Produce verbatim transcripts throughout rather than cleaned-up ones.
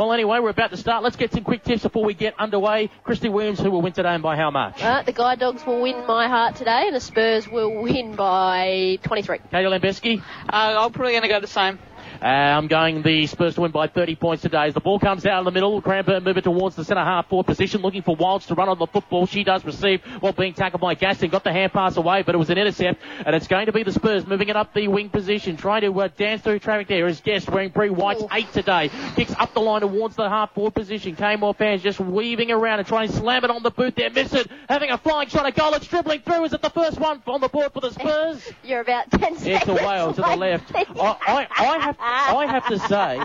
Well, anyway, we're about to start. Let's get some quick tips before we get underway. Christy Williams, who will win today and by how much? Uh, the Guide Dogs will win my heart today and the Spurs will win by twenty-three. Katie Lambeski? Uh, I'm probably going to go the same. Uh, I'm going the Spurs to win by thirty points today. As the ball comes out in the middle, Cranbourne move it towards the centre half forward position, looking for Wilds to run on the football. She does receive while being tackled by Gaston. Got the hand pass away, but it was an intercept, and it's going to be the Spurs moving it up the wing position, trying to uh, dance through traffic there. Is Guest wearing Bree White's eight today. Kicks up the line towards the half forward position. Came off hands, just weaving around and trying to slam it on the boot there. Miss it. Having a flying shot at goal. It's dribbling through. Is it the first one on the board for the Spurs? You're about ten seconds. It's a whale to the left. I, I, I have to I have to say,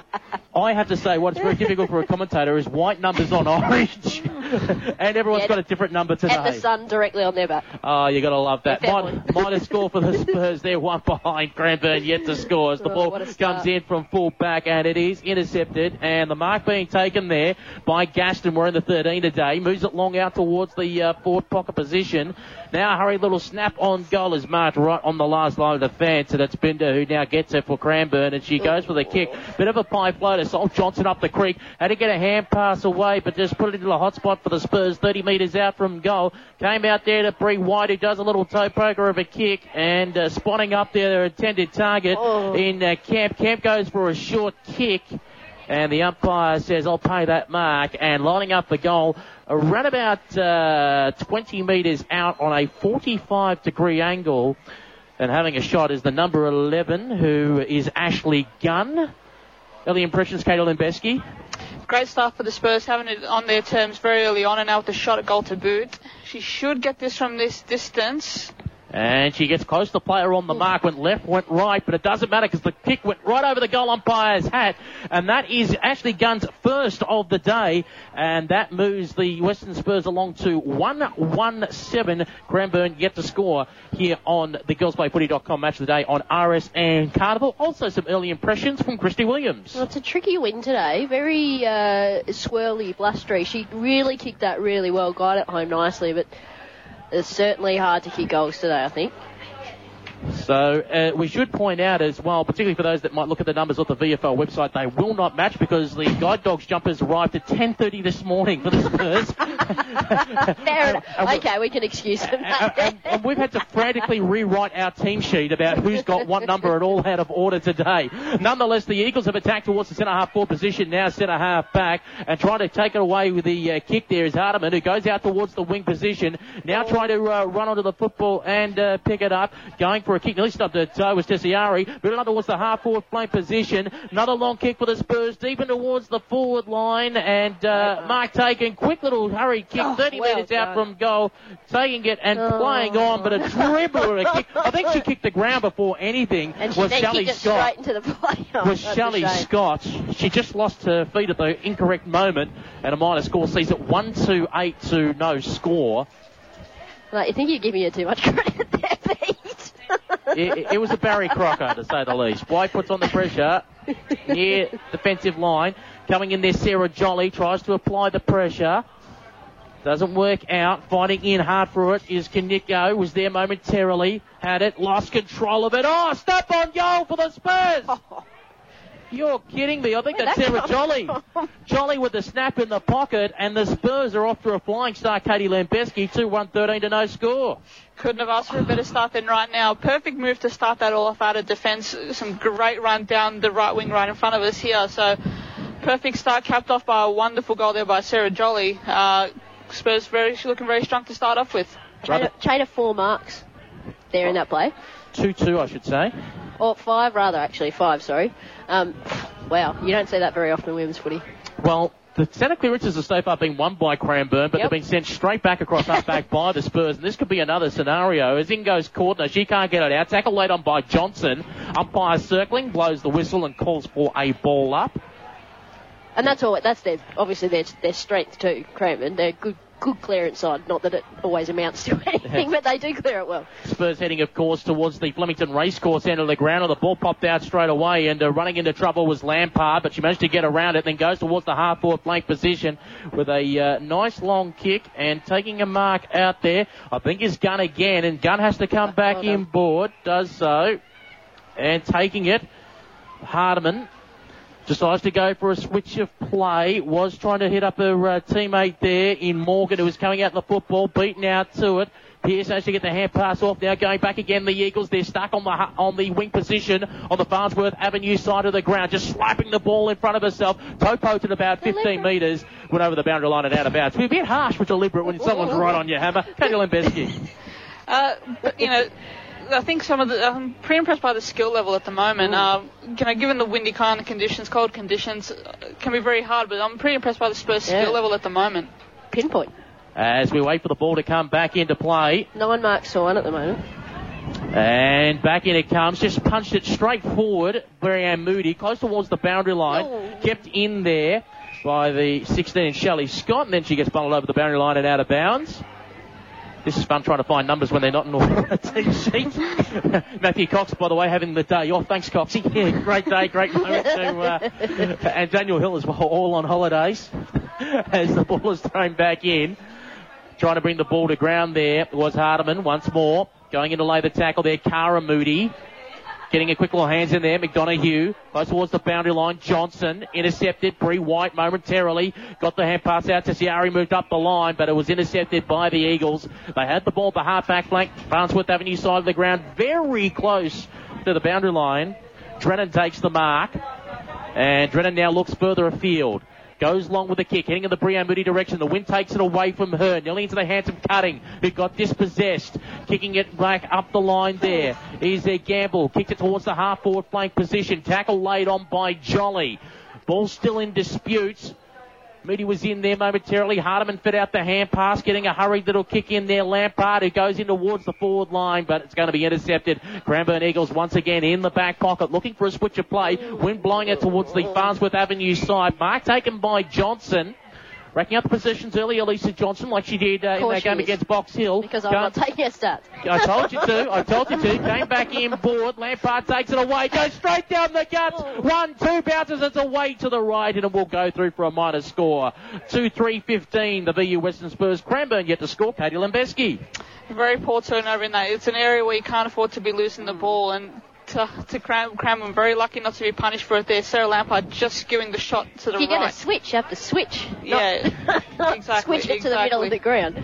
I have to say, what's very difficult for a commentator is white numbers on orange, and everyone's yeah, got a different number today. And the sun directly on their back. Oh, you got to love that. Might, might have scored for the Spurs. They're one behind. Cranbourne yet to score as the oh, ball comes in from full back, and it is intercepted. And the mark being taken there by Gaston. We're in the thirteen today. Moves it long out towards the uh, forward pocket position. Now, a hurried little snap on goal is marked right on the last line of defence, and it's Binder who now gets it for Cranbourne, and she goes for the kick. Bit of a pie floater. Sol Johnson up the creek. Had to get a hand pass away, but just put it into the hot spot for the Spurs. thirty metres out from goal. Came out there to Bree White, who does a little toe poker of a kick, and uh, spotting up there their intended target oh. in uh, Camp. Camp goes for a short kick, and the umpire says, I'll pay that mark. And lining up the goal around about uh, twenty metres out on a forty-five degree angle. And having a shot is the number eleven, who is Ashley Gunn. Early impressions, Katie Lambeski. Great start for the Spurs, having it on their terms very early on and now with the shot at goal to boot. She should get this from this distance. And she gets close to the player on the mark, went left, went right, but it doesn't matter because the kick went right over the goal umpire's hat. And that is Ashley Gunn's first of the day. And that moves the Western Spurs along to one one seven. Cranbourne yet to score here on the girls play footy dot com match of the day on R S N Carnival. Also some early impressions from Christy Williams. Well, it's a tricky win today. Very uh, swirly, blustery. She really kicked that really well, got it home nicely, but it's certainly hard to kick goals today, I think. So uh, we should point out as well, particularly for those that might look at the numbers on the V F L website, they will not match because the Guide Dogs jumpers arrived at ten thirty this morning for the Spurs. Fair enough. Okay, we can excuse them. and, and, and we've had to frantically rewrite our team sheet about who's got what number at all out of order today. Nonetheless, the Eagles have attacked towards the centre-half forward position, now centre-half back, and trying to take it away with the uh, kick there is Hardiman, who goes out towards the wing position, now oh. trying to uh, run onto the football and uh, pick it up, going for a kick, nearly stopped her toe was Tessiari, but another was the half forward flank position. Another long kick for the Spurs, deep in towards the forward line, and uh, oh, mark taken. Quick little hurried kick, oh, thirty well metres done. out from goal, taking it and oh. playing on, but a dribbler and a kick. I think she kicked the ground before anything. And was Shelley Scott? Into the oh, was Shelley Scott? She just lost her feet at the incorrect moment, and a minor score sees it one two eight to no score. Like, you think you're giving her too much credit there, Pete? It, it was a Barry Crocker, to say the least. White puts on the pressure near defensive line. Coming in there, Sarah Jolly tries to apply the pressure. Doesn't work out. Fighting in hard for it is Kaniko. Was there momentarily. Had it. Lost control of it. Oh, step on goal for the Spurs. Oh. You're kidding me. I think Where'd that's that Sarah Jolly. From? Jolly with the snap in the pocket, and the Spurs are off to a flying start. Katie Lambeski, two one thirteen to no score. Couldn't have asked for a better start than right now. Perfect move to start that all off out of defence. Some great run down the right wing right in front of us here. So perfect start, capped off by a wonderful goal there by Sarah Jolly. Uh, Spurs very looking very strong to start off with. Chain of, chain of four marks there oh. in that play. two two, I should say. Or five, rather, actually. Five, sorry. Um, wow, you don't see that very often in women's footy. Well, the centre clearances have so far been won by Cranbourne, but yep. they've been sent straight back across half back by the Spurs, and this could be another scenario. As in goes Cordner, she can't get it out. Tackle laid on by Johnson. Umpire circling, blows the whistle and calls for a ball up. And that's all. That's their, obviously their, their strength too, Cranbourne. They're good. Good clearance side, not that it always amounts to anything, but they do clear it well. Spurs heading, of course, towards the Flemington Racecourse end of the ground, and the ball popped out straight away, and uh, running into trouble was Lampard, but she managed to get around it, then goes towards the half-forward flank position with a uh, nice long kick, and taking a mark out there, I think is Gunn again, and Gunn has to come uh, back in board, does so, and taking it, Hardiman. Decides to go for a switch of play. Was trying to hit up her uh, teammate there in Morgan, who was coming out the football. Beaten out to it. Pierce has to get the hand pass off now. Going back again, the Eagles. They're stuck on the on the wing position on the Farnsworth Avenue side of the ground. Just slapping the ball in front of herself. Topo to about fifteen metres. Went over the boundary line and out of bounds. We're a bit harsh with deliberate when someone's right on your hammer. Katie Lambeski. Uh, but, you know... I think some of the, I'm pretty impressed by the skill level at the moment. Uh, you know, given the windy kind of conditions, cold conditions, uh, can be very hard, but I'm pretty impressed by the Spurs' yeah. skill level at the moment. Pinpoint. As we wait for the ball to come back into play. Nine marks to one at the moment. And back in it comes. Just punched it straight forward. Brianne Moody, close towards the boundary line. Oh. Kept in there by the sixteen, Shelley Scott, and then she gets bundled over the boundary line and out of bounds. This is fun trying to find numbers when they're not in order on a team sheet. Matthew Cox, by the way, having the day off. Thanks, Coxie. Yeah, great day, great moment. to, uh, and Daniel Hill as well, all on holidays as the ball is thrown back in. Trying to bring the ball to ground there was Hardiman once more. Going in to lay the tackle there, Cara Moody. Getting a quick little hands in there. McDonagh, close towards the boundary line. Johnson, intercepted. Bree White momentarily got the hand pass out to Ciari, moved up the line, but it was intercepted by the Eagles. They had the ball at the half-back flank. Farnsworth Avenue side of the ground, very close to the boundary line. Drennan takes the mark, and Drennan now looks further afield. Goes long with the kick, heading in the Brianne Moody direction. The wind takes it away from her. Nearly into the hands of Cutting, who got dispossessed. Kicking it back up the line there is their Gamble. Kicked it towards the half-forward flank position. Tackle laid on by Jolly. Ball still in dispute. Moody was in there momentarily. Hardiman fed out the hand pass, getting a hurried little kick in there. Lampard, who goes in towards the forward line, but it's going to be intercepted. Cranbourne Eagles once again in the back pocket, looking for a switch of play. Wind blowing it towards the Farnsworth Avenue side. Mark taken by Johnson. Racking up the positions early, Elisa Johnson, like she did uh, in that game is. against Box Hill. Because I'm not taking a start. I told you to. I told you to. Came back in board. Lampard takes it away. Goes straight down the guts. Oh. One, two bounces. It's away to the right, and it will go through for a minor score. two three fifteen, the V U Western Spurs. Cranbourne yet to score. Katie Lambeski. Very poor turnover in that. It's an area where you can't afford to be losing the ball, and to, to Cran- Cranbourne, very lucky not to be punished for it there. Sarah Lampard just skewing the shot to the right. If you right. get a switch, you have to switch. Yeah, not exactly. Switch it exactly. to the middle of the ground.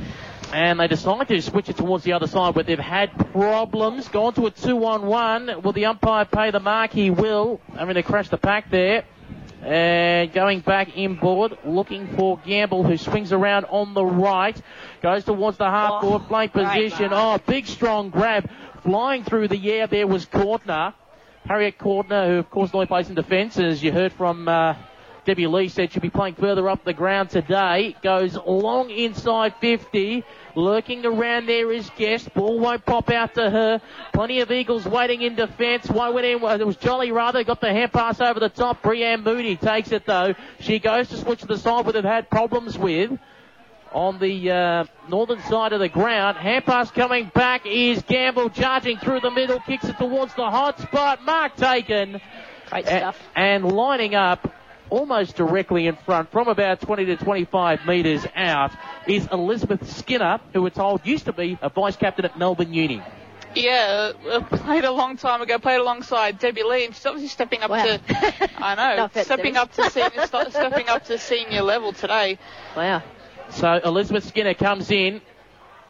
And they decide to switch it towards the other side, but they've had problems. Gone to a two on one. Will the umpire pay the mark? He will. I'm going to crash the pack there. And going back inboard, looking for Gamble, who swings around on the right. Goes towards the half-forward oh, flank position. Oh, big, strong grab. Flying through the air there was Cordner. Harriet Cordner, who, of course, only plays in defence, as you heard from uh, Debbie Lee, said she'll be playing further up the ground today. Goes long inside fifty. Lurking around there is Guest. Ball won't pop out to her. Plenty of Eagles waiting in defence. One went in. It was Jolly, rather. Got the hand pass over the top. Brianne Moody takes it, though. She goes to switch to the side where they've had problems with. On the uh, northern side of the ground. Hand pass coming back is Gamble, charging through the middle. Kicks it towards the hot spot. Mark taken. Great stuff. A- and lining up almost directly in front from about twenty to twenty-five metres out is Elizabeth Skinner, who we're told used to be a vice captain at Melbourne Uni. Yeah, uh, played a long time ago, played alongside Debbie Lee, and she's obviously stepping up wow. to, I know, stepping up to, senior, stepping up to senior level today. Wow. So Elizabeth Skinner comes in,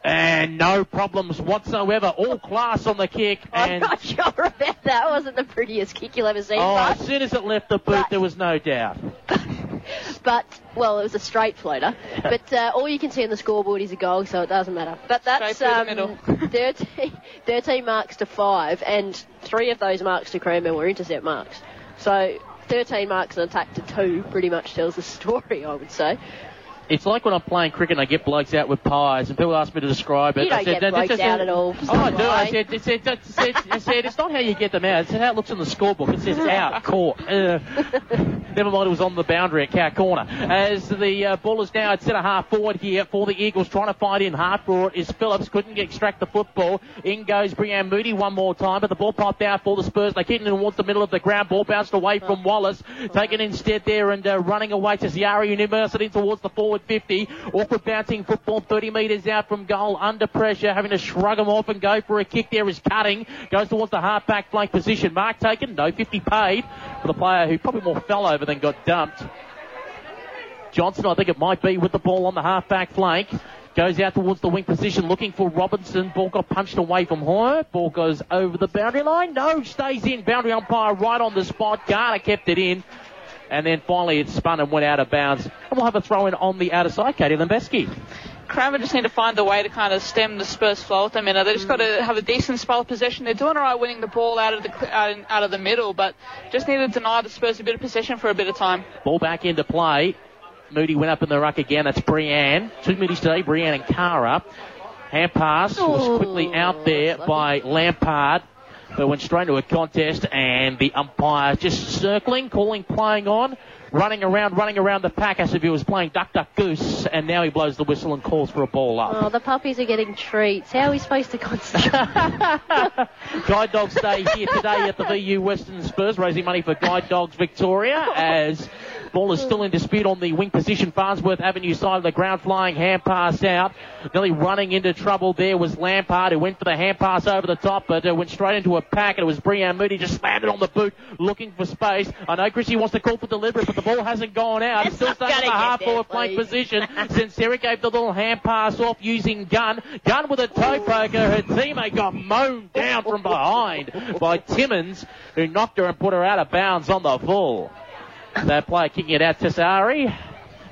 and no problems whatsoever. All class on the kick. And I'm not sure about that. Wasn't the prettiest kick you'll ever seen. Oh, but, as soon as it left the boot, but, there was no doubt. But, well, it was a straight floater. But uh, all you can see on the scoreboard is a goal, so it doesn't matter. But that's um, thirteen, thirteen marks to five, and three of those marks to Cranbourne were intercept marks. So thirteen marks and attack to two pretty much tells the story, I would say. It's like when I'm playing cricket and I get blokes out with pies and people ask me to describe it. You don't I said, get blokes out at all. Oh, I do. Right. I, said, I, said, I, said, I said, it's not how you get them out. It's how it looks in the scorebook. It says out, caught. Uh, never mind, it was on the boundary at Cow Corner. As the uh, ball is now at centre half forward here for the Eagles, trying to find in. Hard for it is Phillips. Couldn't extract the football. In goes Brianne Moody one more time, but the ball popped out for the Spurs. They kick it towards the middle of the ground. Ball bounced away from Wallace. Taken instead there and uh, running away to Ziari University towards the forward fifty. Awkward bouncing football thirty metres out from goal under pressure, having to shrug him off and go for a kick. There is Cutting. Goes towards the half-back flank position. Mark taken. No fifty paid for the player who probably more fell over than got dumped. Johnson, I think it might be, with the ball on the half-back flank. Goes out towards the wing position, looking for Robinson. Ball got punched away from her. Ball goes over the boundary line. No, stays in. Boundary umpire right on the spot. Garner kept it in. And then finally it spun and went out of bounds. And we'll have a throw-in on the outer side, Katie Lambeski. Cranbourne just need to find the way to kind of stem the Spurs flow at the minute. They've just got to have a decent spell of possession. They're doing all right winning the ball out of the out of the middle, but just need to deny the Spurs a bit of possession for a bit of time. Ball back into play. Moody went up in the ruck again. That's Brianne. Two Moody's today, Brianne and Cara. Hand pass Ooh, was quickly out there by Lampard, but went straight into a contest, and the umpire just circling, calling, playing on, running around, running around the pack as if he was playing duck, duck, goose, and now he blows the whistle and calls for a ball up. Oh, the puppies are getting treats. How are we supposed to concentrate? Guide Dogs Day here today at the V U Western Spurs, raising money for Guide Dogs Victoria as... Ball is still in dispute on the wing position. Farnsworth Avenue side of the ground. Flying hand pass out. Nearly running into trouble there was Lampard, who went for the hand pass over the top, but uh, went straight into a pack. And it was Brianne Moody just slammed it on the boot, looking for space. I know Chrissy wants to call for deliberate, but the ball hasn't gone out. It's still staying in the half-forward flank position. Sinceric gave the little hand pass off using Gunn. Gunn with a toe poker. Her teammate got mown down from behind by Timmins, who knocked her and put her out of bounds on the full. That player kicking it out, Tessari.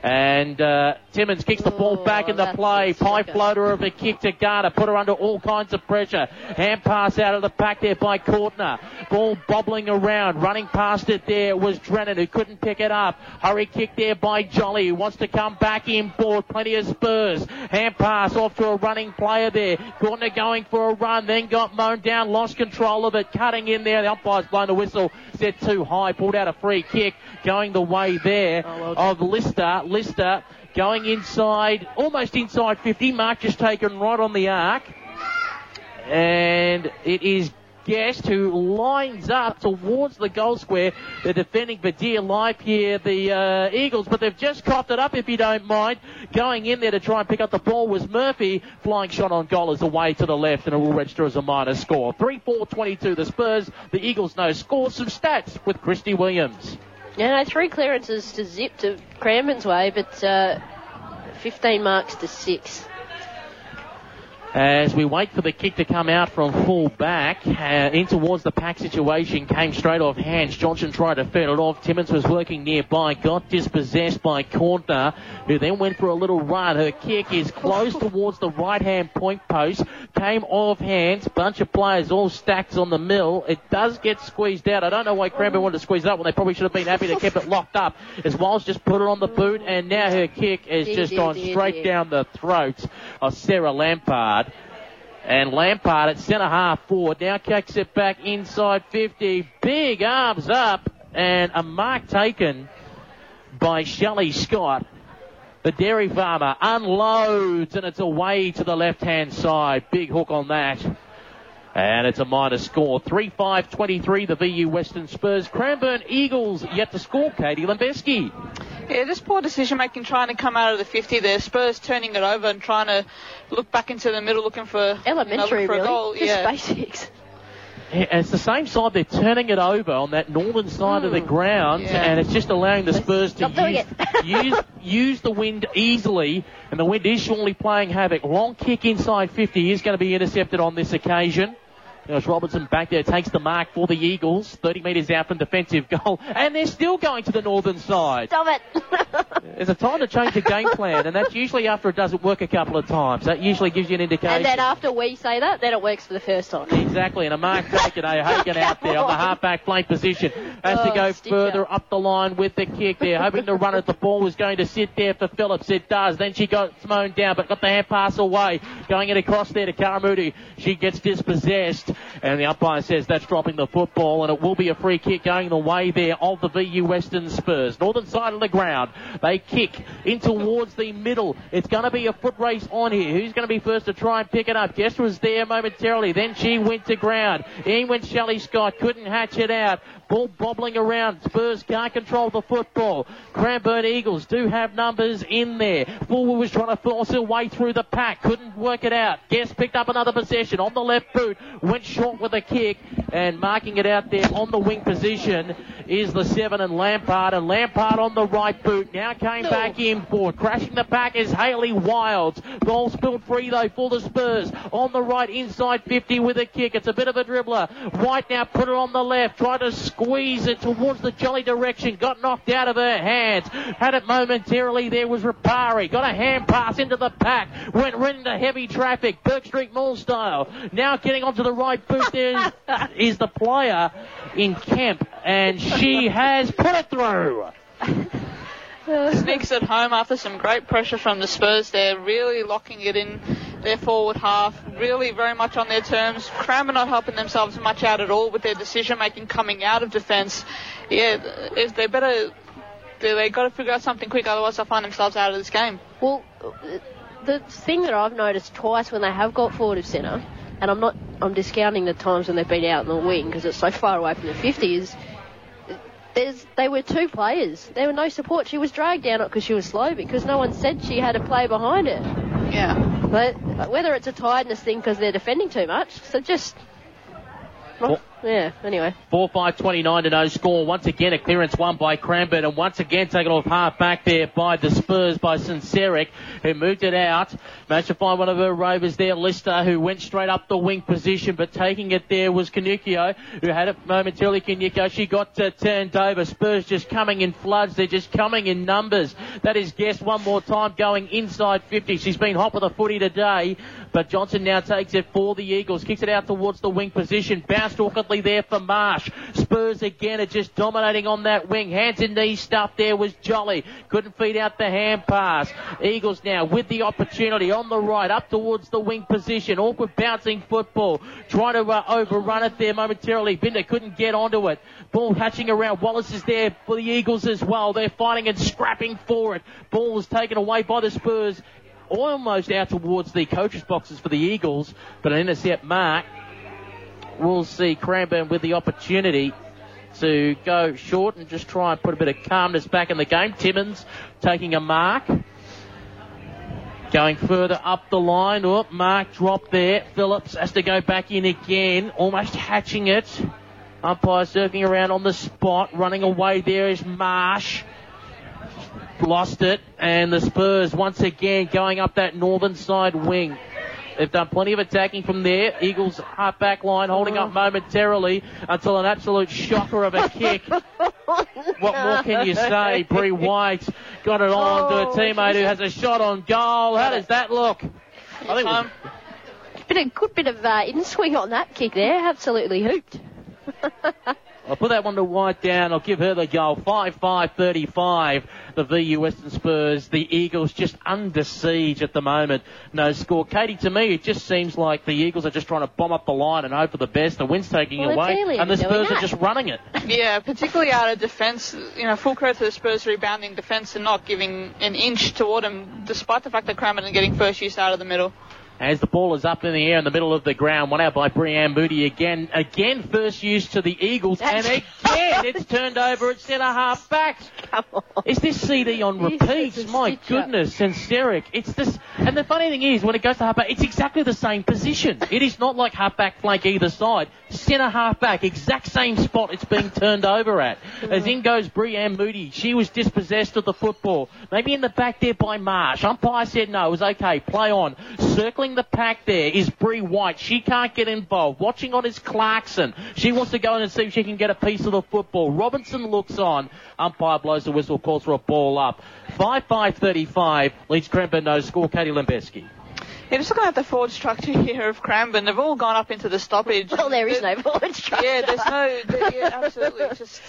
And uh, Timmins kicks the ball Ooh, back into play. Pie floater of a kick to Garner. Put her under all kinds of pressure. Hand pass out of the pack there by Cordner. Ball bobbling around. Running past it there was Drennan, who couldn't pick it up. Hurry kick there by Jolly, who wants to come back inboard. Plenty of Spurs. Hand pass off to a running player there. Cordner going for a run. Then got mown down. Lost control of it. Cutting in there. The umpire's blown the whistle. Set too high. Pulled out a free kick. Going the way there oh, well of Lister. Lister going inside, almost inside fifty. Mark just taken right on the arc. And it is Guest who lines up towards the goal square. They're defending for dear life here, the uh, Eagles, but they've just coughed it up, if you don't mind. Going in there to try and pick up the ball was Murphy. Flying shot on goal is away to the left, and it will register as a minor score. three four twenty-two, the Spurs. The Eagles no score. Some stats with Christy Williams. Yeah, no, three clearances to zip to Cranbourne's way, but uh, fifteen marks to six. As we wait for the kick to come out from full back, uh, in towards the pack situation, came straight off hands. Johnson tried to fend it off. Timmins was working nearby, got dispossessed by Cordner, who then went for a little run. Her kick is close towards the right-hand point post. Came off hands. Bunch of players all stacked on the mill. It does get squeezed out. I don't know why Cranbourne wanted to squeeze it up when they probably should have been happy to keep it locked up. As Wiles just put it on the boot, and now her kick has dear, just dear, gone dear, straight dear. down the throat of Sarah Lampard. And Lampard at centre half forward now kicks it back inside fifty. Big arms up and a mark taken by Shelley Scott. The dairy farmer unloads and it's away to the left-hand side. Big hook on that. And it's a minor score. three five twenty-three, the V U Western Spurs. Cranbourne Eagles yet to score, Katie Lambeski. Yeah, just poor decision-making trying to come out of the fifty there. Spurs turning it over and trying to look back into the middle looking for, Elementary, looking for really. a goal. Just yeah. basics. Yeah, it's the same side. They're turning it over on that northern side mm, of the ground, yeah. and it's just allowing the Spurs to use, use use the wind easily, and the wind is surely playing havoc. Long kick inside fifty is going to be intercepted on this occasion. There's Robertson back there, takes the mark for the Eagles. thirty metres out from defensive goal. And they're still going to the northern side. Stop it. There's a time to change the game plan, and that's usually after it doesn't work a couple of times. That usually gives you an indication. And then after we say that, then it works for the first time. Exactly, and a mark taken. O'Hagan oh, out there on, on the half-back flank position. Has oh, to go further out. up the line with the kick there, hoping to run it. The ball was going to sit there for Phillips. It does. Then she got mown down, but got the hand pass away. Going it across there to Karamudu. She gets dispossessed. and the umpire says that's dropping the football, and it will be a free kick going the way there of the V U Western Spurs. Northern side of the ground, they kick in towards the middle. It's going to be a foot race on here. Who's going to be first to try and pick it up? Guess was there momentarily, then she went to ground. In went Shelley Scott, couldn't hatch it out. Ball bobbling around. Spurs can't control the football. Cranbourne Eagles do have numbers in there. Forward was trying to force her way through the pack. Couldn't work it out. Guess picked up another possession on the left boot. Went short with a kick. And marking it out there on the wing position is the seven and Lampard. And Lampard on the right boot. Now came no. back in for. Crashing the pack is Hayley Wilds. Ball spilled free though for the Spurs. On the right inside fifty with a kick. It's a bit of a dribbler. White now put it on the left. Tried to score. Squeeze it towards the Jolly direction. Got knocked out of her hands. Had it momentarily. There was Rapari. Got a hand pass into the pack. Went right into heavy traffic. Burke Street Mall style. Now getting onto the right boot. There is the player in Kemp. And she has put it through. Sneaks it home after some great pressure from the Spurs there. Really locking it in their forward half, really very much on their terms. Cranbourne not helping themselves much out at all with their decision-making coming out of defence. Yeah, if they better, they've got to figure out something quick, otherwise they'll find themselves out of this game. Well, the thing that I've noticed twice when they have got forward of centre, and I'm not, I'm discounting the times when they've been out in the wing because it's so far away from the fifties, There's, they were two players. There were no support. She was dragged down not because she was slow, because no one said she had a play behind her. Yeah. But whether it's a tiredness thing because they're defending too much, so just... Well, yeah, anyway. four five twenty-nine to no score. Once again, a clearance won by Cranbourne, and once again taken off half back there by the Spurs, by Sinceric, who moved it out. Managed to find one of her rovers there, Lister, who went straight up the wing position, but taking it there was Canuccio, who had it momentarily. Canuccio, she got uh, turned over. Spurs just coming in floods. They're just coming in numbers. That is Guess one more time going inside fifty. She's been hot with a footy today, but Johnson now takes it for the Eagles. Kicks it out towards the wing position. Bounce awkwardly there for Marsh. Spurs again are just dominating on that wing. Hands and knees stuff there was Jolly. Couldn't feed out the hand pass. Eagles now with the opportunity on the right up towards the wing position. Awkward bouncing football. Trying to uh, overrun it there momentarily. Binder couldn't get onto it. Ball hatching around. Wallace is there for the Eagles as well. They're fighting and scrapping for it. Ball was taken away by the Spurs. Almost out towards the coaches' boxes for the Eagles. But an intercept mark. We'll see Cranbourne with the opportunity to go short and just try and put a bit of calmness back in the game. Timmins taking a mark. Going further up the line. Oh, mark dropped there. Phillips has to go back in again. Almost hatching it. Umpire circling around on the spot. Running away there is Marsh. Lost it. And the Spurs once again going up that northern side wing. They've done plenty of attacking from there. Eagles half back line holding up momentarily until an absolute shocker of a kick. What more can you say? Bree White got it on oh, to a teammate who has a shot on goal. How does that look? I think um, it's been a good bit of uh, in-swing on that kick there. Absolutely hooped. I'll put that one to White down. I'll give her the goal. five five thirty-five. The V U Western Spurs. The Eagles just under siege at the moment. No score. Katie, to me, it just seems like the Eagles are just trying to bomb up the line and hope for the best. The wind's taking well, away. And the Spurs are just running it. Yeah, particularly out of defence. You know, full credit to the Spurs rebounding defence and not giving an inch toward them, despite the fact that Cranbourne are getting first use out of the middle. As the ball is up in the air in the middle of the ground. One out by Brianne Moody again. Again, first use to the Eagles. That's and again, it's turned over at centre-half back. Come on. Is this C D on repeats? My goodness, Sinceric. It's this. And the funny thing is, when it goes to half-back, it's exactly the same position. It is not like half-back flank either side. Centre-half back, exact same spot it's being turned over at. As in goes Brianne Moody. She was dispossessed of the football. Maybe in the back there by Marsh. Umpire said no, it was okay. Play on. Circling the pack there is Bree White. She can't get involved. Watching on is Clarkson. She wants to go in and see if she can get a piece of the football. Robinson looks on. Umpire blows the whistle, calls for a ball up. five five thirty-five. Leeds Cranbourne no score. Katie Lambeski. Yeah, just looking at the forward structure here of Cranbourne, they've all gone up into the stoppage. Well, there is no forward structure. Yeah, there's no... There, yeah, absolutely. Just...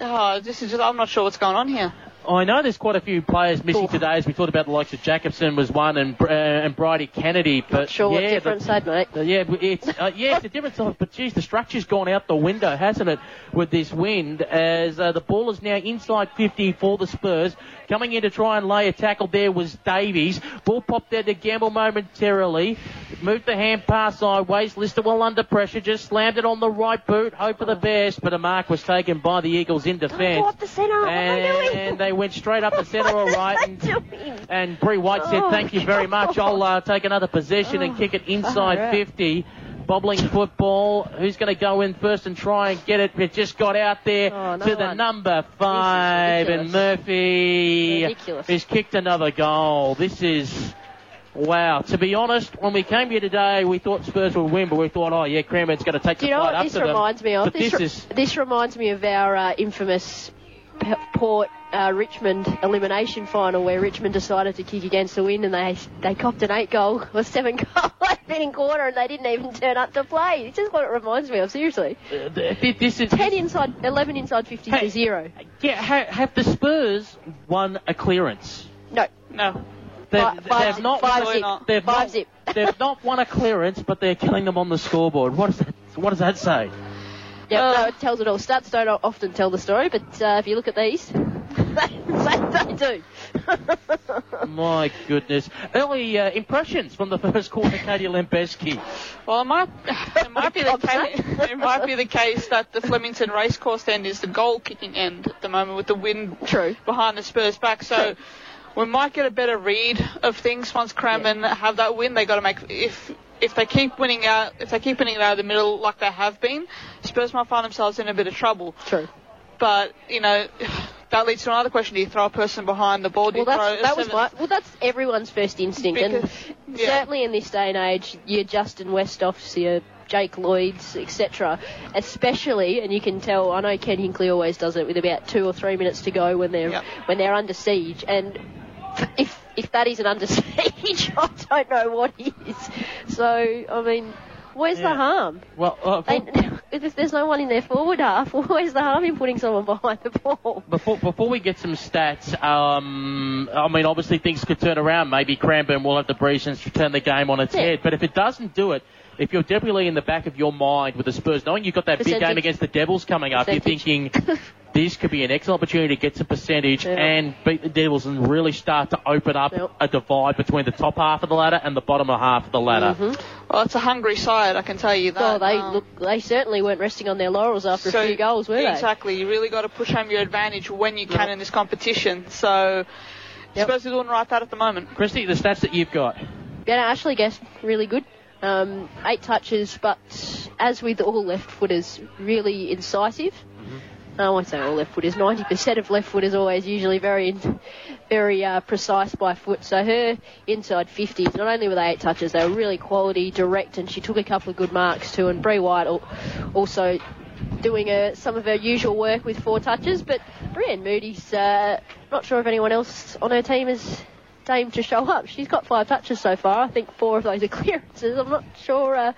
Oh, this is just... I'm not sure what's going on here. I know there's quite a few players missing today, as we thought about the likes of Jacobson was one, and uh, and Bridie Kennedy. But not sure yeah, what difference they'd make. Uh, yeah, it's, uh, yeah, it's a different sort of, but geez, the structure's gone out the window, hasn't it, with this wind, as uh, the ball is now inside fifty for the Spurs. Coming in to try and lay a tackle there was Davies. Ball popped out to Gamble momentarily. Moved the hand pass sideways. Lister well under pressure. Just slammed it on the right boot. Hope for the best. But a mark was taken by the Eagles in defence. Oh, the centre. And, what are they doing? And they went straight up the centre, all right. And, and Bree White said, oh, thank you very much. I'll uh, take another possession oh, and kick it inside oh, yeah. fifty. Bobbling football. Who's going to go in first and try and get it? It just got out there oh, no to the one. number five. And Murphy ridiculous. has kicked another goal. This is... Wow. To be honest, when we came here today, we thought Spurs would win, but we thought, oh, yeah, Cranbourne's going to take the fight up to them. You know what this reminds me of? This, this, re- is... this reminds me of our uh, infamous P- Port uh, Richmond elimination final, where Richmond decided to kick against the wind, and they they copped an eight-goal or seven-goal opening quarter, and they didn't even turn up to play. It's just what it reminds me of, seriously. Uh, th- this is ten inside, eleven inside fifty hey, to zero. Yeah, ha- have the Spurs won a clearance? No. No. They've, five, they've zip, not, five zip, not, they've, five not zip. They've not won a clearance, but they're killing them on the scoreboard. What, is that, what does that say? Yeah, uh, no, it tells it all. Stats don't often tell the story, but uh, if you look at these, they, they do. My goodness. Early uh, impressions from the first quarter, Katie Lambeski. Well, it might, it, might be the case, it might be the case that the Flemington Racecourse end is the goal-kicking end at the moment, with the wind True. behind the Spurs back, so... True. We might get a better read of things once Cranbourne yeah. have that win. They got to make if if they keep winning out if they keep winning out of the middle like they have been, Spurs might find themselves in a bit of trouble. True, but you know that leads to another question: do you throw a person behind the ball? Do well, you that's, throw that was my, well, that's everyone's first instinct, because, and yeah. certainly in this day and age, your Justin Westoffs, your Jake Lloyd's, et cetera. Especially, and you can tell. I know Ken Hinckley always does it with about two or three minutes to go when they're yep. when they're under siege and. If if that isn't under siege, I don't know what is. So, I mean, where's yeah. the harm? Well, uh, they, there's no one in their forward half. Where's the harm in putting someone behind the ball? Before before we get some stats, um, I mean, obviously things could turn around. Maybe Cranbourne will have the breezes to turn the game on its yeah. head. But if it doesn't do it, if you're definitely in the back of your mind with the Spurs, knowing you've got that percentage. big game against the Devils coming up, percentage. you're thinking... This could be an excellent opportunity to get some percentage yeah. and beat the Devils and really start to open up yep. a divide between the top half of the ladder and the bottom half of the ladder. Mm-hmm. Well, it's a hungry side, I can tell you that. Well, they um, look, they certainly weren't resting on their laurels after so a few goals, were exactly, they? Exactly. You really got to push home your advantage when you can yep. in this competition. So, yep. Spurs are doing right that at the moment. Christy, the stats that you've got? Yeah, no, Ashley guessed really good. Um, eight touches, but as with all left-footers, really incisive. Mm-hmm. I won't say all left footers. ninety percent of left footers always usually very, very uh, precise by foot. So her inside fifties, not only were they eight touches, they were really quality, direct, and she took a couple of good marks too. And Bree White also doing her, some of her usual work with four touches. But Brianne Moody's uh, not sure if anyone else on her team has deigned to show up. She's got five touches so far. I think four of those are clearances. I'm not sure. Uh,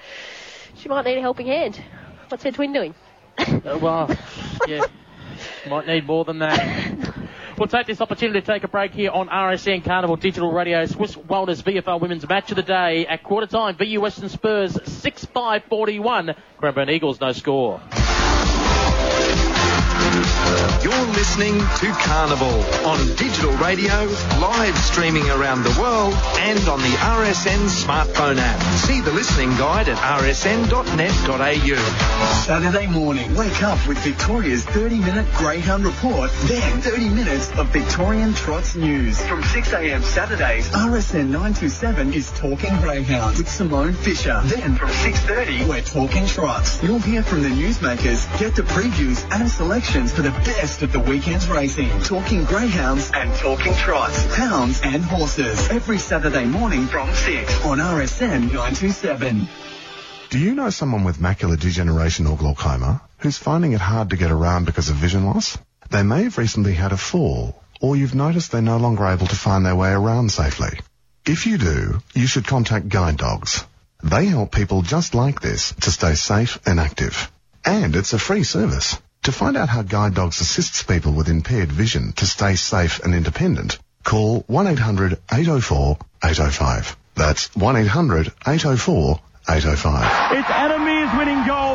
she might need a helping hand. What's her twin doing? Uh, well, yeah, might need more than that. We'll take this opportunity to take a break here on R S N Carnival Digital Radio. Swiss Wellness V F L Women's Match of the Day at quarter time. V U Western Spurs six five forty-one. Cranbourne Eagles no score. You're listening to Carnival on digital radio, live streaming around the world, and on the R S N smartphone app. See the listening guide at r s n dot net dot a u. Saturday morning, wake up with Victoria's thirty-minute Greyhound Report, then thirty minutes of Victorian Trots News. From six a.m. Saturdays, R S N nine two seven is Talking Greyhound with Simone Fisher. Then from six thirty, we're Talking Trots. You'll hear from the newsmakers, get the previews and selections for the best of the weekend's racing. Talking Greyhounds and Talking Trots, Hounds and Horses. Every Saturday morning from six on R S N nine two seven. Do you know someone with macular degeneration or glaucoma who's finding it hard to get around because of vision loss? They may have recently had a fall, or you've noticed they're no longer able to find their way around safely. If you do, you should contact Guide Dogs. They help people just like this to stay safe and active. And it's a free service. To find out how Guide Dogs assists people with impaired vision to stay safe and independent, call one eight hundred eight oh four eight oh five. That's one eight hundred eight oh four eight oh five. It's Adam Mears winning gold.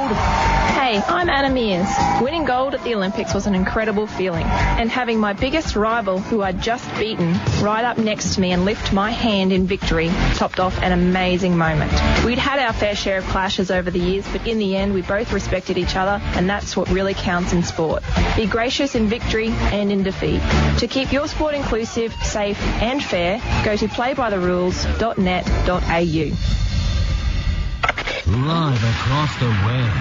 Hey, I'm Adam Mears. Winning gold at the Olympics was an incredible feeling. And having my biggest rival, who I'd just beaten, ride up next to me and lift my hand in victory topped off an amazing moment. We'd had our fair share of clashes over the years, but in the end we both respected each other, and that's what really counts in sport. Be gracious in victory and in defeat. To keep your sport inclusive, safe and fair, go to play by the rules dot net dot a u. Live across the web,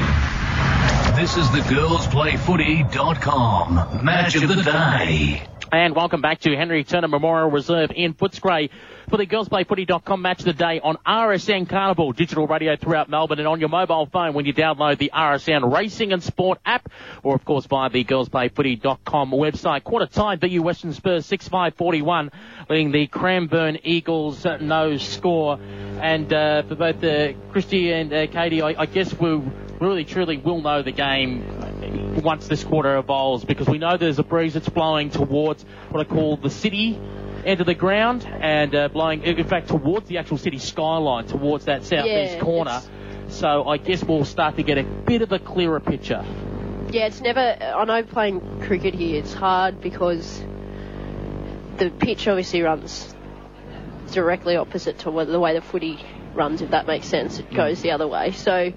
this is the girls play footy dot com Match of the Day. And welcome back to Henry Turner Memorial Reserve in Footscray for the girls play footy dot com Match of the Day on R S N Carnival, digital radio throughout Melbourne, and on your mobile phone when you download the R S N Racing and Sport app, or of course via the girls play footy dot com website. Quarter time, V U Western Spurs six five forty-one, leading the Cranbourne Eagles no score. And uh, for both uh, Christy and uh, Katie, I, I guess we really truly will know the game once this quarter evolves, because we know there's a breeze that's blowing towards what I call the city end of the ground, and uh, blowing, in fact, towards the actual city skyline, towards that southeast yeah, corner. It's... So I guess we'll start to get a bit of a clearer picture. Yeah, it's never... I know playing cricket here, it's hard because the pitch obviously runs directly opposite to the way the footy runs, if that makes sense. It goes the other way. So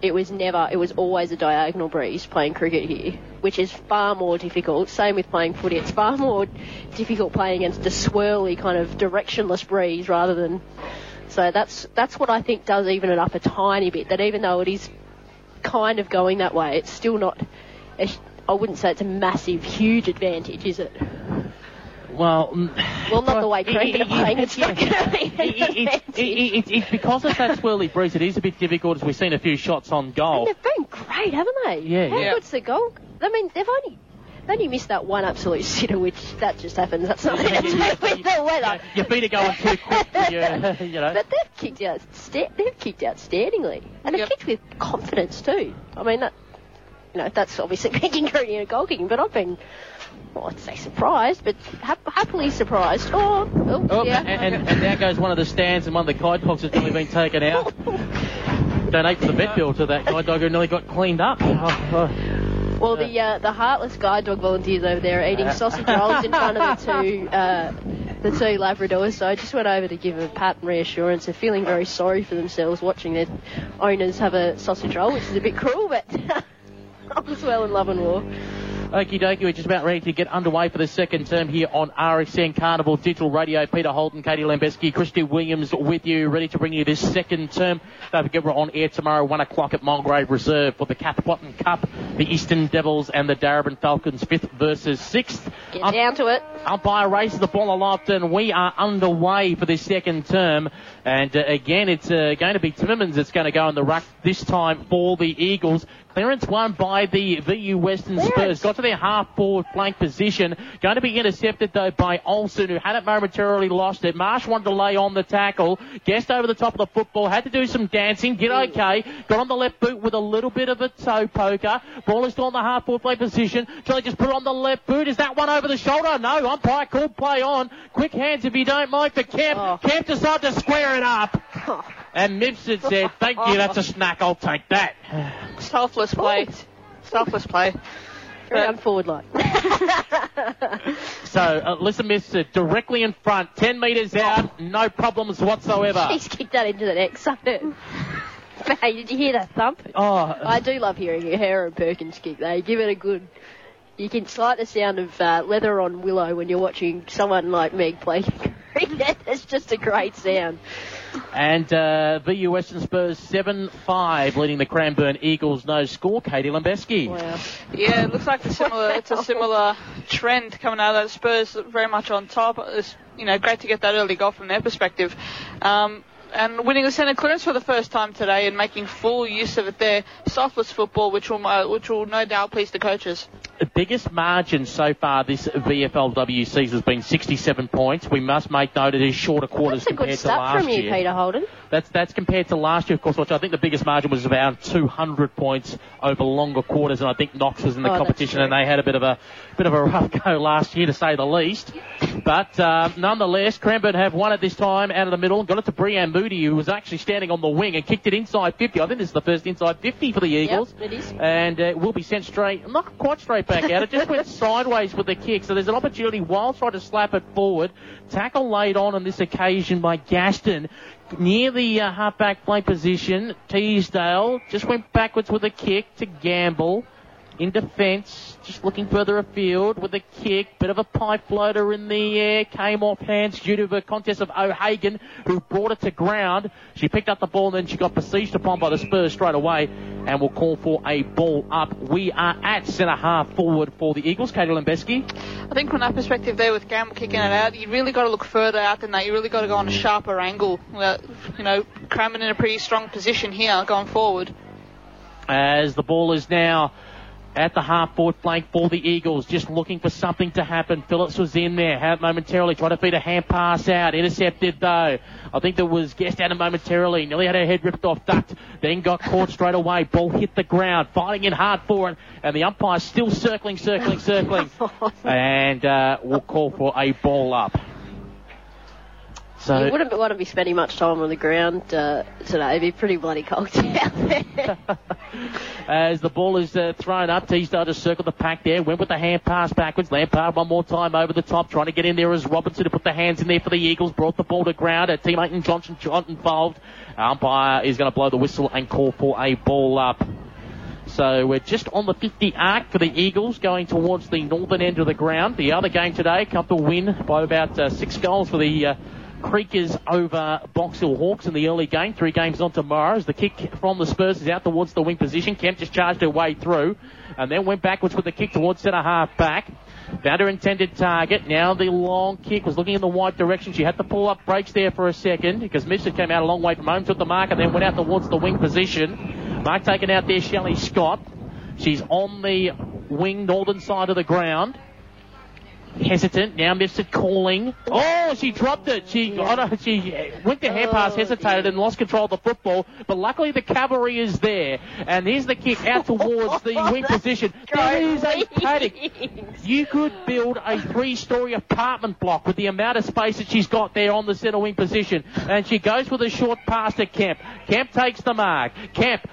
it was never... It was always a diagonal breeze playing cricket here, which is far more difficult. Same with playing footy. It's far more difficult playing against the swirly kind of directionless breeze rather than... So that's that's what I think does even it up a tiny bit, that even though it is kind of going that way, it's still not... A, I wouldn't say it's a massive, huge advantage, is it? Well, well, not the way Craig are playing. It's not going to be it's because of that swirly breeze. It is a bit difficult, as we've seen a few shots on goal. And they've been great, haven't they? Yeah. How yeah. good's the goal? I mean, they've only they only missed that one absolute sitter, which that just happens. That's not yeah, yeah, with you, the weather. You know, your feet are going too quick. You, you know. But they've kicked out. They've kicked outstandingly, and yep. they've kicked with confidence too. I mean, that you know, that's obviously big ingredient of goal kicking, but I've been... Well, I'd say surprised, but ha- happily surprised. Oh, oh, oh yeah. And, and, and there goes one of the stands, and one of the guide dogs has nearly been taken out. Donate to the vet bill to that guide dog who nearly got cleaned up. Oh, oh. Well, the uh, the heartless guide dog volunteers over there are eating sausage rolls in front of the two uh, the two Labradors. So I just went over to give a pat and reassurance. They're feeling very sorry for themselves watching their owners have a sausage roll, which is a bit cruel, but all is well in love and war. Okie dokie, we're just about ready to get underway for the second term here on R S N Carnival Digital Radio. Peter Holden, Katie Lambeski, Christy Williams with you, ready to bring you this second term. Don't forget we're on air tomorrow, one o'clock at Mulgrave Reserve for the Cathwatton Cup, the Eastern Devils and the Darebin Falcons, fifth versus sixth. Get um, down to it. Umpire raises the ball aloft, and we are underway for this second term. And uh, again, it's uh, going to be Timmermans that's going to go in the ruck this time for the Eagles. Clearance won by the V U Western Spurs. Got to their half-forward flank position. Going to be intercepted, though, by Olsen, who had it momentarily lost it. Marsh wanted to lay on the tackle. Guessed over the top of the football. Had to do some dancing. Did okay. Got on the left boot with a little bit of a toe poker. Ball is still on the half-forward flank position. Trying to just put it on the left boot. Is that one over the shoulder? No. Umpire called play on. Quick hands if you don't mind for Kemp. Oh. Kemp decided to square it up. Oh. And Mifsud said, thank you, that's a snack, I'll take that. Selfless play. Selfless play. Round forward line. So, uh, Alyssa Mifsud directly in front, ten metres out, no problems whatsoever. She's kicked that into the neck, sucked it. Hey, did you hear that thump? Oh. I do love hearing it. Hera and Perkins kick, they give it a good... You can slight the sound of uh, leather on willow when you're watching someone like Meg play. That's just a great sound. And uh, V U Western Spurs seven five, leading the Cranbourne Eagles no score. Katie Lambeski. Wow. Yeah, it looks like a similar, it's a similar trend coming out of those Spurs, very much on top. It's, you know, great to get that early goal from their perspective. Um, and winning the centre clearance for the first time today and making full use of it there. Selfless football, which will uh, which will no doubt please the coaches. The biggest margin so far this V F L W season has been sixty-seven points. We must make note it is shorter quarters compared to last year. That's a good start from you, Peter Holden. That's, that's compared to last year, of course, which I think the biggest margin was around two hundred points over longer quarters, and I think Knox was in the oh, competition and they had a bit of a bit of a rough go last year, to say the least. But uh, nonetheless, Cranbourne have won at this time out of the middle. Got it to Brianne Moody, who was actually standing on the wing and kicked it inside fifty. I think this is the first inside fifty for the Eagles. Yep, it is. And uh, it will be sent straight, not quite straight back out. It just went sideways with the kick. So there's an opportunity. Wild tried to slap it forward. Tackle laid on on this occasion by Gaston. Near the uh, half-back play position, Teasdale just went backwards with a kick to Gamble. In defence, just looking further afield with a kick. Bit of a pipe floater in the air. Came off hands due to a contest of O'Hagan, who brought it to ground. She picked up the ball and then she got besieged upon by the Spurs straight away and will call for a ball up. We are at centre-half forward for the Eagles. Katie Lambeski. I think from that perspective there with Gamble kicking it out, you really got to look further out than that. You really got to go on a sharper angle. You know, Cranbourne in a pretty strong position here going forward. As the ball is now at the half-forward flank for the Eagles, just looking for something to happen. Phillips was in there, had it momentarily, tried to feed a hand pass out, intercepted though. I think there was guessed at him momentarily, nearly had her head ripped off, ducked, then got caught straight away. Ball hit the ground, fighting in hard for it, and the umpire still circling, circling, circling, and uh, will call for a ball up. So you wouldn't want to be spending much time on the ground uh, today. It'd be pretty bloody cold out there. As the ball is uh, thrown up, Teasdale just circled the pack there, went with the hand pass backwards. Lampard one more time over the top, trying to get in there as Robinson to put the hands in there for the Eagles. Brought the ball to ground. Her teammate and Johnson, Johnson involved. Umpire is going to blow the whistle and call for a ball up. So we're just on the fifty arc for the Eagles, going towards the northern end of the ground. The other game today, comfortable win by about uh, six goals for the Uh, Creekers over Box Hill Hawks in the early game. Three games on tomorrow as the kick from the Spurs is out towards the wing position. Kemp just charged her way through and then went backwards with the kick towards centre half back. Found her intended target. Now the long kick was looking in the wide direction. She had to pull up brakes there for a second because Mifsud came out a long way from home, took the mark and then went out towards the wing position. Mark taken out there, Shelley Scott. She's on the wing northern side of the ground. Hesitant. Now Mifsud calling. Oh, she dropped it. She yeah. oh, no, she went to hand pass, hesitated, yeah. and lost control of the football. But luckily the cavalry is there. And here's the kick out towards the wing position. There is a paddock. You could build a three-storey apartment block with the amount of space that she's got there on the centre wing position. And she goes with a short pass to Kemp. Kemp takes the mark. Kemp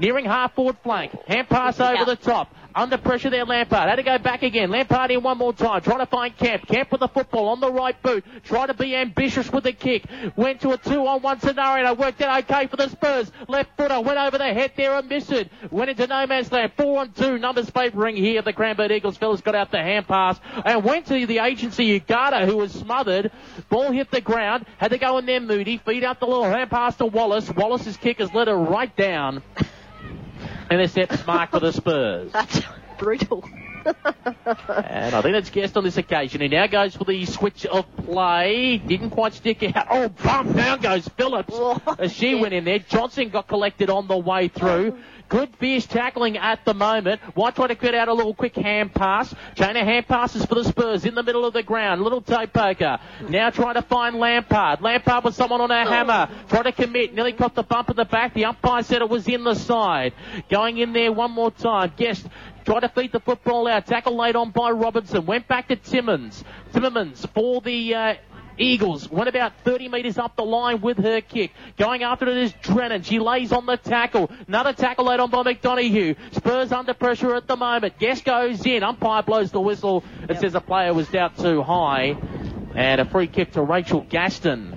nearing half-forward flank. Hand pass over yeah. the top. Under pressure there, Lampard. Had to go back again. Lampard in one more time. Trying to find Kemp. Kemp with the football on the right boot. Trying to be ambitious with the kick. Went to a two-on-one scenario. Worked out okay for the Spurs. Left footer. Went over the head there and missed it. Went into no man's land. four on two. Numbers favouring here. The Cranbourne Eagles fellas got out the hand pass and went to the agency Ugata, who was smothered. Ball hit the ground. Had to go in there, Moody. Feed out the little hand pass to Wallace. Wallace's kick has let her right down. Intercepts mark for the Spurs. That's brutal. And I think that's guessed on this occasion. He now goes for the switch of play. Didn't quite stick out. Oh, bump. Down goes Phillips. As she yeah. went in there. Johnson got collected on the way through. Good fierce tackling at the moment. White tried to cut out a little quick hand pass. Chain of hand passes for the Spurs in the middle of the ground. Little toe poker. Now trying to find Lampard. Lampard with someone on her hammer. Tried to commit. Nearly caught the bump at the back. The umpire said it was in the side. Going in there one more time. Guessed. Tried to feed the football out. Tackle laid on by Robinson. Went back to Timmins. Timmins for the uh, Eagles. Went about thirty metres up the line with her kick. Going after it is Drennan. She lays on the tackle. Another tackle laid on by McDonagh. Spurs under pressure at the moment. Guess goes in. Umpire blows the whistle. It yep. says a player was out too high. And a free kick to Rachel Gaston.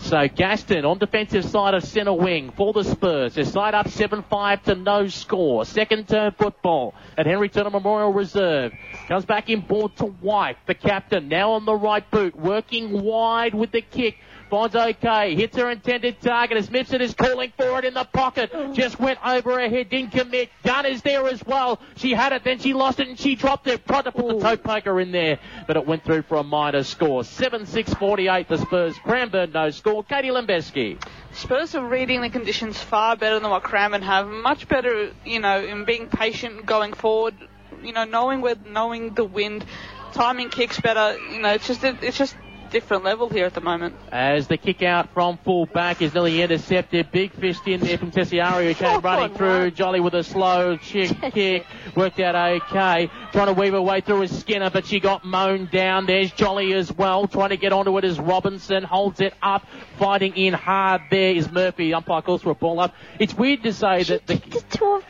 So Gaston on defensive side of centre wing for the Spurs. They're side up seven five to no score. Second term football at Henry Turner Memorial Reserve. Comes back inboard to White, the captain. Now on the right boot, working wide with the kick. Bond's okay. Hits her intended target as Mifsud is calling for it in the pocket. Just went over her head, didn't commit. Gunn is there as well. She had it, then she lost it, and she dropped it. Tried to put the toe poker in there, but it went through for a minor score. seven six forty-eight the Spurs. Cranbourne no score. Katie Lambeski. Spurs are reading the conditions far better than what Cranbourne have. Much better, you know, in being patient going forward. You know, knowing where, knowing the wind, timing kicks better. You know, it's just, it, it's just different level here at the moment. As the kick out from full back is nearly intercepted. Big fist in there from Tessiari, who came oh, running through. Right. Jolly with a slow chick kick. Worked out okay. Trying to weave her way through is Skinner, but she got mown down. There's Jolly as well. Trying to get onto it is Robinson. Holds it up. Fighting in hard there is Murphy. Umpire calls for a ball up. It's weird to say she that the... the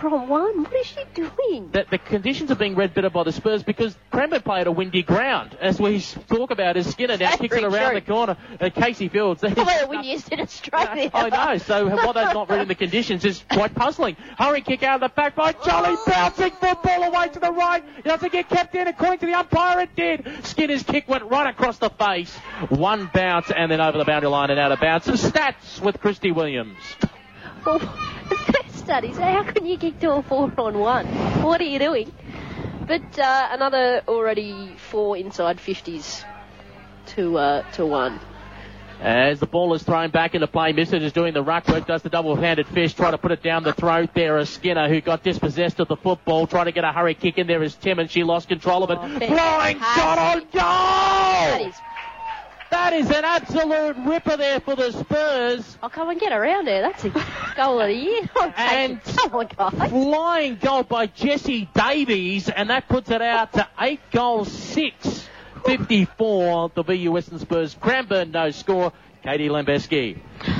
From one, what is she doing? That the conditions are being read better by the Spurs because Cranbourne play at a windy ground, as we talk about. As Skinner now kicks it around true. the corner at Casey Fields. Well, the windiest in Australia. I know. So what they've not read in the conditions is quite puzzling. Hurry kick out of the back by Jolly, bouncing football away to the right. It doesn't get kept in. According to the umpire, it did. Skinner's kick went right across the face. One bounce and then over the boundary line and out of bounds. Some stats with Christy Williams. Studies. How can you kick two or four on one? What are you doing? But uh, another already four inside fifties to uh, to one. As the ball is thrown back into play, Mifsud is doing the ruck work, does the double-handed fist, trying to put it down the throat there is Skinner, who got dispossessed of the football, trying to get a hurry kick in there is Tim, and she lost control of it. Oh, flying shot on goal! That is That is an absolute ripper there for the Spurs. Oh, come on, get around there. That's a goal of the year. And oh, God. Flying goal by Jesse Davies, and that puts it out to eight goals, six, fifty-four. The V U Western Spurs, Cranbourne no score. Katie Lambeski.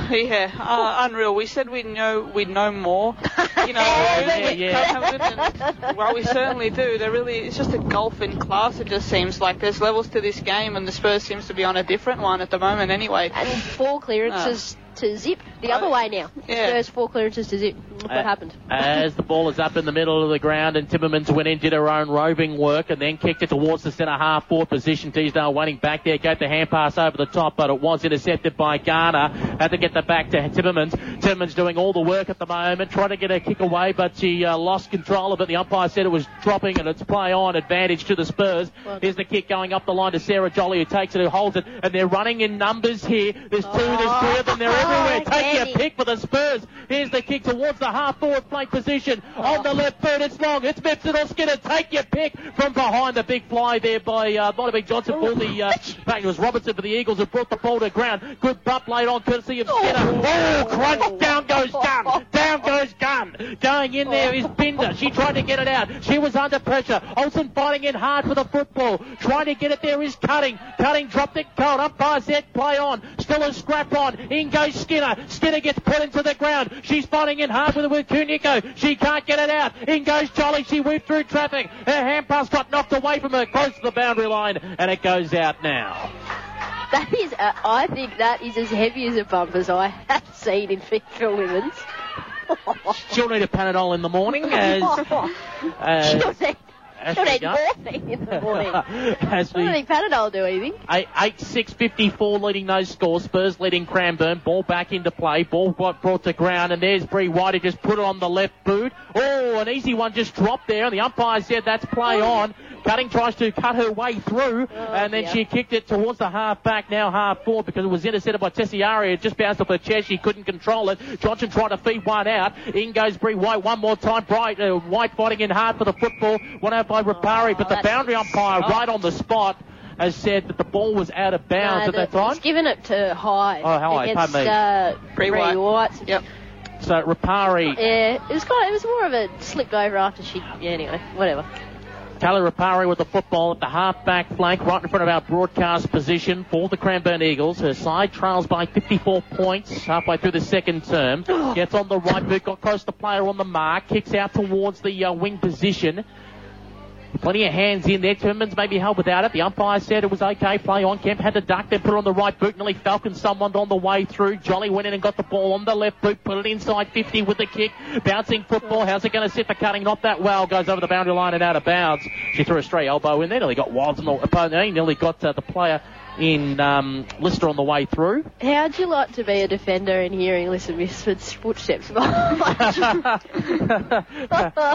Yeah, uh, unreal. We said we'd know, we'd know more. You know, yeah, yeah, yeah. Well, we certainly do. They're really, it's just a gulf in class, it just seems like. There's levels to this game, and the Spurs seems to be on a different one at the moment anyway. And four clearances uh, to zip the other uh, way now. Yeah. Spurs four clearances to zip. Look uh, what happened. As the ball is up in the middle of the ground, and Timmermans went in, did her own roving work, and then kicked it towards the centre half forward position. Teasdale waiting back there, gave the hand pass over the top, but it was intercepted by Garner. Had to get the back to Timmermans. Timmermans doing all the work at the moment, trying to get her kick away, but she uh, lost control of it. The umpire said it was dropping, and it's play on advantage to the Spurs. Well, here's the kick going up the line to Sarah Jolly, who takes it, who holds it, and they're running in numbers here. There's two, oh, there's three of them, they're everywhere. Oh, Take Katie. your pick for the Spurs. Here's the kick towards the half-forward flank position. Oh. On the left foot, it's long. It's Mifsud or Skinner. Take your pick from behind. The big fly there by uh, Bobby Johnson. Oh. The, uh, it was Robertson for the Eagles who brought the ball to ground. Good butt laid on, courtesy of Skinner. Oh, crunch. Down goes Gunn. Down goes Gunn. Going in there is Binder. She tried to get it out. She was under pressure. Olsen fighting in hard for the football. Trying to get it there is Cutting. Cutting dropped it cold. Up by Zed. Play on. Still a scrap on. In goes Skinner. Skinner gets put into the ground. She's fighting in hard with it with Kuniko. She can't get it out. In goes Jolly. She whipped through traffic. Her hand pass got knocked away from her. Close to the boundary line. And it goes out now. That is, a, I think that is as heavy as a bump as I have seen in female women's. She'll need a Panadol in the morning. As, as she'll need, she'll need morphine in the morning. As we, I don't think Panadol do anything. eight six fifty-four leading those scores. Spurs leading Cranbourne. Ball back into play. Ball brought to ground. And there's Bree White who just put it on the left boot. Oh, an easy one just dropped there. And the umpire said that's play oh. on. Cutting tries to cut her way through, oh, and then yeah. she kicked it towards the half-back, now half-forward, because it was intercepted by Tessiari. It just bounced off her chest. She couldn't control it. Johnson tried to feed one out. In goes Bree White one more time. Bright, uh, White fighting in hard for the football. One out by Rapari, oh, but the boundary umpire oh. right on the spot has said that the ball was out of bounds no, at the, that time. It's given it to High oh, hi, against uh, Bree White. White. Yep. So Rapari... Yeah, it was, kind of, it was more of a slipped over after she... Yeah, anyway, whatever. Kelly Rapari with the football at the half-back flank, right in front of our broadcast position for the Cranbourne Eagles. Her side trails by fifty-four points halfway through the second term. Gets on the right boot, got close to the player on the mark, kicks out towards the uh, wing position. Plenty of hands in there. Timmermans may be held without it. The umpire said it was okay. Play on. Kemp had to duck. Then put it on the right boot. Nearly falconed someone on the way through. Jolly went in and got the ball on the left boot. Put it inside fifty with the kick. Bouncing football. How's it going to sit for Cutting? Not that well. Goes over the boundary line and out of bounds. She threw a stray elbow in there. Nearly got Wilds in the opponent. Nearly got uh, the player in um, Lister on the way through. How'd you like to be a defender in hearing Alyssa Mifsud's footsteps behind you?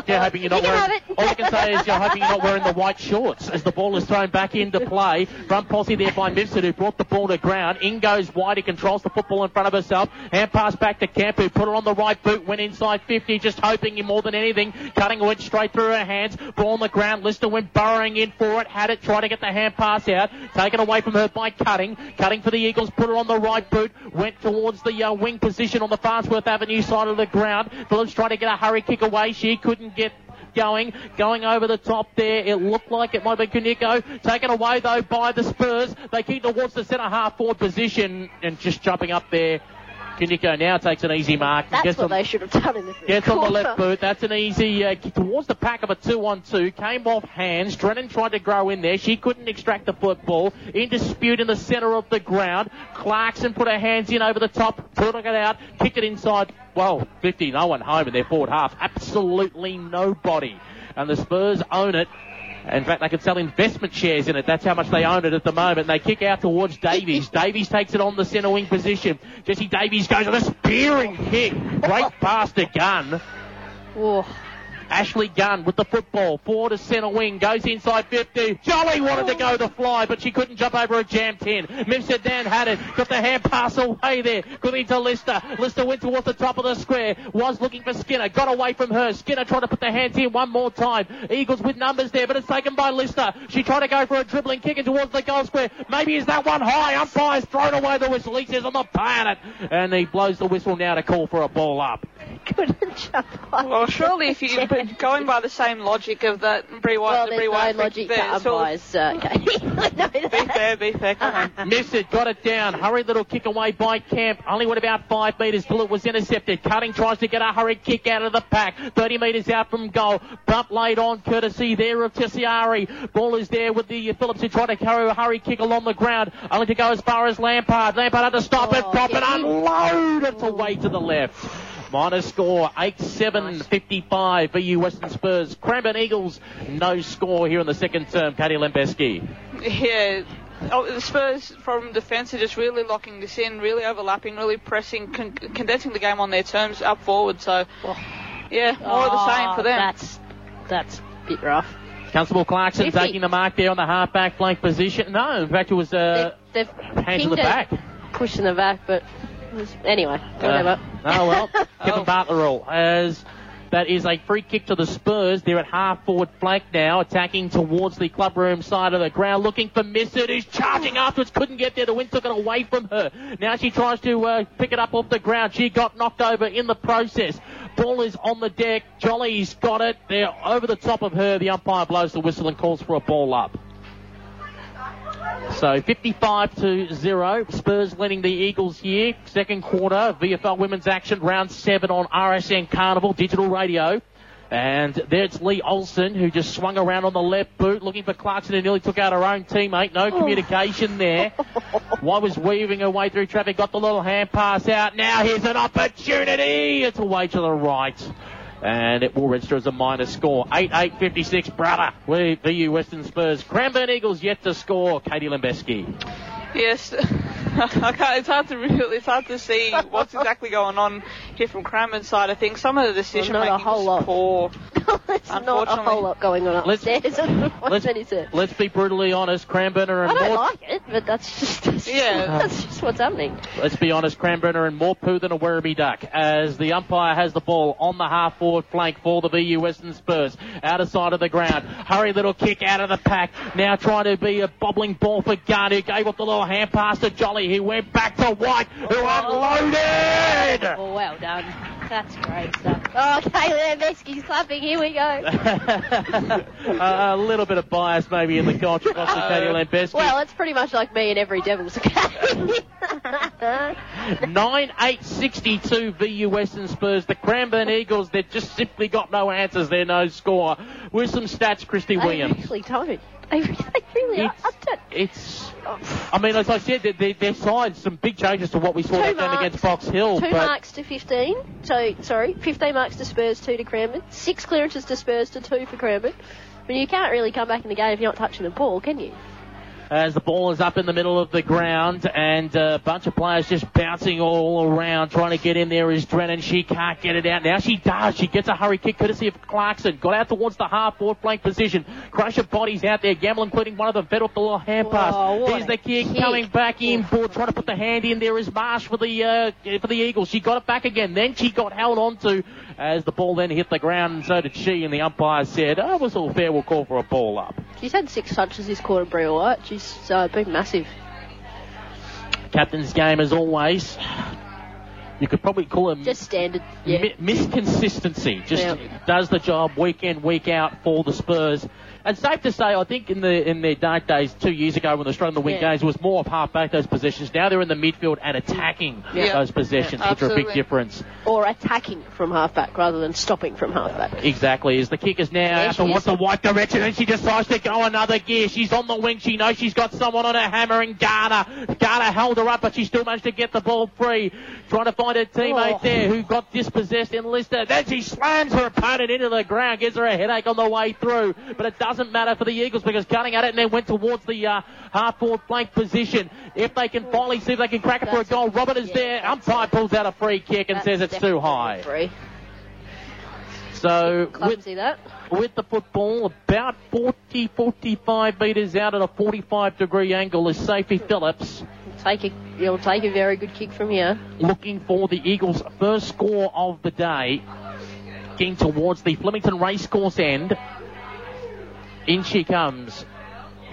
You're hoping you're not you wearing... All I can say is you're hoping you're not wearing the white shorts as the ball is thrown back into play. Front posse there by Mifsud, who brought the ball to ground. In goes White, who controls the football in front of herself. Hand pass back to Kemp, who put it on the right boot, went inside fifty, just hoping him more than anything. Cutting went straight through her hands. Ball on the ground. Lister went burrowing in for it. Had it, tried to get the hand pass out. Taken away from her by Cutting. Cutting for the Eagles, put it on the right boot, went towards the uh, wing position on the Farnsworth Avenue side of the ground. Phillips tried to get a hurry kick away. She couldn't get going. Going over the top there. It looked like it might be Kuniko. Taken away, though, by the Spurs. They keep towards the centre half forward position and just jumping up there. Kuniko now takes an easy mark. That's gets what on, they should have done in the first Gets quarter. On the left boot. That's an easy uh, towards the pack of a two on two. Came off hands. Drennan tried to grow in there. She couldn't extract the football. In dispute in the centre of the ground. Clarkson put her hands in over the top. Took it out. Kicked it inside. Well, fifty. No one home in their forward half. Absolutely nobody. And the Spurs own it. In fact, they could sell investment shares in it. That's how much they own it at the moment. They kick out towards Davies. Davies takes it on the centre wing position. Jesse Davies goes with a spearing kick. Great pass to Gunn. Whoa. Ashley Gunn with the football. Forward to centre wing. Goes inside fifty. Jolly wanted to go to fly, but she couldn't jump over a jammed ten. Mifsud Dan had it. Got the hand pass away there. Good into Lister. Lister went towards the top of the square. Was looking for Skinner. Got away from her. Skinner tried to put the hands in one more time. Eagles with numbers there, but it's taken by Lister. She tried to go for a dribbling kick in towards the goal square. Maybe is that one high? Umpire's thrown away the whistle. He says, I'm not paying it. And he blows the whistle now to call for a ball up. Couldn't jump on. Well, surely if you... But going by the same logic of the Bree White, well, the Bree White, no logic there, that umpires, uh, okay. Be fair, be fair, come uh-huh. on. Missed it, got it down. Hurried little kick away by Kemp. Only went about five metres till it was intercepted. Cutting tries to get a hurried kick out of the pack. thirty metres out from goal. Bump laid on, courtesy there of Tessiari. Ball is there with the Phillips who tried to carry a hurried kick along the ground. Only to go as far as Lampard. Lampard had to stop oh, it, prop yeah. and unload it away to the left. Minor score, eight seven fifty-five. V U Western Spurs. Cranbourne Eagles, no score here in the second term. Katie Lambeski. Yeah, oh, the Spurs from defence are just really locking this in, really overlapping, really pressing, con- condensing the game on their terms up forward. So, yeah, more oh, of the same for them. That's, that's a bit rough. Constable Clarkson fifty. Taking the mark there on the half-back flank position. No, in fact, it was uh, they've, they've hands in the back. Pushing the back, but... Anyway, whatever. Uh, oh, well, Kevin oh. Bartlett rule. As that is a free kick to the Spurs. They're at half-forward flank now, attacking towards the clubroom side of the ground, looking for Mifsud, who's charging afterwards, couldn't get there. The wind took it away from her. Now she tries to uh, pick it up off the ground. She got knocked over in the process. Ball is on the deck. Jolly's got it. They're over the top of her. The umpire blows the whistle and calls for a ball up. So fifty-five to zero, Spurs leading the Eagles here. Second quarter, V F L Women's Action, round seven on R S N Carnival Digital Radio. And there's Lee Olsen, who just swung around on the left boot, looking for Clarkson, who nearly took out her own teammate. No communication there. White was weaving her way through traffic, got the little hand pass out. Now here's an opportunity. It's away to the right. And it will register as a minor score. eight eight fifty-six, brother. We, V U Western Spurs. Cranbourne Eagles yet to score. Katie Lambeski. Yes. I can't, it's hard to really, it's hard to see what's exactly going on here from Cranbourne's side. I think some of the decision well, making is poor. There's not a whole lot going on upstairs. Let's, let's, let's be brutally honest. Cranbourne are in I don't more... like it, but that's just, that's yeah. just, that's just what's happening. Let's be honest. Cranbourne are in more poo than a Werribee duck as the umpire has the ball on the half-forward flank for the V U Western Spurs. Out of sight of the ground. Hurry little kick out of the pack. Now trying to be a bobbling ball for Gunn, who gave up the little hand pass to Jolly. He went back to White, who unloaded! Oh, well done. That's great stuff. Oh, Katie Lambeski's clapping. Here we go. uh, a little bit of bias maybe in the culture of Katie Lambeski. Well, it's pretty much like me and every Devils. nine eight sixty-two V U Western Spurs. The Cranbourne Eagles, they've just simply got no answers. They're no score. With some stats, Christy Williams. I actually don't. They really are. It's, it's, I mean, as I said, they, they've signed some big changes to what we saw that game against Box Hill. Two but marks to fifteen. So, sorry, fifteen marks to Spurs, two to Cranbourne. Six clearances to Spurs to two for Cranbourne. I mean, you can't really come back in the game if you're not touching the ball, can you? as the ball is up in the middle of the ground, and a bunch of players just bouncing all around, trying to get in there is Drennan. She can't get it out. Now she does. She gets a hurry kick courtesy of Clarkson. Got out towards the half-forward flank position. Crush of bodies out there. Gamble, including one of them, fed off the little hand pass. There's the kick, kick coming back in. Board trying to put the hand in. There is Marsh for the uh, for the Eagles. She got it back again. Then she got held on to as the ball then hit the ground, and so did she. And the umpire said, oh, it's all fair. We'll call for a ball up. She's had six touches this quarter, Bree White. She's uh, been massive. Captain's game, as always. You could probably call him just standard, yeah. mi- misconsistency. Just yeah. does the job week in, week out for the Spurs. And safe to say, I think in the in their dark days two years ago when they struggled in the win yeah. games, it was more of half-back those possessions. Now they're in the midfield and attacking yeah. those possessions, yeah, which are a big difference. Or attacking from half-back rather than stopping from half-back. Exactly. As the kick is now out towards the white direction, and she decides to go another gear. She's on the wing. She knows she's got someone on her hammer in Garner. Garner held her up, but she still managed to get the ball free. Trying to find her teammate oh. there who got dispossessed in Lister. Then she slams her opponent into the ground, gives her a headache on the way through. But it doesn't matter for the Eagles because cutting at it and then went towards the uh, half-forward flank position. If they can finally see if they can crack it that's for a goal. Robert is yeah, there. Umpire it. pulls out a free kick and that's says it's too high. Free. So with, that. with the football about forty, forty-five metres out at a forty-five degree angle is Sophie Phillips. Take a, you'll take a very good kick from here. Looking for the Eagles' first score of the day. Kicking towards the Flemington Racecourse end. In she comes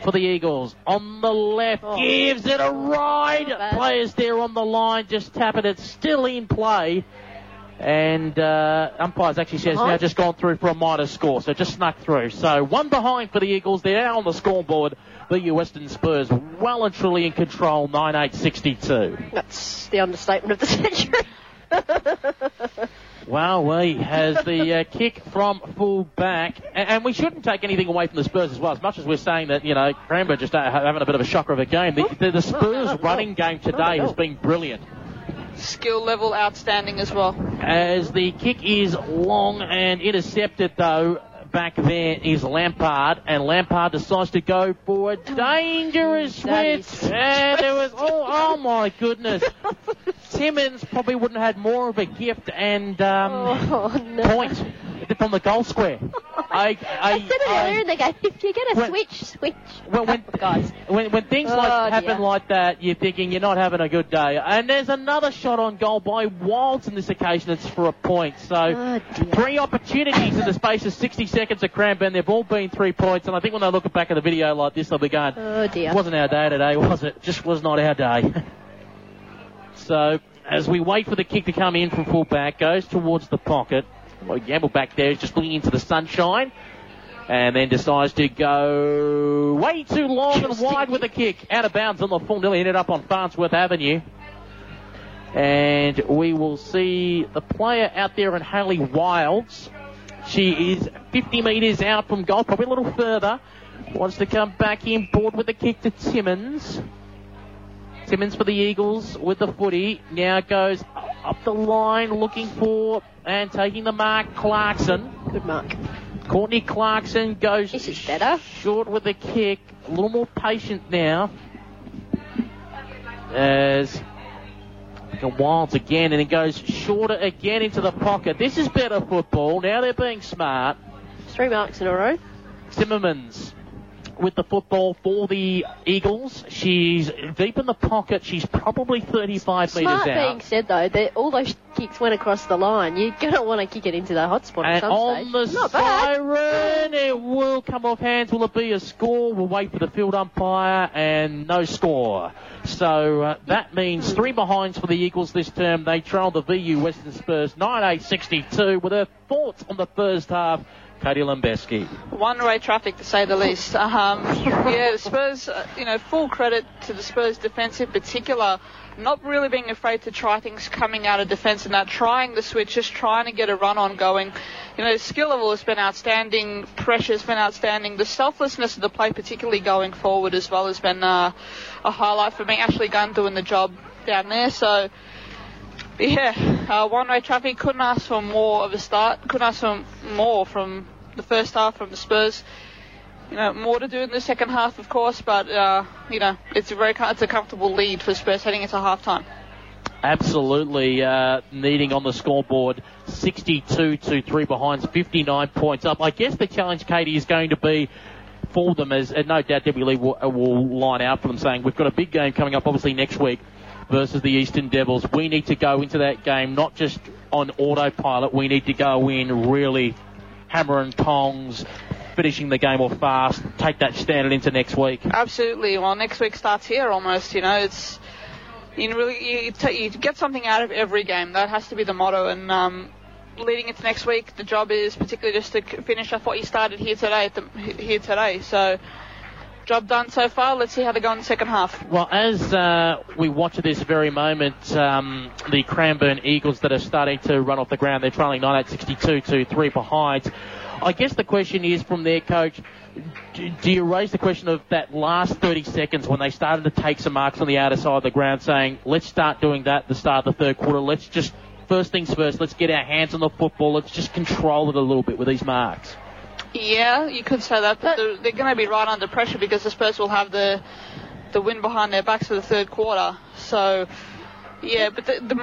for the Eagles. On the left, oh, gives it a ride. Players there on the line, just tap it. It's still in play. And uh, umpires actually says now just gone through for a minor score, so just snuck through. So one behind for the Eagles there on the scoreboard. The Western Spurs well and truly in control, nine eight sixty-two. That's the understatement of the century. Wowee, has the uh, kick from full back. And, and we shouldn't take anything away from the Spurs as well. As much as we're saying that, you know, Cranbourne just uh, having a bit of a shocker of a game, the, the, the Spurs no, running game today has been brilliant. Skill level outstanding as well. As the kick is long and intercepted, though, back there is Lampard, and Lampard decides to go for a dangerous switch. And it was, oh, oh my goodness. Simmons probably wouldn't have had more of a gift and um, oh, no. point from the goal square. I, I, I said it earlier in the game, if you get a when, switch, switch. Well, when, guys. when, when things oh, like happen dear. like that, you're thinking you're not having a good day. And there's another shot on goal by Wilds on this occasion. It's for a point. So oh, three opportunities in the space of sixty seconds at Cranbourne. They've all been three points. And I think when they look back at the video like this, they'll be going, oh, dear. It wasn't our day today, was it? Just was not our day. So as we wait for the kick to come in from fullback, goes towards the pocket. Well, Gamble back there is just looking into the sunshine and then decides to go way too long and wide with a kick. Out of bounds on the full, nearly ended up on Farnsworth Avenue. And we will see the player out there in Hayley Wilds. She is fifty metres out from goal, probably a little further. Wants to come back in, board with a kick to Timmins. Timmins for the Eagles with the footy. Now goes up the line looking for and taking the mark, Clarkson. Good mark. Courtney Clarkson goes this is better. short with the kick. A little more patient now. As Wilds again, and it goes shorter again into the pocket. This is better football. Now they're being smart. Three marks in a row. Zimmerman's with the football for the Eagles. She's deep in the pocket. She's probably thirty-five metres out. Smart being said, though, that all those kicks went across the line. You're going to want to kick it into the hot spot at some stage. And on the siren, it will come off hands. Will it be a score? We'll wait for the field umpire, and no score. So uh, that means three behinds for the Eagles this term. They trail the V U Western Spurs nine eight sixty-two with her thoughts on the first half. Katie Lambeski. One-way traffic, to say the least. Um, yeah, Spurs, uh, you know, full credit to the Spurs defence in particular, not really being afraid to try things coming out of defence and that, trying the switch, just trying to get a run on going. You know, skill level has been outstanding, pressure has been outstanding. The selflessness of the play, particularly going forward as well, has been uh, a highlight for me. Ashley Gunn doing the job down there, so... Yeah, uh, one-way traffic. Couldn't ask for more of a start. Couldn't ask for more from the first half from the Spurs. you know, more to do in the second half, of course, but, uh, you know, it's a very it's a comfortable lead for Spurs heading into halftime. Absolutely, uh, needing on the scoreboard sixty-two to three behinds, fifty-nine points up. I guess the challenge, Katie, is going to be for them, as and no doubt Debbie Lee will, will line out for them, saying we've got a big game coming up, obviously, next week versus the Eastern Devils. We need to go into that game not just on autopilot. We need to go in really hammer and tongs, finishing the game off fast, take that standard into next week. Absolutely. Well, next week starts here almost, you know, it's... You really you, t- you get something out of every game. That has to be the motto. And um, leading into next week, the job is particularly just to c- finish off what you started here today. At the, here today, so job done so far. Let's see how they go in the second half. Well, as uh, we watch at this very moment, um, the Cranbourne Eagles that are starting to run off the ground. They're trailing nine eight sixty-two to three behind. I guess the question is from their coach. Do you raise the question of that last thirty seconds when they started to take some marks on the outer side of the ground, saying, let's start doing that at the start of the third quarter. Let's just, first things first, let's get our hands on the football. Let's just control it a little bit with these marks. Yeah, you could say that, but they're, they're going to be right under pressure because the Spurs will have the the wind behind their backs for the third quarter. So, yeah, but the the,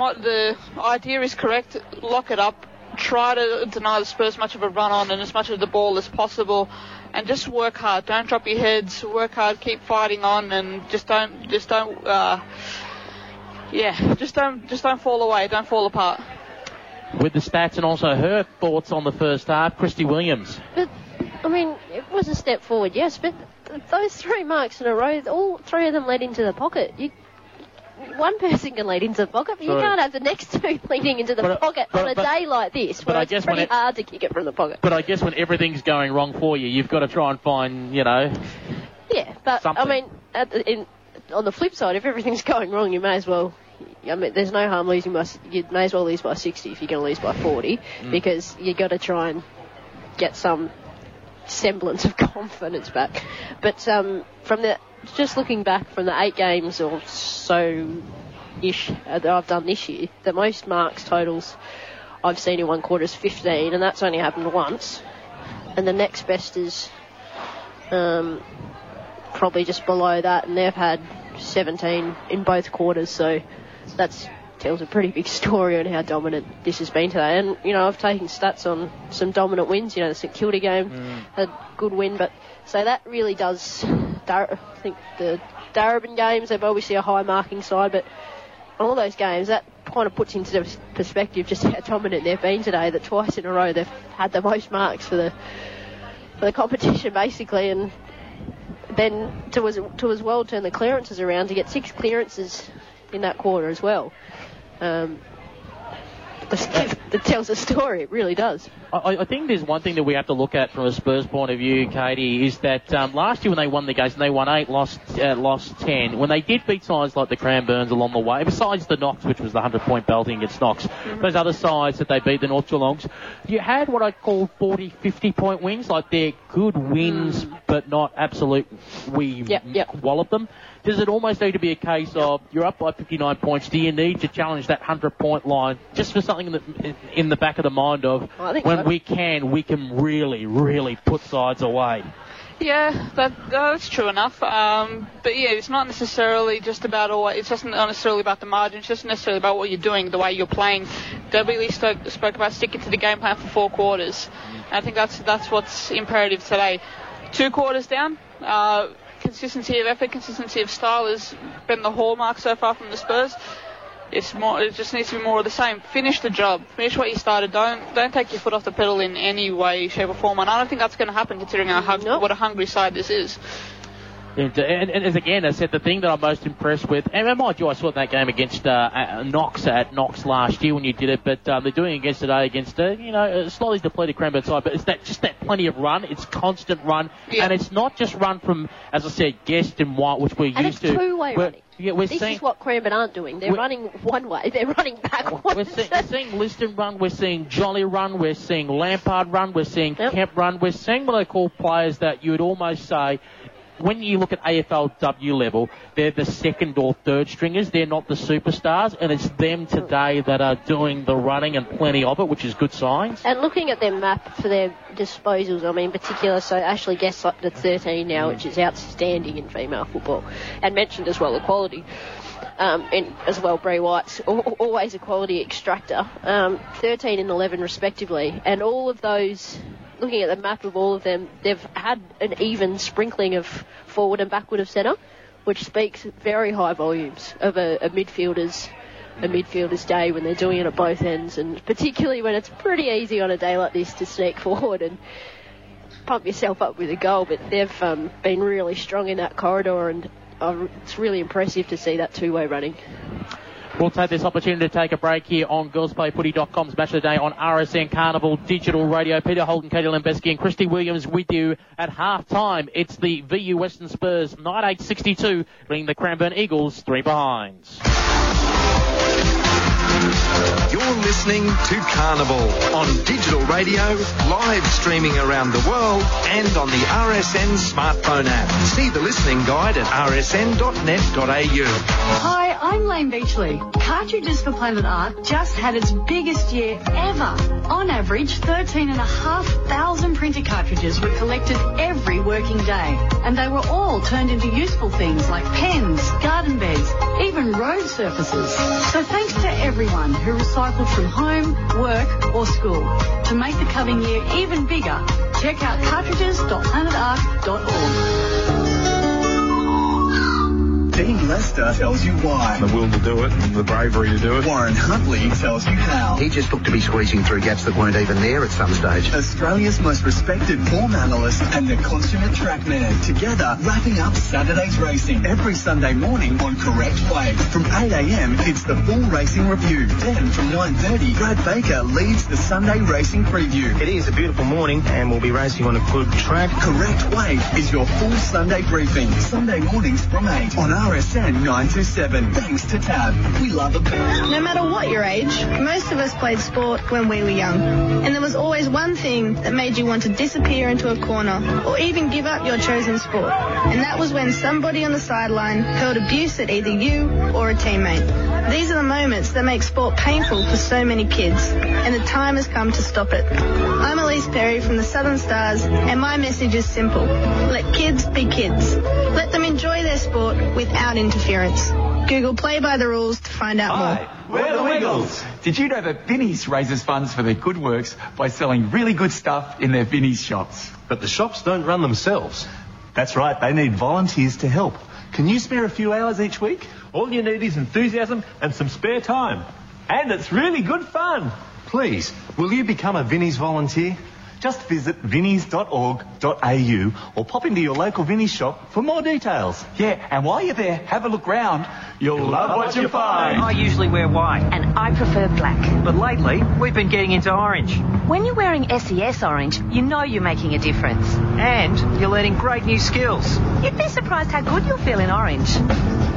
the idea is correct. Lock it up. Try to deny the Spurs much of a run on and as much of the ball as possible. And just work hard. Don't drop your heads. Work hard. Keep fighting on, and just don't, just don't, uh, yeah, just don't, just don't fall away. Don't fall apart. With the stats and also her thoughts on the first half, Christy Williams. But I mean, it was a step forward, yes. But those three marks in a row, all three of them led into the pocket. You, one person can lead into the pocket, but True. You can't have the next two leading into the but, pocket but, on but, a day like this, where it's pretty it, hard to kick it from the pocket. But I guess when everything's going wrong for you, you've got to try and find, you know, yeah, but something. I mean, at the, in, on the flip side, if everything's going wrong, you may as well. I mean, there's no harm losing by. You may as well lose by sixty if you're going to lose by forty, mm. because you got to try and get some semblance of confidence back. But um, from the. Just looking back from the eight games or so-ish that I've done this year, the most marks totals I've seen in one quarter is fifteen, and that's only happened once. And the next best is um, probably just below that, and they've had seventeen in both quarters, so that tells a pretty big story on how dominant this has been today. And, you know, I've taken stats on some dominant wins. You know, the St Kilda game, mm. a good win, but so that really does... Dar- I think the Darebin games, they're obviously a high marking side, but on all those games, that kind of puts into perspective just how dominant they've been today, that twice in a row they've had the most marks for the for the competition, basically, and then to as, to as well turn the clearances around, to get six clearances in that quarter as well. Um, That tells a story, it really does. I, I think there's one thing that we have to look at from a Spurs point of view, Katie, is that um, last year when they won the games, and they won eight, lost uh, lost ten, when they did beat sides like the Cranbournes along the way, besides the Knox, which was the hundred-point belting against Knox, mm-hmm. those other sides that they beat, the North Geelongs, you had what I call forty, fifty-point wins, like they're good wins, mm. but not absolute we yep, yep. wallop them. Does it almost need to be a case of you're up by fifty-nine points? Do you need to challenge that hundred-point line just for something in the, in the back of the mind of well, when so. we can, we can really, really put sides away? Yeah, that, that's true enough. Um, but, yeah, it's not necessarily just about all. It's just not necessarily about the margin. It's just necessarily about what you're doing, the way you're playing. Debbie Lee spoke, spoke about sticking to the game plan for four quarters. And I think that's that's what's imperative today. Two quarters down. Uh, Consistency of effort, consistency of style has been the hallmark so far from the Spurs. It's more. It just needs to be more of the same. Finish the job. Finish what you started. Don't don't take your foot off the pedal in any way, shape or form. And I don't think that's going to happen considering how hung- nope. what a hungry side this is. And, and, and again, I said the thing that I'm most impressed with, and mind you, I saw that game against uh, Knox at Knox last year when you did it, but um, they're doing it against today against uh, you know a slightly depleted Cranbourne side, but it's that just that plenty of run, it's constant run, yeah. and it's not just run from, as I said, Guest and White, which we're and used to. And it's two-way running. Yeah, we're this seeing, is what Cranbourne aren't doing. They're running one way. They're running backwards. We're, see, we're seeing Liston run. We're seeing Jolly run. We're seeing Lampard run. We're seeing yep. Kemp run. We're seeing what I call players that you would almost say when you look at A F L W level, they're the second or third stringers. They're not the superstars, and it's them today that are doing the running, and plenty of it, which is good signs. And looking at their map for their disposals, I mean, in particular, so Ashley Guest's up to thirteen now, which is outstanding in female football, and mentioned as well equality. Um, and as well, Bree White's always a quality extractor, um, thirteen and eleven respectively. And all of those, looking at the map of all of them, they've had an even sprinkling of forward and backward of centre, which speaks very high volumes of a, a midfielder's a midfielder's day when they're doing it at both ends, and particularly when it's pretty easy on a day like this to sneak forward and pump yourself up with a goal. But they've um, been really strong in that corridor, and Uh, it's really impressive to see that two-way running. We'll take this opportunity to take a break here on girls play footy dot com's Match of the Day on R S N Carnival Digital Radio. Peter Holden, Katie Lambeski and Christy Williams with you at half-time. It's the V U Western Spurs ninety-eight sixty-two, leading the Cranbourne Eagles three behinds. You're listening to Carnival on digital radio, live streaming around the world and on the R S N smartphone app. See the listening guide at r s n dot net dot a u. Hi, I'm Lane Beachley. Cartridges for Planet Art just had its biggest year ever. On average, thirteen thousand five hundred printer cartridges were collected every working day, and they were all turned into useful things like pens, garden beds, even road surfaces. So thanks to everyone who recycled from home, work or school. To make the coming year even bigger, check out cartridges dot planet arc dot org. Dean Lester tells you why. The will to do it and the bravery to do it. Warren Huntley tells you how. He just looked to be squeezing through gaps that weren't even there at some stage. Australia's most respected form analyst and the consummate track man. Together, wrapping up Saturday's racing. Every Sunday morning on Correct Play. From eight a m, it's the full racing review. Then from nine thirty, Brad Baker leads the Sunday racing preview. It is a beautiful morning and we'll be racing on a good track. Correct Way is your full Sunday briefing. Sunday mornings from eight on R S N nine two seven. Thanks to Tab. We love it. No matter what your age, most of us played sport when we were young. And there was always one thing that made you want to disappear into a corner or even give up your chosen sport. And that was when somebody on the sideline hurled abuse at either you or a teammate. These are the moments that make sport painful for so many kids. And the time has come to stop it. I'm Elise Perry from the Southern Stars, and my message is simple. Let kids be kids. Let them enjoy their sport with without interference. Google Play by the Rules to find out more. Hi, we're the Wiggles. Did you know that Vinnie's raises funds for their good works by selling really good stuff in their Vinnie's shops? But the shops don't run themselves. That's right, they need volunteers to help. Can you spare a few hours each week? All you need is enthusiasm and some spare time. And it's really good fun. Please, will you become a Vinnie's volunteer? Just visit vinnies dot org dot a u or pop into your local Vinnie's shop for more details. Yeah, and while you're there, have a look round. You'll, You'll love, love what you find. I usually wear white. And I prefer black. But lately, we've been getting into orange. When you're wearing S E S orange, you know you're making a difference. And you're learning great new skills. You'd be surprised how good you'll feel in orange.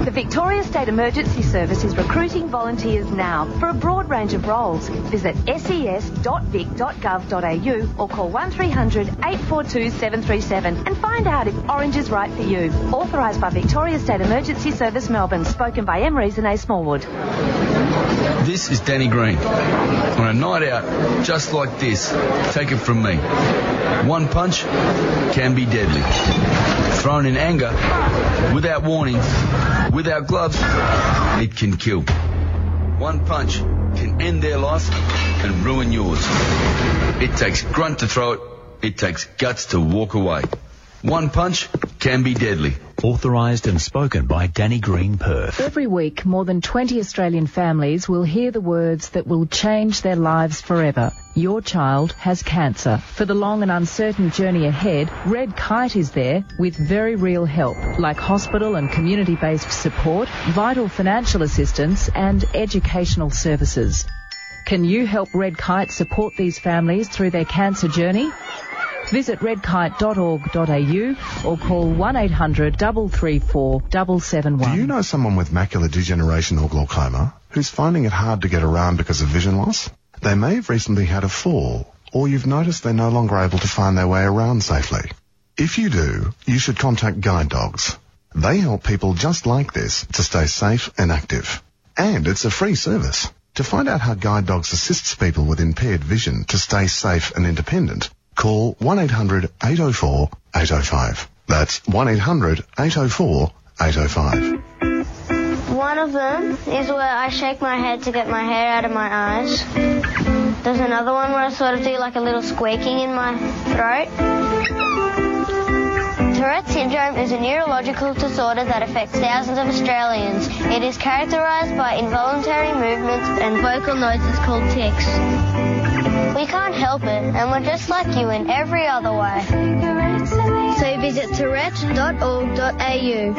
The Victoria State Emergency Service is recruiting volunteers now for a broad range of roles. Visit s e s dot vic dot gov dot a u or call one three hundred eight four two seven three seven and find out if orange is right for you. Authorised by Victoria State Emergency Service Melbourne. Spoken by Em Rees and A. Smallwood. This is Danny Green. On a night out just like this, take it from me. One punch can be deadly. Thrown in anger, without warning, without gloves, it can kill. One punch can end their life and ruin yours. It takes grunt to throw it. It takes guts to walk away. One punch can be deadly. Authorised and spoken by Danny Green, Perth. Every week, more than twenty Australian families will hear the words that will change their lives forever. Your child has cancer. For the long and uncertain journey ahead, Red Kite is there with very real help, like hospital and community-based support, vital financial assistance and educational services. Can you help Red Kite support these families through their cancer journey? Visit red kite dot org dot a u or call one eight hundred, three three four, seven seven one. Do you know someone with macular degeneration or glaucoma who's finding it hard to get around because of vision loss? They may have recently had a fall, or you've noticed they're no longer able to find their way around safely. If you do, you should contact Guide Dogs. They help people just like this to stay safe and active. And it's a free service. To find out how Guide Dogs assists people with impaired vision to stay safe and independent, call one eight hundred eight oh four eight oh five. That's one eight hundred eight oh four eight oh five. One of them is where I shake my head to get my hair out of my eyes. There's another one where I sort of do like a little squeaking in my throat. Tourette syndrome is a neurological disorder that affects thousands of Australians. It is characterised by involuntary movements and vocal noises called tics. We can't help it, and we're just like you in every other way. So visit tourette dot org dot a u.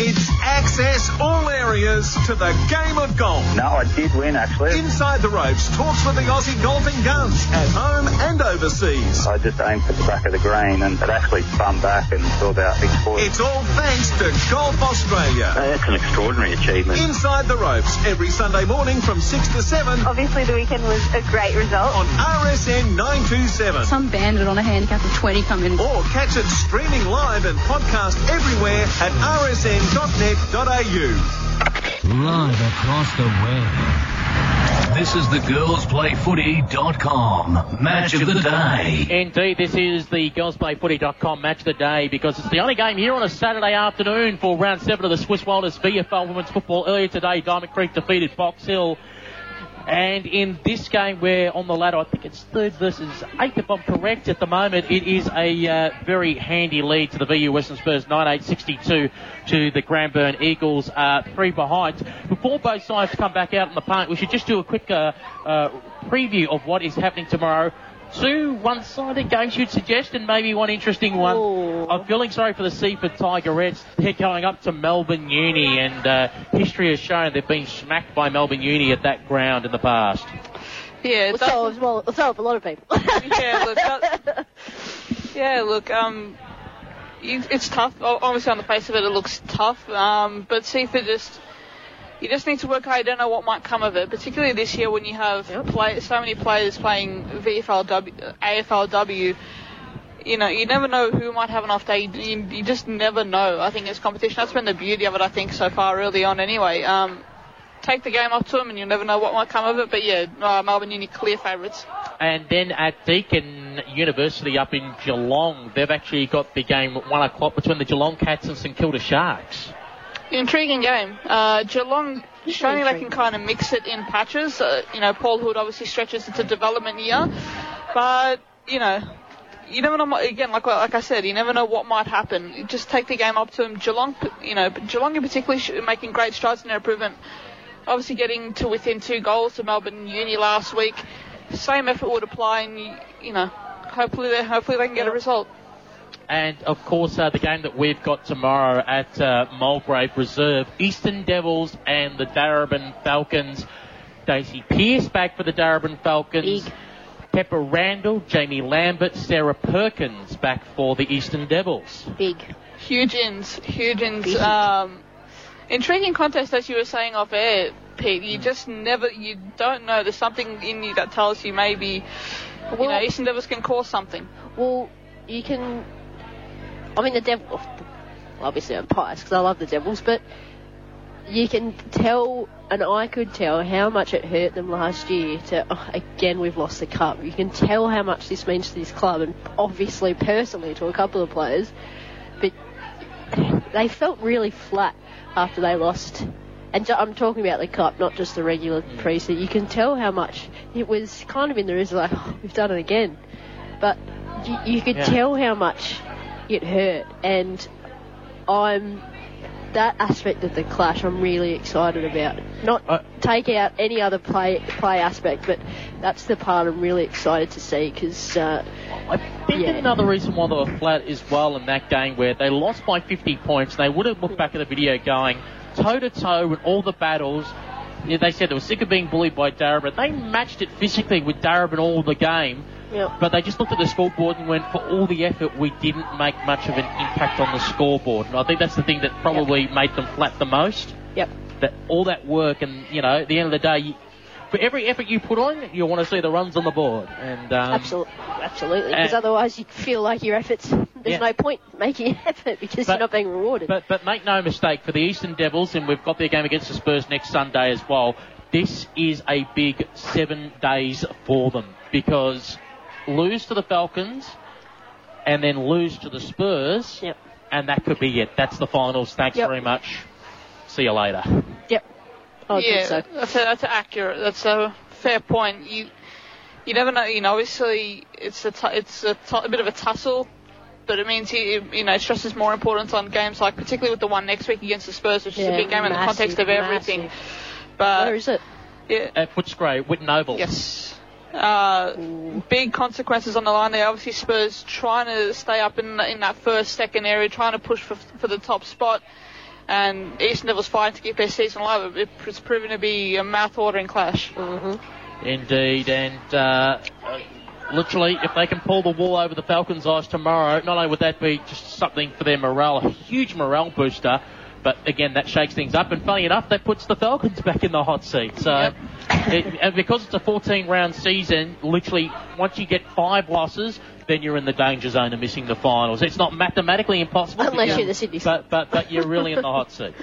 It's access all areas to the game of golf. No, I did win, actually. Inside the Ropes talks with the Aussie golfing guns at home and overseas. I just aimed for the back of the green and it actually spun back and saw about big sports. It's all thanks to Golf Australia. Oh, that's an extraordinary achievement. Inside the Ropes every Sunday morning from six to seven. Obviously, the weekend was a great result. On R S N nine two seven. Some bandit on a handicap of twenty come in. Or catch it streaming live and podcast everywhere at R S N. .net.au. Live across the web. This is the girls play footy dot com match of the day. Indeed, this is the girls play footy dot com match of the day because it's the only game here on a Saturday afternoon for round seven of the Swiss Wilders V F L Women's Football. Earlier today, Diamond Creek defeated Box Hill. And in this game, we're on the ladder. I think it's third versus eighth, if I'm correct at the moment. It is a uh, very handy lead to the V U Western Spurs, nine eight sixty-two to the Cranbourne Eagles, uh, three behind. Before both sides come back out in the park, we should just do a quick uh, uh, preview of what is happening tomorrow. Two one-sided games, you'd suggest, and maybe one interesting one. Ooh. I'm feeling sorry for the Seaford Tigerettes. They're going up to Melbourne Uni, and uh, history has shown they've been smacked by Melbourne Uni at that ground in the past. Yeah, well, so have well, so a lot of people. yeah, look, that, yeah, look. Um, it's tough. Obviously, on the face of it, it looks tough. Um, but Seaford just. You just need to work hard. You don't know what might come of it, particularly this year when you have yep. play, so many players playing V F L W, A F L W. You know, you never know who might have an off day. You, you just never know. I think it's competition. That's been the beauty of it, I think, so far early on anyway. Um, take the game off to them and you'll never know what might come of it. But, yeah, uh, Melbourne Uni clear favourites. And then at Deakin University up in Geelong, they've actually got the game at one o'clock between the Geelong Cats and St Kilda Sharks. Intriguing game. Uh, Geelong showing they can kind of mix it in patches. Uh, you know, Paul Hood obviously stretches into development year, but you know, you never know. Again, like like I said, you never know what might happen. Just take the game up to them. Geelong, you know, Geelong in particular making great strides in their improvement. Obviously, getting to within two goals to Melbourne Uni last week. Same effort would apply, and you, you know, hopefully they hopefully they can get a result. And, of course, uh, the game that we've got tomorrow at uh, Mulgrave Reserve, Eastern Devils and the Darebin Falcons. Daisy Pearce back for the Darebin Falcons. Big. Pepper Randall, Jamie Lambert, Sarah Perkins back for the Eastern Devils. Big. Huge ins. Huge ins. Um, intriguing contest, as you were saying off air, Pete. You just never, you don't know. There's something in you that tells you maybe, well, you know, Eastern Devils can cause something. Well, you can... I mean, the Devils, obviously I'm biased because I love the Devils, but you can tell, and I could tell, how much it hurt them last year to, oh, again, we've lost the cup. You can tell how much this means to this club and obviously personally to a couple of players, but they felt really flat after they lost. And I'm talking about the cup, not just the regular preseason. You can tell how much it was kind of in the reserve, like, oh, we've done it again. But you, you could yeah. tell how much... it hurt, and I'm that aspect of the clash I'm really excited about. Not uh, take out any other play play aspect, but that's the part I'm really excited to see because uh, I think yeah. another reason why they were flat is well in that game where they lost by fifty points. They would have looked back at the video going toe to toe in all the battles. They said they were sick of being bullied by Darebin. They matched it physically with Darebin all the game. Yep. But they just looked at the scoreboard and went, for all the effort, we didn't make much of an impact on the scoreboard. And I think that's the thing that probably yep. made them flat the most. Yep. That all that work and, you know, at the end of the day, you, for every effort you put on, you want to see the runs on the board. And um, Absol- Absolutely. Because otherwise you feel like your effort's There's yeah. no point making an effort because but, you're not being rewarded. But, but make no mistake, for the Eastern Devils, and we've got their game against the Spurs next Sunday as well, this is a big seven days for them, because lose to the Falcons and then lose to the Spurs, yep. and that could be it. That's the finals. Thanks yep. very much. See you later. Yep. I yeah, think so. that's, a, that's accurate. That's a fair point. You you never know. You know, obviously it's a t- it's a, t- a bit of a tussle, but it means you, you know stress is more important on games like particularly with the one next week against the Spurs, which yeah, is a big game massive, in the context of everything. Massive. But where is it? Yeah. At Footscray, Whitten Oval. Yes. Uh, big consequences on the line there. Obviously, Spurs trying to stay up in in that first, second area, trying to push for for the top spot, and Eastern Devils fighting to keep their season alive. It, it's proven to be a mouth-watering clash. Mm-hmm. Indeed, and uh, literally, if they can pull the wool over the Falcons' eyes tomorrow, not only would that be just something for their morale, a huge morale booster, but again, that shakes things up, and funny enough, that puts the Falcons back in the hot seat. So, yep. it, and because it's a fourteen-round season, literally, once you get five losses, then you're in the danger zone of missing the finals. It's not mathematically impossible, unless you're the Sydney, but but but you're really in the hot seat.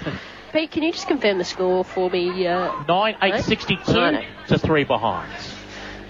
Pete, can you just confirm the score for me? Uh, Nine eight sixty two to three behind.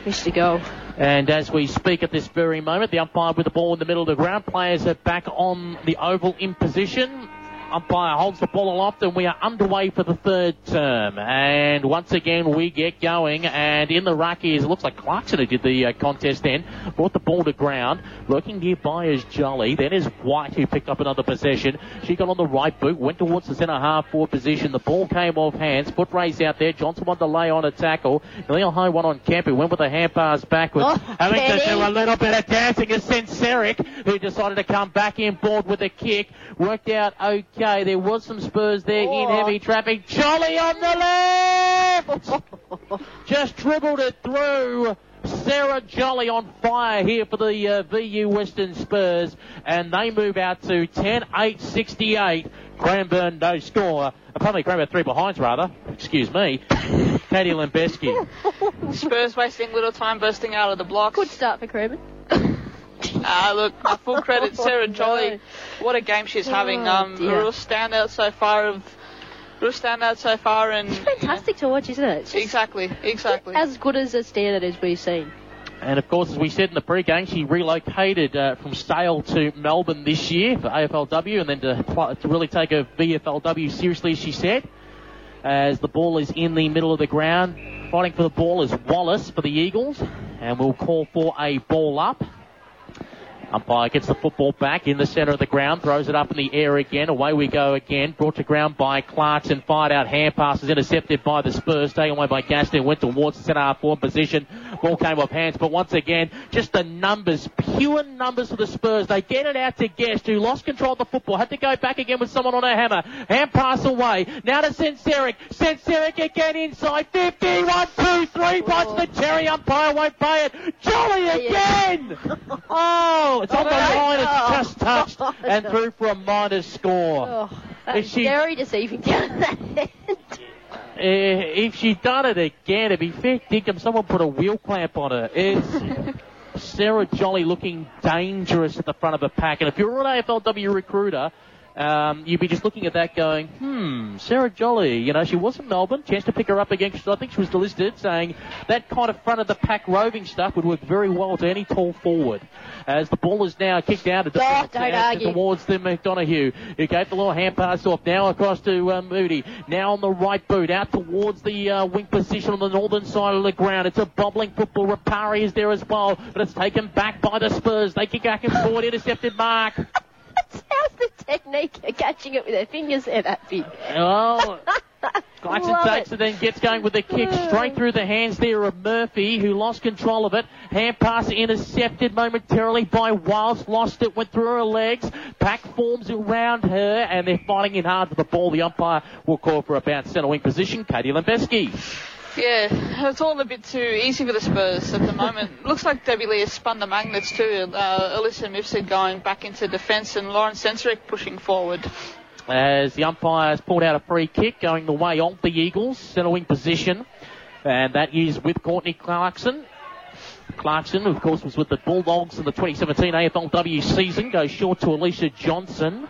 Missed the goal. And as we speak at this very moment, the umpire with the ball in the middle of the ground. Players are back on the oval in position. Umpire holds the ball aloft, and we are underway for the third term. And once again, we get going. And in the ruck is, it looks like Clarkson who did the uh, contest then, brought the ball to ground. Lurking nearby is Jolly. Then is White, who picked up another possession. She got on the right boot, went towards the centre half forward position. The ball came off hands. Foot race out there. Johnson won the lay on a tackle. Neil High one on Kemp, who went with a hand pass backwards. Oh, having Kenny. to do a little bit of dancing is Sinceric, who decided to come back in board with a kick. Worked out okay. Okay, there was some Spurs there oh. in heavy traffic. Jolly on the left! Just dribbled it through. Sarah Jolly on fire here for the uh, V U Western Spurs. And they move out to ten eight sixty-eight. Cranbourne no score. Apparently Cranbourne three behinds rather. Excuse me. Katie Lambeski. Spurs wasting little time bursting out of the blocks. Good start for Cranbourne. Ah, uh, look, my full credit, Sarah Jolly. No. What a game she's having. Um, oh, real standout so far of, real standout so far, and it's fantastic you know, to watch, isn't it? Just exactly, exactly. As good as a standout as we've seen. And of course, as we said in the pre-game, she relocated uh, from Sale to Melbourne this year for A F L W, and then to, to really take her V F L W seriously, she said. As the ball is in the middle of the ground, fighting for the ball is Wallace for the Eagles, and we'll call for a ball up. Umpire gets the football back in the centre of the ground, throws it up in the air again. Away we go again. Brought to ground by Clarkson. Fired out hand passes, intercepted by the Spurs. Taken away by Gaston. Went towards the centre half forward position. Ball came off hands. But once again, just the numbers, pure numbers for the Spurs. They get it out to Guest, who lost control of the football. Had to go back again with someone on her hammer. Hand pass away. Now to Sinceric. Sinceric again inside. fifty, one, two, three. Watch the cherry. Umpire won't pay it. Jolly again! Oh! It's on the line, it's just touched and through for a minor score. Oh, that's very deceiving. If she'd done it again, it'd be fair dinkum. Someone put a wheel clamp on her. It's Sarah Jolly looking dangerous at the front of a pack. And if you're an A F L W recruiter, um, you'd be just looking at that going, hmm, Sarah Jolly. You know, she was in Melbourne. Chance to pick her up again. I think she was delisted, saying that kind of front-of-the-pack roving stuff would work very well to any tall forward. As the ball is now kicked out of the oh, out towards the McDonagh, who gave the little hand pass off. Now across to uh, Moody. Now on the right boot, out towards the uh, wing position on the northern side of the ground. It's a bobbling football. Rapari is there as well, but it's taken back by the Spurs. They kick back and forward. Intercepted mark. How's the technique of catching it with her fingers there, that big? Oh, Glyson takes it and then gets going with a kick straight through the hands there of Murphy, who lost control of it. Hand pass intercepted momentarily by Wiles. Lost it, went through her legs. Pack forms around her, and they're fighting it hard for the ball. The umpire will call for a bounce. Centre wing position, Katie Lambeski. Yeah, it's all a bit too easy for the Spurs at the moment. Looks like Debbie Lee has spun the magnets too. Uh, Alyssa Mifsud going back into defence and Lauren Sinceric pushing forward. As the umpire has pulled out a free kick going the way of the Eagles, centre wing position. And that is with Courtney Clarkson. Clarkson, of course, was with the Bulldogs in the twenty seventeen A F L W season. Goes short to Alicia Johnson.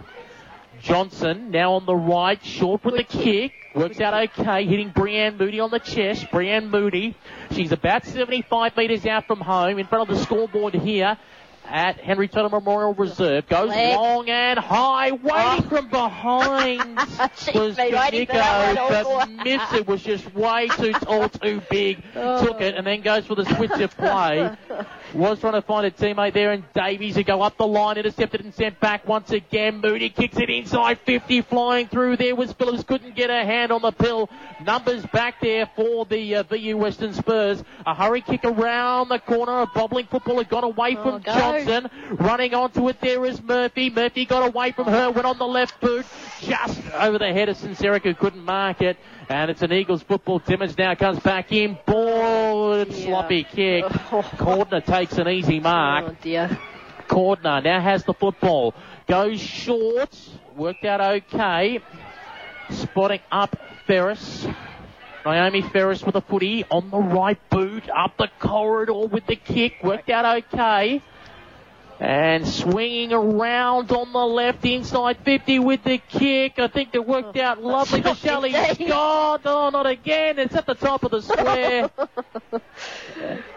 Johnson now on the right, short with the kick. Works out okay, hitting Brianne Moody on the chest. Brianne Moody, she's about seventy-five metres out from home, in front of the scoreboard here at Henry Turner Memorial Reserve. Goes Leg. long and high, waiting oh. from behind was Danico, but missed it, was just way too tall, too big. Oh. Took it and then goes for the switch of play. Was trying to find a teammate there, and Davies who go up the line, intercepted and sent back once again. Moody kicks it inside fifty, flying through there was Phillips, couldn't get a hand on the pill. Numbers back there for the uh, V U Western Spurs. A hurry kick around the corner, a bobbling footballer got away oh, from Johnson. Running onto it there is Murphy. Murphy got away from her, went on the left boot, just over the head of Sinceric, who couldn't mark it. And it's an Eagles football. Timmins now comes back in. Ball and yeah. sloppy kick. Oh. Cordner takes an easy mark. Oh, dear. Cordner now has the football. Goes short. Worked out okay. Spotting up Ferris. Naomi Ferris with a footy on the right boot. Up the corridor with the kick. Worked out okay. And swinging around on the left, inside fifty with the kick. I think it worked out lovely for Shelley Scott. Oh, not again. It's at the top of the square.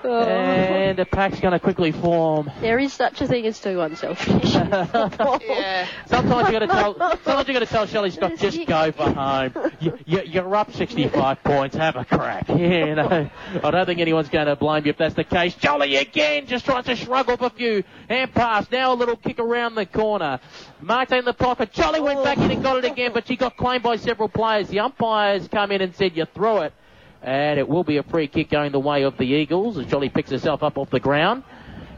oh. And the pack's going to quickly form. There is such a thing as two unselfish. yeah. Sometimes you've got to tell Shelley Scott, just go for home. You, you, you're up sixty-five points. Have a crack. Yeah, you know. I don't think anyone's going to blame you if that's the case. Jolly again just tries to shrug off a few. And pass. Now a little kick around the corner. Marte in the pocket. Jolly went back in and got it again, but she got claimed by several players. The umpires come in and said, you throw it. And it will be a free kick going the way of the Eagles as Jolly picks herself up off the ground.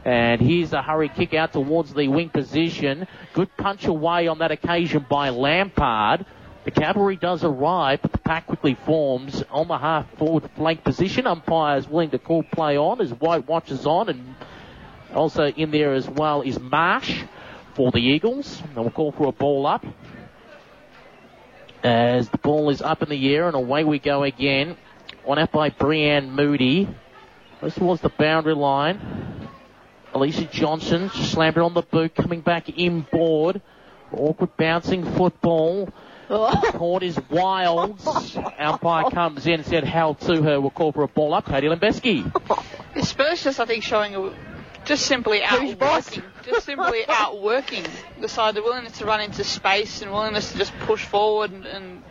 And here's a hurry kick out towards the wing position. Good punch away on that occasion by Lampard. The cavalry does arrive, but the pack quickly forms on the half-forward flank position. Umpires willing to call play on as White watches on, and also in there as well is Marsh for the Eagles. And we'll call for a ball up. As the ball is up in the air, and away we go again. One out by Brianne Moody. This was the boundary line. Alicia Johnson slammed it on the boot, coming back inboard. Awkward bouncing football. Court is Wilds. Umpire comes in and said, held to her. We'll call for a ball up. Katie Lambeski. It's Spurs just, I think, showing a... Just simply outworking, just simply outworking the side, the willingness to run into space and willingness to just push forward and, and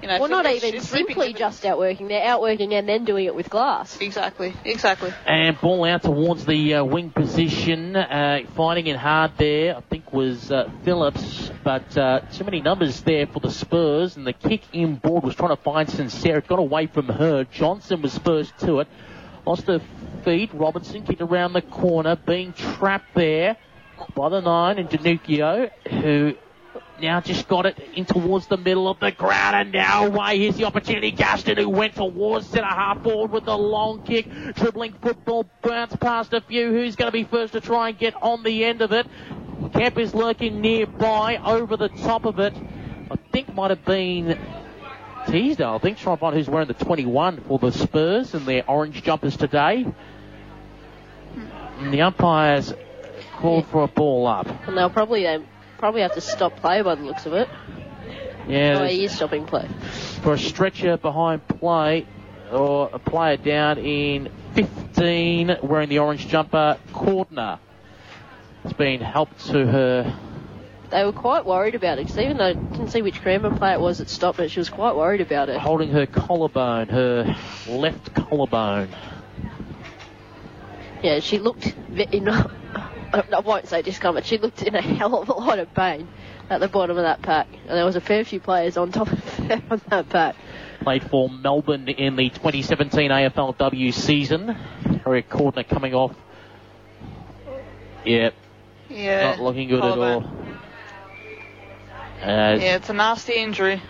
you know. Well, not even simply just outworking; they're outworking and then doing it with glass. Exactly, exactly. And ball out towards the uh, wing position, uh, fighting it hard there. I think was uh, Phillips, but uh, too many numbers there for the Spurs. And the kick in board was trying to find Sinceric, got away from her. Johnson was first to it. Lost her feet. Robinson kicked around the corner, being trapped there by the nine and Danuccio, who now just got it in towards the middle of the ground, and now away. Here's the opportunity. Gaston, who went towards centre half forward with the long kick. Dribbling football, bounce past a few. Who's going to be first to try and get on the end of it? Kemp is lurking nearby, over the top of it. I think might have been... Teasdale, I think, trying to find who's wearing the twenty-one for the Spurs and their orange jumpers today. And the umpires called yeah. for a ball up. And they'll probably um, probably have to stop play by the looks of it. Yeah. Oh, he is stopping play. For a stretcher behind play, or a player down in fifteen, wearing the orange jumper, Cordner has been helped to her. They were quite worried about it, because even though I didn't see which Cranbourne player it was that stopped it, she was quite worried about it. Holding her collarbone, her left collarbone. Yeah, she looked, in, I won't say discomfort, she looked in a hell of a lot of pain at the bottom of that pack. And there was a fair few players on top of her on that pack. Played for Melbourne in the twenty seventeen A F L W season. Harriet Cordner coming off. Yep. Yeah. Not looking good at all. As yeah, it's a nasty injury.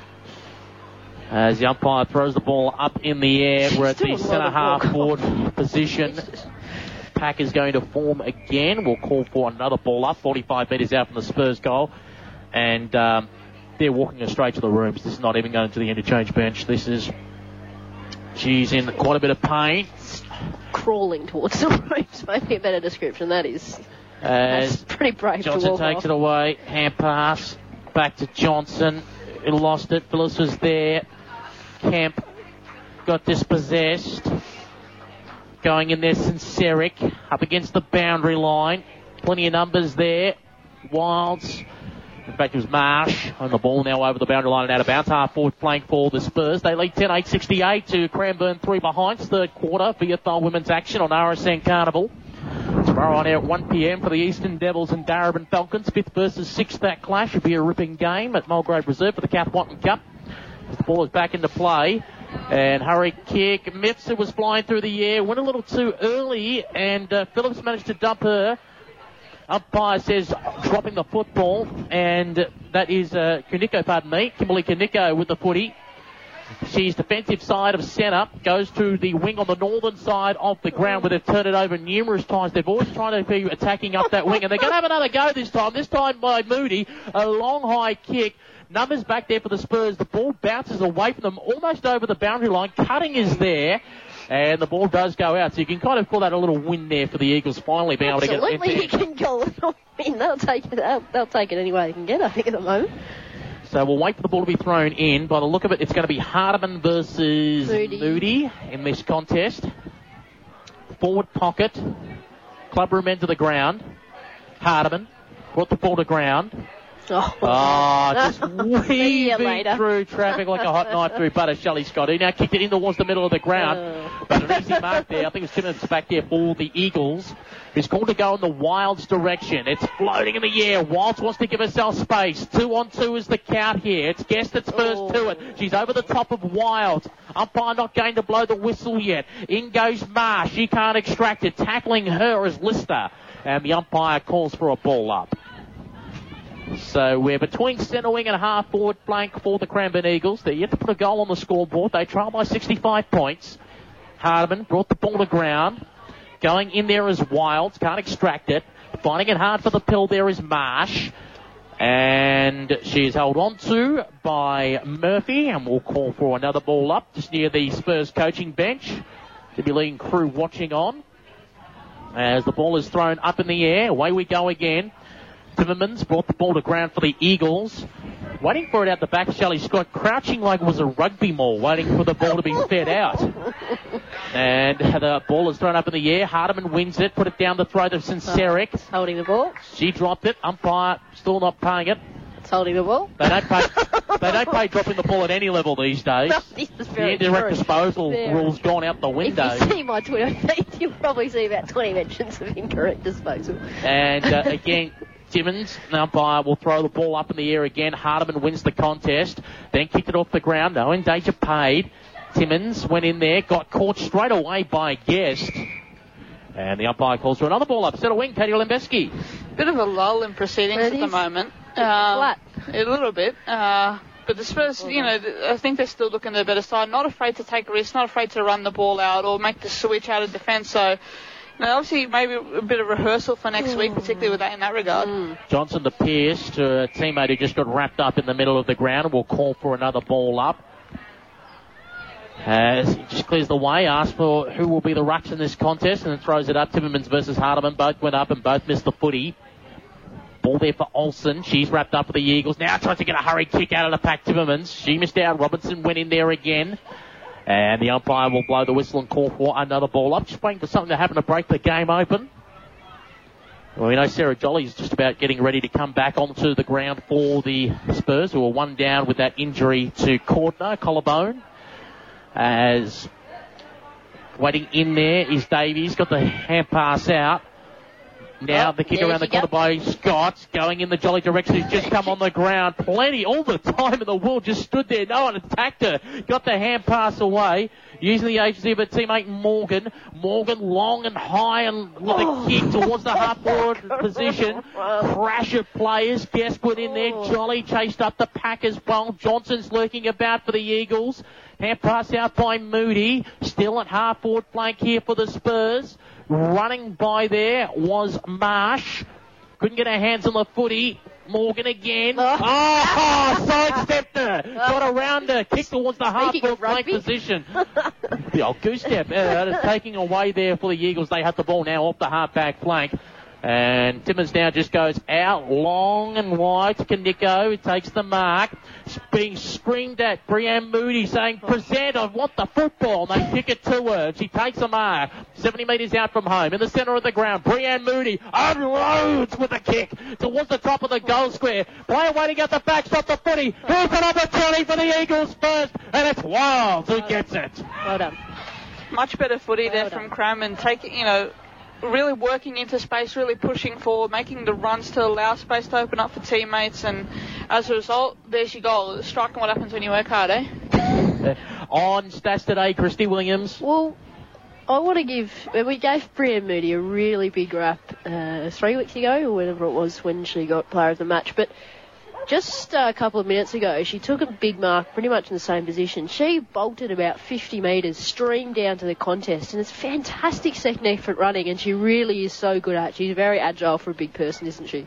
As the umpire throws the ball up in the air, we're at the centre half forward position. Pack is going to form again. We'll call for another ball up, forty-five metres out from the Spurs goal. And um, they're walking her straight to the rooms. This is not even going to the interchange bench. This is... She's in quite a bit of pain. crawling towards the ropes might be a better description. That is uh, that's pretty brave. Johnson to walk takes off. It away. Hand pass. Back to Johnson. He lost it. Phyllis was there. Kemp got dispossessed. Going in there, Sinceric. Up against the boundary line. Plenty of numbers there. Wilds. In fact, it was Marsh on the ball now over the boundary line and out of bounds. Half forward flank for the Spurs. They lead ten eight sixty-eight to Cranbourne, three behind. Third quarter for Youthful Women's action on R S N Carnival. Tomorrow on air at one p m for the Eastern Devils and Darebin Falcons. Fifth versus sixth, that clash. It'll be a ripping game at Mulgrave Reserve for the Cathwanton Cup. The ball is back into play. And hurry kick. Mifsud was flying through the air. Went a little too early. And uh, Phillips managed to dump her. Umpire says dropping the football. And that is uh, Kuniko, pardon me. Kimberly Kuniko with the footy. She's defensive side of centre. Goes to the wing on the northern side of the ground where they've turned it over numerous times. They've always tried to be attacking up that wing. And they're going to have another go this time. This time by Moody. A long high kick. Numbers back there for the Spurs. The ball bounces away from them, almost over the boundary line. Cutting is there, and the ball does go out. So you can kind of call that a little win there for the Eagles finally being Absolutely. able to get it. Absolutely, you can call it a win. They'll take it, they'll, they'll take it any way they can get, I think, at the moment. So we'll wait for the ball to be thrown in. By the look of it, it's going to be Hardiman versus Moody, Moody in this contest. Forward pocket. Clubroom end to the ground. Hardiman brought the ball to ground. Oh, oh, just weaving through traffic like a hot knife through butter, Shelley Scott. He now kicked it in towards the middle of the ground. Uh. But an easy mark there. I think it was ten minutes back there for the Eagles. It's called to go in the Wilds' direction. It's floating in the air. Wilds wants to give herself space. Two on two is the count here. It's Guest that's first oh. to it. She's over the top of Wilds. Umpire not going to blow the whistle yet. In goes Marsh. She can't extract it. Tackling her is Lister. And the umpire calls for a ball up. So we're between centre wing and half forward flank for the Cranbourne Eagles. They're yet to put a goal on the scoreboard. They trail by sixty-five points. Hardiman brought the ball to ground. Going in there is Wilds. Can't extract it. Finding it hard for the pill there is Marsh. And she's held on to by Murphy. And we'll call for another ball up just near the Spurs coaching bench. Debbie Lee and crew watching on. As the ball is thrown up in the air. Away we go again. Timmermans brought the ball to ground for the Eagles. Waiting for it out the back, Shelley Scott, crouching like it was a rugby maul, waiting for the ball to be fed out. And the ball is thrown up in the air. Hardiman wins it, put it down the throat of Sinceric. It's holding the ball. She dropped it. Umpire still not paying it. It's holding the ball. They don't pay, they don't pay dropping the ball at any level these days. The indirect true. disposal very rule's true. gone out the window. If you see my Twitter feed, you'll probably see about twenty mentions of incorrect disposal. And uh, again... Timmins, an umpire, will throw the ball up in the air again. Hardiman wins the contest, then kicked it off the ground. No in danger paid. Timmins went in there, got caught straight away by Guest. And the umpire calls for another ball up. Set a wing, Katie Lambeski. Bit of a lull in proceedings at the moment. Um, a little bit. Uh, but the Spurs, you know, I think they're still looking their better side. Not afraid to take risks, not afraid to run the ball out or make the switch out of defence. So... Now, obviously, maybe a bit of rehearsal for next week, particularly with that in that regard. Mm. Johnson to Pierce, to a teammate who just got wrapped up in the middle of the ground, will call for another ball up. As he just clears the way, asks for who will be the rucks in this contest, and then throws it up. Timmermans versus Hardiman, both went up and both missed the footy. Ball there for Olsen. She's wrapped up for the Eagles. Now tries to get a hurry kick out of the pack, Timmermans. She missed out. Robinson went in there again. And the umpire will blow the whistle and call for another ball up. Just waiting for something to happen to break the game open. Well, we know Sarah Jolly is just about getting ready to come back onto the ground for the Spurs, who are one down with that injury to Cordner, collarbone. As waiting in there is Davies. Got the hand pass out. Now oh, the kick around the corner by Scott, going in the Jolly direction. He's just come on the ground. Plenty, all the time in the world, just stood there. No one attacked her. Got the hand pass away, using the agency of her teammate Morgan. Morgan long and high and with oh. a kick towards the half-forward position. Crash of players. Guest put in there. Jolly chased up the pack as well. Johnson's lurking about for the Eagles. Hand pass out by Moody. Still at half-forward flank here for the Spurs. Running by there was Marsh. Couldn't get her hands on the footy. Morgan again. Oh, oh sidestepped her. Got around her. Kick towards the half-court flank position. The old goose step. Uh, that is taking away there for the Eagles. They have the ball now off the half-back flank. And Timmins now just goes out long and wide to Kaniko, who takes the mark. Being screamed at, Brianne Moody saying, present, I want the football. And they kick it to her. She takes a mark. seventy metres out from home. In the centre of the ground, Brianne Moody unloads with a kick towards the top of the goal square. Player waiting at the backstop, the footy. Here's an opportunity for the Eagles first. And it's Wilds who gets it. Well done. Much better footy there from Cram, and taking, you know, really working into space, really pushing forward, making the runs to allow space to open up for teammates, and as a result, there's your goal. Striking what happens when you work hard, eh? On stats today, Christy Williams. Well, I want to give... We gave Brianne Moody a really big rap uh, three weeks ago, or whenever it was when she got player of the match, but just uh, a couple of minutes ago, she took a big mark, pretty much in the same position. She bolted about fifty metres, streamed down to the contest, and it's fantastic second effort running, and she really is so good at it. She's very agile for a big person, isn't she?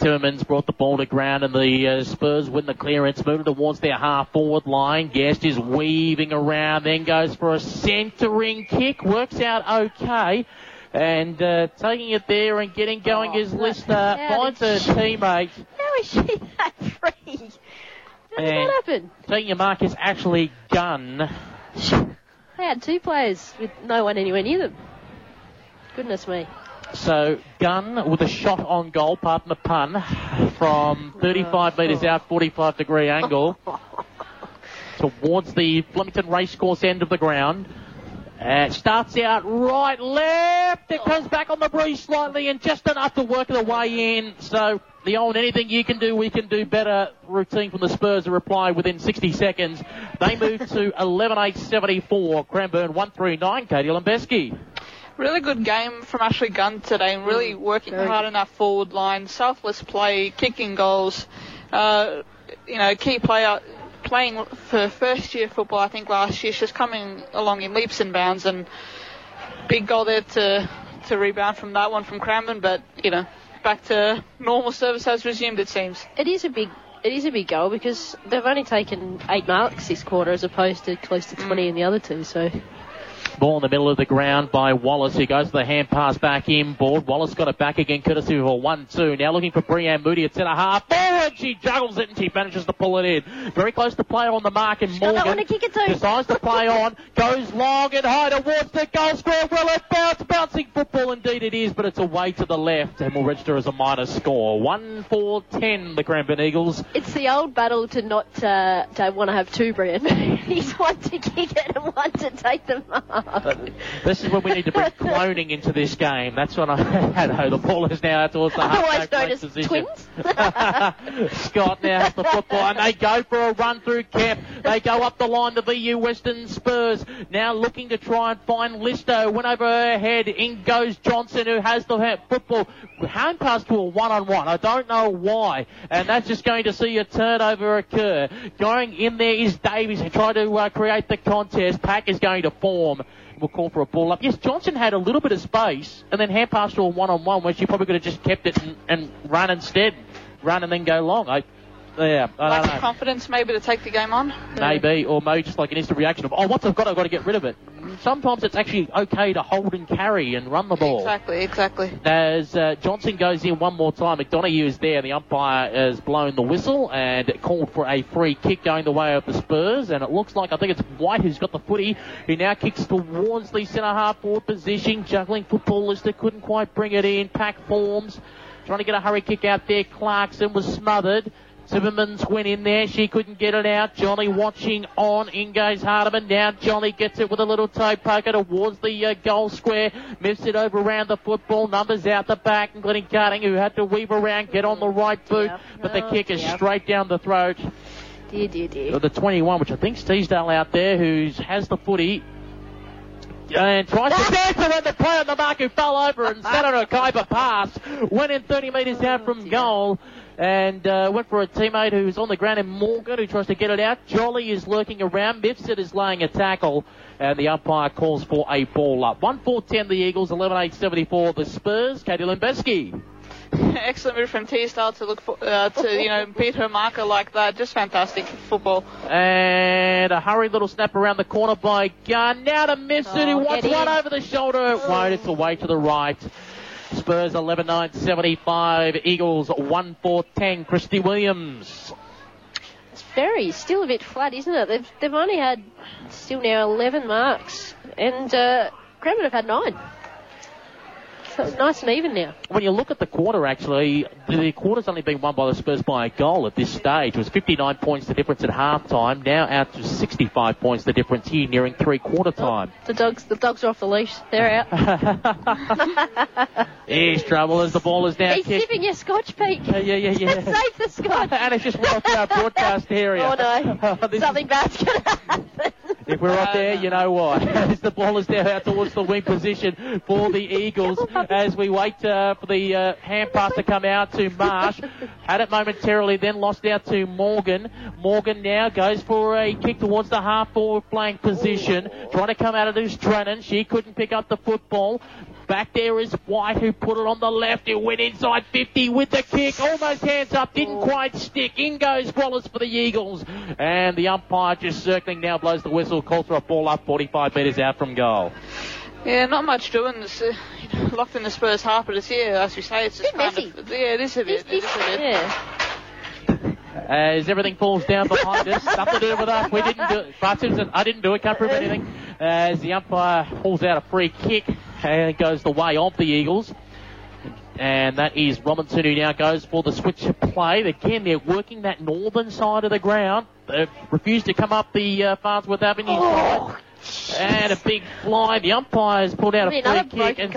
Timmermans brought the ball to ground, and the uh, Spurs win the clearance, moving towards their half-forward line. Guest is weaving around, then goes for a centering kick, works out okay. And uh, taking it there and getting going oh, is Lister, finds her she, teammate. How is she that free? How did that happen? Taking a mark is Ashley Gunn. They had two players with no one anywhere near them. Goodness me. So Gunn with a shot on goal, pardon the pun, from thirty-five oh, metres oh. out, forty-five degree angle, towards the Flemington Racecourse end of the ground. And it starts out right, left. It comes back on the breeze slightly and just enough to work it away in. So the old anything you can do, we can do better routine from the Spurs to reply within sixty seconds. They move to eleven eight seventy-four. Cranbourne one three nine. Katie Lambeski. Really good game from Ashley Gunn today. Really working hard on that forward line. Selfless play, kicking goals. Uh, you know, key player. Playing for first-year football, I think, last year. She's coming along in leaps and bounds, and big goal there to to rebound from that one from Cranbourne. But you know, back to normal service has resumed, it seems. It is a big, it is a big goal because they've only taken eight marks this quarter, as opposed to close to twenty mm. in the other two. So. Ball in the middle of the ground by Wallace, who goes for the hand pass back inboard. Wallace got it back again, courtesy of a one two. Now looking for Brianne Moody at centre half. Forward, she juggles it and she manages to pull it in. Very close to player on the mark, and Morgan to kick it to. decides to play on. Goes long and high towards the goal square. Will it bounce? Bouncing football indeed it is, but it's away to the left and will register as a minor score. one four ten, the Cranbourne Eagles. It's the old battle to not uh, to want to have two Brianne Moody's, one to kick it and one to take the mark. This is when we need to bring cloning into this game. That's when I had oh, the ball is now towards the half-back flank position. Scott now has the football, and they go for a run through Kemp. They go up the line to V U Western Spurs. Now looking to try and find Listo. Went over her head. In goes Johnson, who has the football. Hand pass to a one-on-one. I don't know why. And that's just going to see a turnover occur. Going in there is Davies, who tried to uh, create the contest. Pack is going to form. Will call for a ball up. Yes, Johnson had a little bit of space, and then hand pass to a one-on-one where she probably could have just kept it and, and run instead. Run and then go long. I, yeah, I Lack don't know. Of confidence maybe to take the game on? Maybe, or maybe just like an instant reaction of, oh, once I've got it, I've got to get rid of it. Sometimes it's actually okay to hold and carry and run the ball. Exactly, exactly. As uh, Johnson goes in one more time, McDonough is there. The umpire has blown the whistle and called for a free kick going the way of the Spurs. And it looks like, I think it's White who's got the footy, who now kicks towards the centre half forward position. Juggling footballers that couldn't quite bring it in. Pack forms. Trying to get a hurry kick out there. Clarkson was smothered. Timmermans went in there. She couldn't get it out. Jolly watching on. In goes Hardiman. Now Jolly gets it with a little toe poker towards the uh, goal square. Missed it over around the football. Numbers out the back, including Carding, who had to weave around, get on the right boot. Yeah. But the oh, kick is yeah. straight down the throat. Dear, dear, dear. The twenty-one, which I think is Teasdale out there, who has the footy. And tries to dance around the player on the mark, who fell over and sat on a Khyber pass. Went in thirty metres out from goal. and uh, went for a teammate who's on the ground in Morgan, who tries to get it out. Jolly is lurking around. Mifsud is laying a tackle, and the umpire calls for a ball up. one four ten the Eagles, eleven eight seventy-four the Spurs. Katie Lambeski. Excellent move from T-Star to look for, uh, to you know beat her marker like that. Just fantastic football. And a hurried little snap around the corner by Gunn. Now to Mifsud, who wants one over the shoulder. It won't. It's away to the right. Spurs eleven nine seventy-five. Eagles one four ten. Christy Williams. It's very still a bit flat, isn't it? They've they've only had still now eleven marks, and uh, Cranbourne have had nine. So it's nice and even now. When you look at the quarter, actually, the quarter's only been won by the Spurs by a goal at this stage. It was fifty-nine points the difference at halftime. Now out to sixty-five points the difference here, nearing three-quarter time. Oh, the dogs, the dogs are off the leash. They're out. Here's trouble as the ball is now He's kicked. He's giving you Scotch, Pete. Uh, yeah, yeah, yeah. Save the Scotch. And it's just off our broadcast area. Oh, no. Something is... bad's going to happen. If we're up there, you know why. As the ball is now out towards the wing position for the Eagles as we wait uh, for the uh, hand pass to come out to Marsh. Had it momentarily, then lost out to Morgan. Morgan now goes for a kick towards the half-forward flank position. Ooh. Trying to come out of this Drennan. She couldn't pick up the football. Back there is White, who put it on the left, who went inside fifty with the kick. Almost hands up, didn't quite stick. In goes Wallace for the Eagles. And the umpire just circling now, blows the whistle, calls for a ball up forty-five metres out from goal. Yeah, not much doing. It's, uh, locked in the Spurs half, but it's, yeah, as we say, it's just it's kind messy. Of... Yeah, it is a bit. It is a bit. Yeah. As everything falls down behind us, nothing to do with us. We didn't do it. Bart Simpson, I didn't do it. Can't prove anything. As the umpire hauls out a free kick, and it goes the way of the Eagles. And that is Robinson, who now goes for the switch of play. Again, they're working that northern side of the ground. They refuse to come up the uh, Farnsworth Avenue oh. side. And a big fly. The umpire's pulled out a free kick and,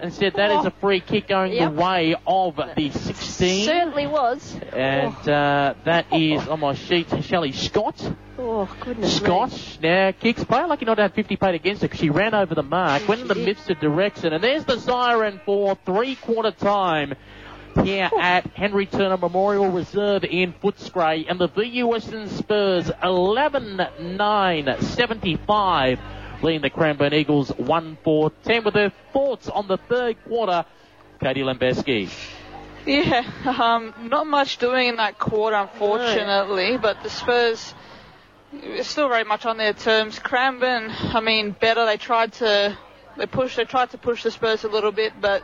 and said that is a free kick going yep. the way of the sixteen. Certainly was. And oh. uh, that is on my sheet, Shelley Scott. Oh, goodness. Scott me. Now kicks. Player lucky not to have fifty paid against her because she ran over the mark. Yes, went in the Mifsud direction. And there's the siren for three-quarter time here oh. at Henry Turner Memorial Reserve in Footscray, and the V U Western Spurs eleven nine seventy-five leading the Cranbourne Eagles one four ten. With their thoughts on the third quarter, Katie Lambeski. Yeah, um, not much doing in that quarter, unfortunately, no. but the Spurs are still very much on their terms. Cranbourne, I mean, better. They tried to they pushed, they tried to push the Spurs a little bit, but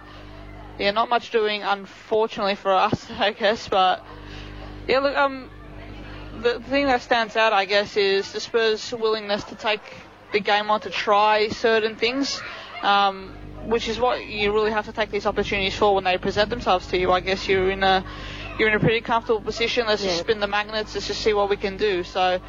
yeah, not much doing, unfortunately, for us, I guess. But, yeah, look, um, the thing that stands out, I guess, is the Spurs' willingness to take the game on, to try certain things, um, which is what you really have to take these opportunities for when they present themselves to you. I guess you're in a you're in a pretty comfortable position. Let's yeah. just spin the magnets. Let's just see what we can do. So,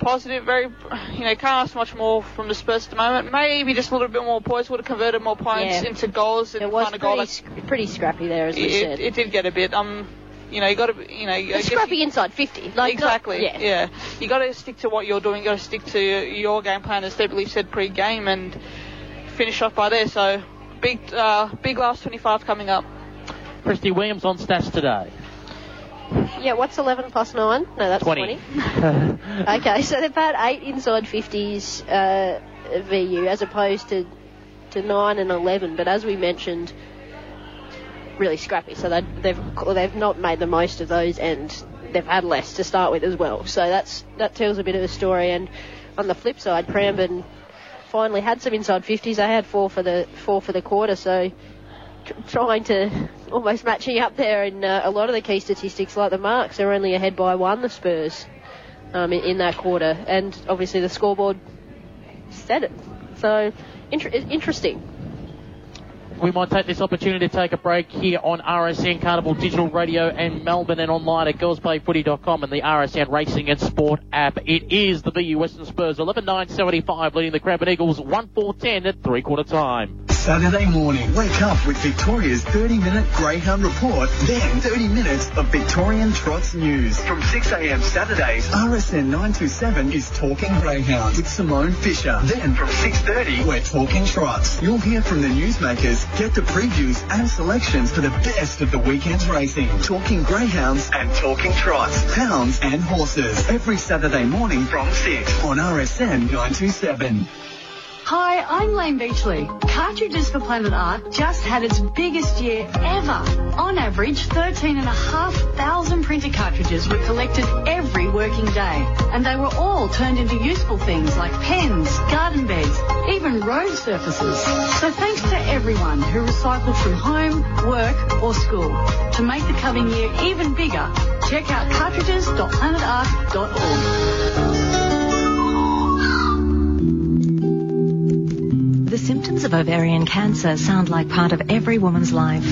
positive, very, you know, can't ask much more from the Spurs at the moment. Maybe just a little bit more points, would have converted more points yeah. into goals. And it was pretty, goal sc- pretty scrappy there, as we it, said. It did get a bit, um, you know, you got to, you know, it's scrappy you, inside fifty. Like exactly, not, yeah. yeah. You got to stick to what you're doing. You got to stick to your game plan, as Debbie Lee said pre-game, and finish off by there. So big, uh, big last twenty-five coming up. Christy Williams on stats today. Yeah, what's eleven plus nine? No, that's twenty. twenty. Okay, so they've had eight inside fifties uh, V U as opposed to, to nine and eleven. But as we mentioned, really scrappy. So they've they've not made the most of those, and they've had less to start with as well. So that's that tells a bit of a story. And on the flip side, Cranbourne finally had some inside fifties. They had four for the four for the quarter. So. Trying to almost matching up there in uh, a lot of the key statistics, like the marks. They're only ahead by one, the Spurs, um, in, in that quarter. And obviously the scoreboard said it. So, inter- interesting. We might take this opportunity to take a break here on R S N Carnival Digital Radio and Melbourne, and online at girls play footy dot com and the R S N Racing and Sport app. It is the V U Western Spurs eleven nine seventy-five leading the Cranbourne Eagles one four ten at three-quarter time. Saturday morning. Wake up with Victoria's thirty minute Greyhound Report, then thirty minutes of Victorian Trots News. From six a m Saturdays, R S N nine two seven is Talking Greyhound with Simone Fisher. Then from six thirty, we're Talking Trots. You'll hear from the newsmakers, get the previews and selections for the best of the weekend's racing. Talking Greyhounds and Talking Trots, Hounds and Horses. Every Saturday morning from six on R S N nine two seven. Hi, I'm Lane Beachley. Cartridges for Planet Art just had its biggest year ever. On average, thirteen thousand five hundred printer cartridges were collected every working day, and they were all turned into useful things like pens, garden beds, even road surfaces. So thanks to everyone who recycled from home, work or school. To make the coming year even bigger, check out cartridges dot planet art dot org. The symptoms of ovarian cancer sound like part of every woman's life.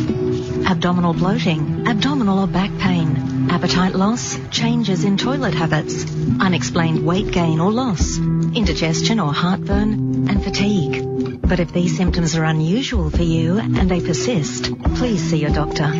Abdominal bloating, abdominal or back pain, appetite loss, changes in toilet habits, unexplained weight gain or loss, indigestion or heartburn, and fatigue. But if these symptoms are unusual for you and they persist, please see your doctor.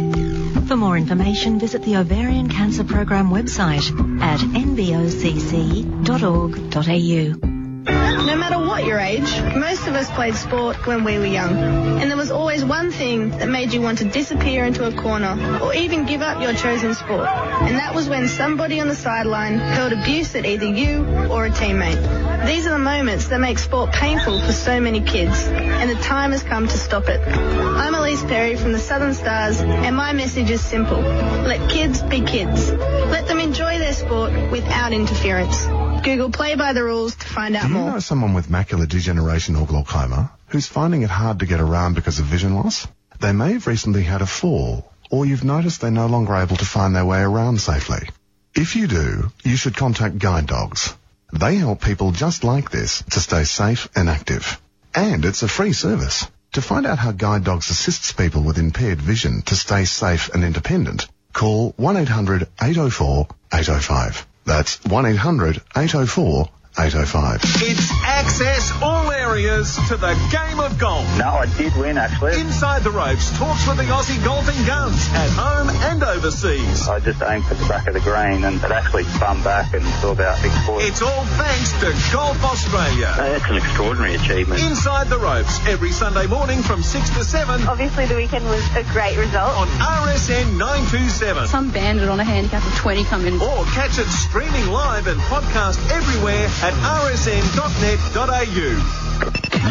For more information, visit the Ovarian Cancer Program website at n b o c c dot org dot a u. No matter what your age, most of us played sport when we were young, and there was always one thing that made you want to disappear into a corner or even give up your chosen sport, and that was when somebody on the sideline hurled abuse at either you or a teammate. These are the moments that make sport painful for so many kids, and the time has come to stop it. I'm Elise Perry from the Southern Stars, and my message is simple. Let kids be kids. Let them enjoy their sport without interference. Google Play by the Rules to find out more. Do you more. know someone with macular degeneration or glaucoma who's finding it hard to get around because of vision loss? They may have recently had a fall, or you've noticed they're no longer able to find their way around safely. If you do, you should contact Guide Dogs. They help people just like this to stay safe and active. And it's a free service. To find out how Guide Dogs assists people with impaired vision to stay safe and independent, call one eight hundred eight oh four eight oh five. That's one eight hundred eight oh four eight oh five. It's access all areas to the game of golf. No, I did win, actually. Inside the Ropes talks with the Aussie golfing guns at home and overseas. I just aimed for the back of the green and it actually spun back and saw about big four. It's all thanks to Golf Australia. Oh, that's an extraordinary achievement. Inside the Ropes every Sunday morning from six to seven. Obviously, the weekend was a great result. On R S N nine two seven. Some bandit on a handicap of twenty come in. Or catch it streaming live and podcast everywhere at r s n dot net dot a u.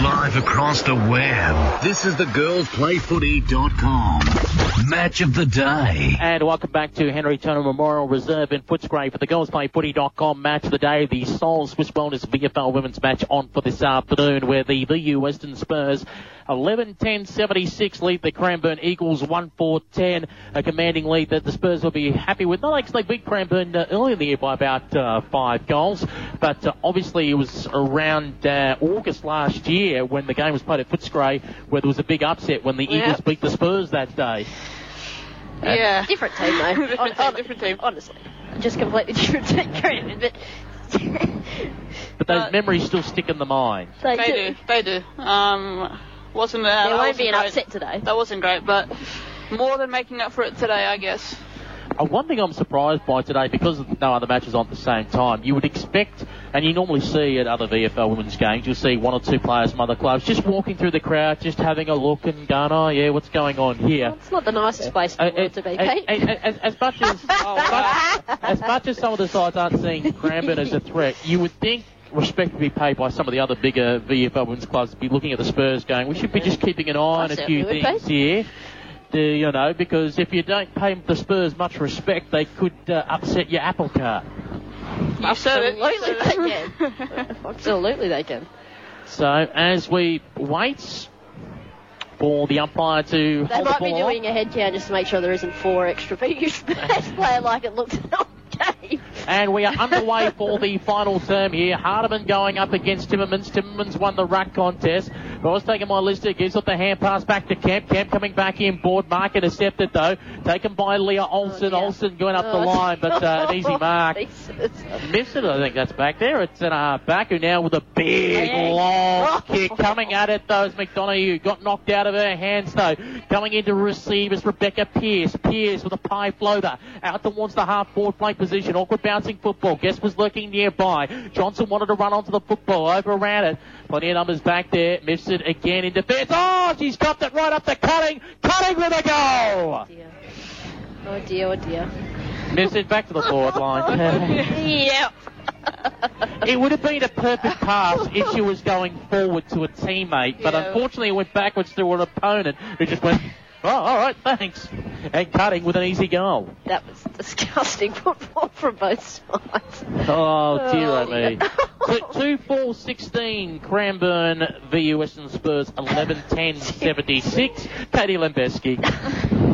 Live across the web, this is the girls play footy dot com match of the day. And welcome back to Henry Turner Memorial Reserve in Footscray for the girls play footy dot com match of the day. The Soul Swiss Wellness V F L women's match on for this afternoon, where the V U Western Spurs eleven ten seventy-six lead the Cranbourne Eagles one four ten, a commanding lead that the Spurs will be happy with. Not actually beat Cranbourne uh, early in the year by about uh, five goals, but uh, obviously it was around uh, August last year when the game was played at Footscray where there was a big upset when the yep. Eagles beat the Spurs that day. Uh, yeah. Different team, though. different, on, team, on, different team, honestly. Just completely different team, granted, but... but those uh, memories still stick in the mind. They, they do. do. They do. Um... Wasn't, uh, there won't be an great. upset today. That wasn't great, but more than making up for it today, I guess. Uh, one thing I'm surprised by today, because no other matches on at the same time, you would expect, and you normally see at other V F L women's games, you'll see one or two players from other clubs just walking through the crowd, just having a look and going, oh, yeah, what's going on here? Well, it's not the nicest place uh, for it uh, to be, Pete. Uh, uh, as, as, much as, oh, much, as much as some of the sides aren't seeing Cranbourne as a threat, you would think respect to be paid by some of the other bigger V F L women's clubs to be looking at the Spurs going, we should be just keeping an eye on a few things here, the, you know, because if you don't pay the Spurs much respect, they could uh, upset your apple cart. You Absolutely they can. Absolutely they can. So as we wait for the umpire to They hold might the ball be doing on. a head count just to make sure there isn't four extra figures Spurs player like it looks at game. And we are underway for the final term here. Hardiman going up against Timmermans. Timmermans won the ruck contest. But I was taking my list. It gives up the hand pass back to Kemp. Kemp coming back in. Board mark intercepted though. Taken by Leah Olsen. Oh, yeah. Olsen going up oh. the line, but uh, an easy mark. Missed it. I think that's back there. It's in a half back, who now with a big, long kick Coming at it, though, is McDonough. Got knocked out of her hands, though. Coming in to receive is Rebecca Pierce. Pierce with a pie floater. Out towards the half-forward flank position. Awkward bouncing football. Guest was lurking nearby. Johnson wanted to run onto the football. Over around it. Plenty of numbers back there. Mifsud again in defence. Oh, she's dropped it right up to Cutting. Cutting with a goal! Oh, dear. Oh, dear, oh, dear. Mifsud back to the forward line. Yep. It would have been a perfect pass if she was going forward to a teammate, but yeah. Unfortunately it went backwards to an opponent who just went, oh, all right, thanks, and Cutting with an easy goal. That was disgusting football from both sides. Oh, dear oh, me. Yeah. So two four sixteen, Cranbourne v Western Spurs, eleven ten seventy-six. Katie Lambeski.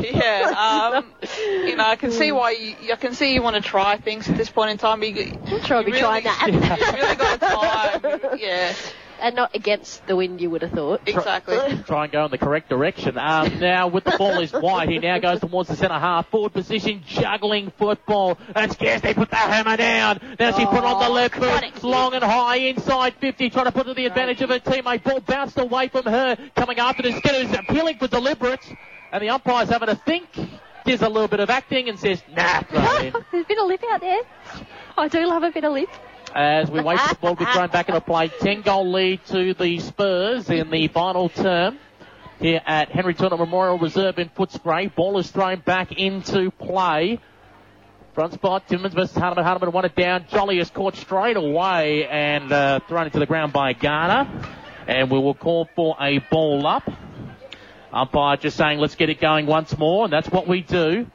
Yeah, um, you know, I can see why you, I can see you want to try things at this point in time. But you, I'll try you be really, trying that. You really got to time, yeah. And not against the wind, you would have thought. Exactly. Try and go in the correct direction. Um, now with the ball is White. He now goes towards the centre half forward position, juggling football. And scarcely put the hammer down. Now she oh, put on the left foot, long and high, inside fifty, trying to put to the advantage right. of her teammate. Ball bounced away from her, coming after the Skinner, who's appealing for deliberate. And the umpire's having a think, does a little bit of acting and says, nah, right. There's a bit of lip out there. I do love a bit of lip. As we wait for the ball to be thrown back into play, ten-goal lead to the Spurs in the final term here at Henry Turner Memorial Reserve in Footscray. Ball is thrown back into play. Front spot, Timmins versus Hardiman. Hardiman won it down. Jolly is caught straight away and uh, thrown into the ground by Garner. And we will call for a ball up. Umpire just saying, let's get it going once more, and that's what we do.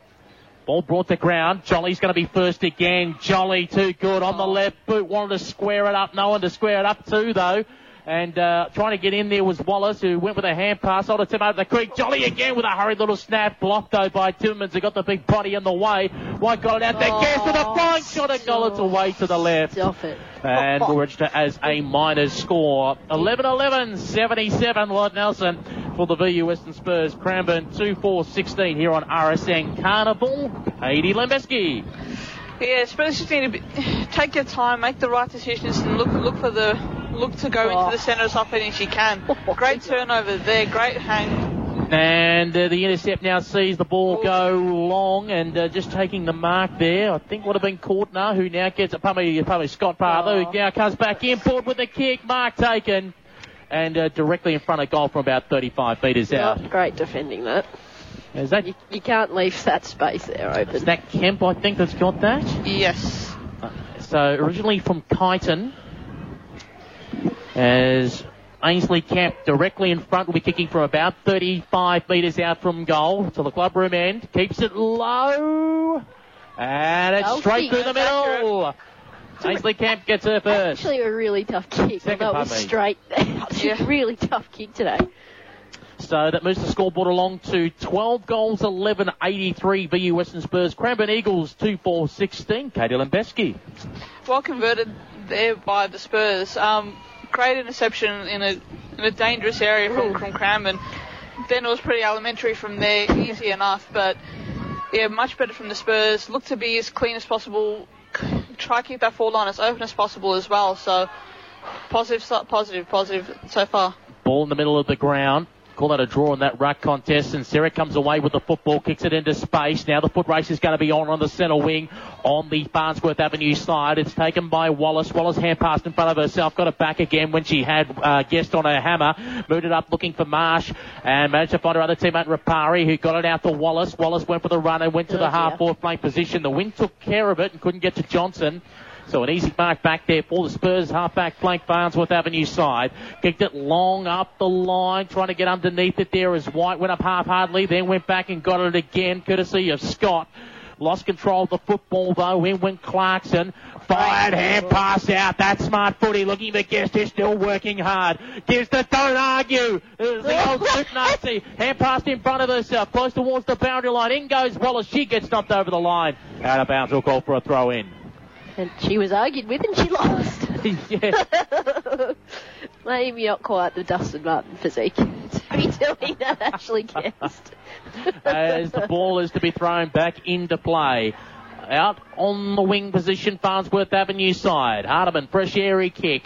Ball brought to ground. Jolly's going to be first again. Jolly too good on the left boot. Wanted to square it up. No one to square it up to, though. And uh, trying to get in there was Wallace, who went with a hand pass. Hold it to him over the creek. Jolly again with a hurried little snap. Blocked, though, by Timmins, who got the big body in the way. White got it out there. Oh, Gas to the flank. Shot a goal. It's away to the left. Stop it. And we'll register as a minor score. eleven eleven seventy-seven, Lord Nelson. For the V U Western Spurs, Cranbourne two four sixteen here on R S N Carnival. Katie Lambeski. Yeah, Spurs just need to be, take your time, make the right decisions, and look look for the look to go oh. into the centre as often as you can. Great turnover there, great hang. And uh, the intercept now sees the ball Ooh. go long, and uh, just taking the mark there. I think would have been Cordner, who now gets it. Probably, probably Scott Barlow, oh. who now comes back in board with the kick. Mark taken. And uh, directly in front of goal from about thirty-five metres oh, out. Great defending that. Is that you, you can't leave that space there open. Is that Kemp, I think, that's got that? Yes. Uh, so originally from Kyneton, as Ainsley Kemp directly in front will be kicking from about thirty-five metres out from goal to the clubroom end. Keeps it low. And it's oh, straight through the middle. Ainsley Kemp gets her first. Actually a really tough kick. Second, that was straight. Yeah. Really tough kick today. So that moves the scoreboard along to twelve goals, eleven eighty-three, V U Western Spurs. Cranbourne Eagles, two four sixteen. Katie Lambeski. Well converted there by the Spurs. Um, great interception in a, in a dangerous area from, from Cranbourne. Then it was pretty elementary from there, easy enough. But, yeah, much better from the Spurs. Looked to be as clean as possible. Try to keep that forward line as open as possible as well. So positive, positive, positive so far. Ball in the middle of the ground. Call that a draw in that ruck contest. And Sarah comes away with the football, kicks it into space. Now the foot race is going to be on on the centre wing on the Farnsworth Avenue side. It's taken by Wallace. Wallace hand passed in front of herself. Got it back again when she had uh, Guest on her hammer. Moved it up looking for Marsh and managed to find her other teammate Rapari, who got it out to Wallace. Wallace went for the run and went to oh, the half-forward yeah. flank position. The wind took care of it and couldn't get to Johnson. So an easy mark back there for the Spurs. Half-back flank, Farnsworth Avenue side. Kicked it long up the line, trying to get underneath it there as White went up half-heartedly, then went back and got it again, courtesy of Scott. Lost control of the football, though. In went Clarkson. Fired hand pass out. That smart footy looking for Guest, who's still working hard. Gives the don't argue. It was the old Super Nazi. Hand passed in front of herself. Close towards the boundary line. In goes Wallace. She gets knocked over the line. Out of bounds. We'll call for a throw-in. And she was argued with and she lost. Yeah. Maybe not quite the Dustin Martin physique to be doing that, actually, Guest. As the ball is to be thrown back into play. Out on the wing position, Farnsworth Avenue side. Hardiman, fresh airy kick.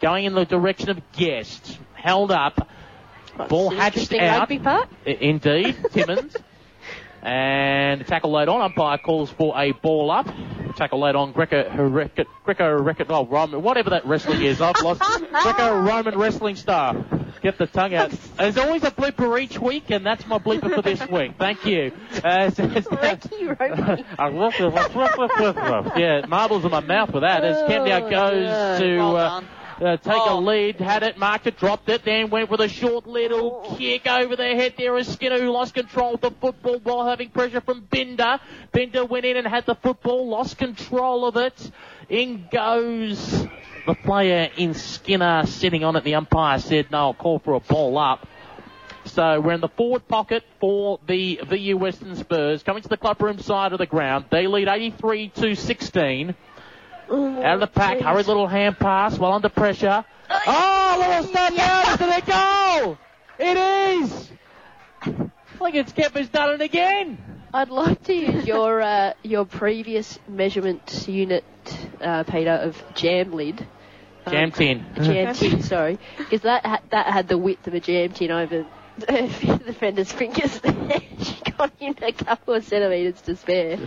Going in the direction of Guest. held up. That's ball hatched out. Indeed, Timmins. And tackle laid on. Umpire calls for a ball up. Tackle laid on. Greco, Greco, oh, Roman, whatever that wrestling is. I've lost. Greco-Roman wrestling star. Get the tongue out. There's always a blooper each week, and that's my blooper for this week. Thank you. Uh, so, uh, yeah, marbles in my mouth with that. As Kemp now goes to... Uh, Uh, take oh. a lead, had it, marked it, dropped it, then went with a short little oh. kick over the head. There is Skinner, who lost control of the football while having pressure from Binder. Binder went in and had the football, lost control of it. In goes the player in Skinner, sitting on it. The umpire said, no, I'll call for a ball up. So we're in the forward pocket for the V U Western Spurs. Coming to the clubroom side of the ground. They lead eighty-three to sixteen. Ooh, out of the pack, geez. Hurried little hand pass while under pressure. Oh, oh little step yeah. out to the goal! It is! I think it's Kemp has done it again. I'd like to use your uh, your previous measurement unit, uh, Peter, of jam lid. Um, jam tin. Jam tin, sorry. Because that, ha- that had the width of a jam tin over the defender's fingers there. She got in a couple of centimetres to spare.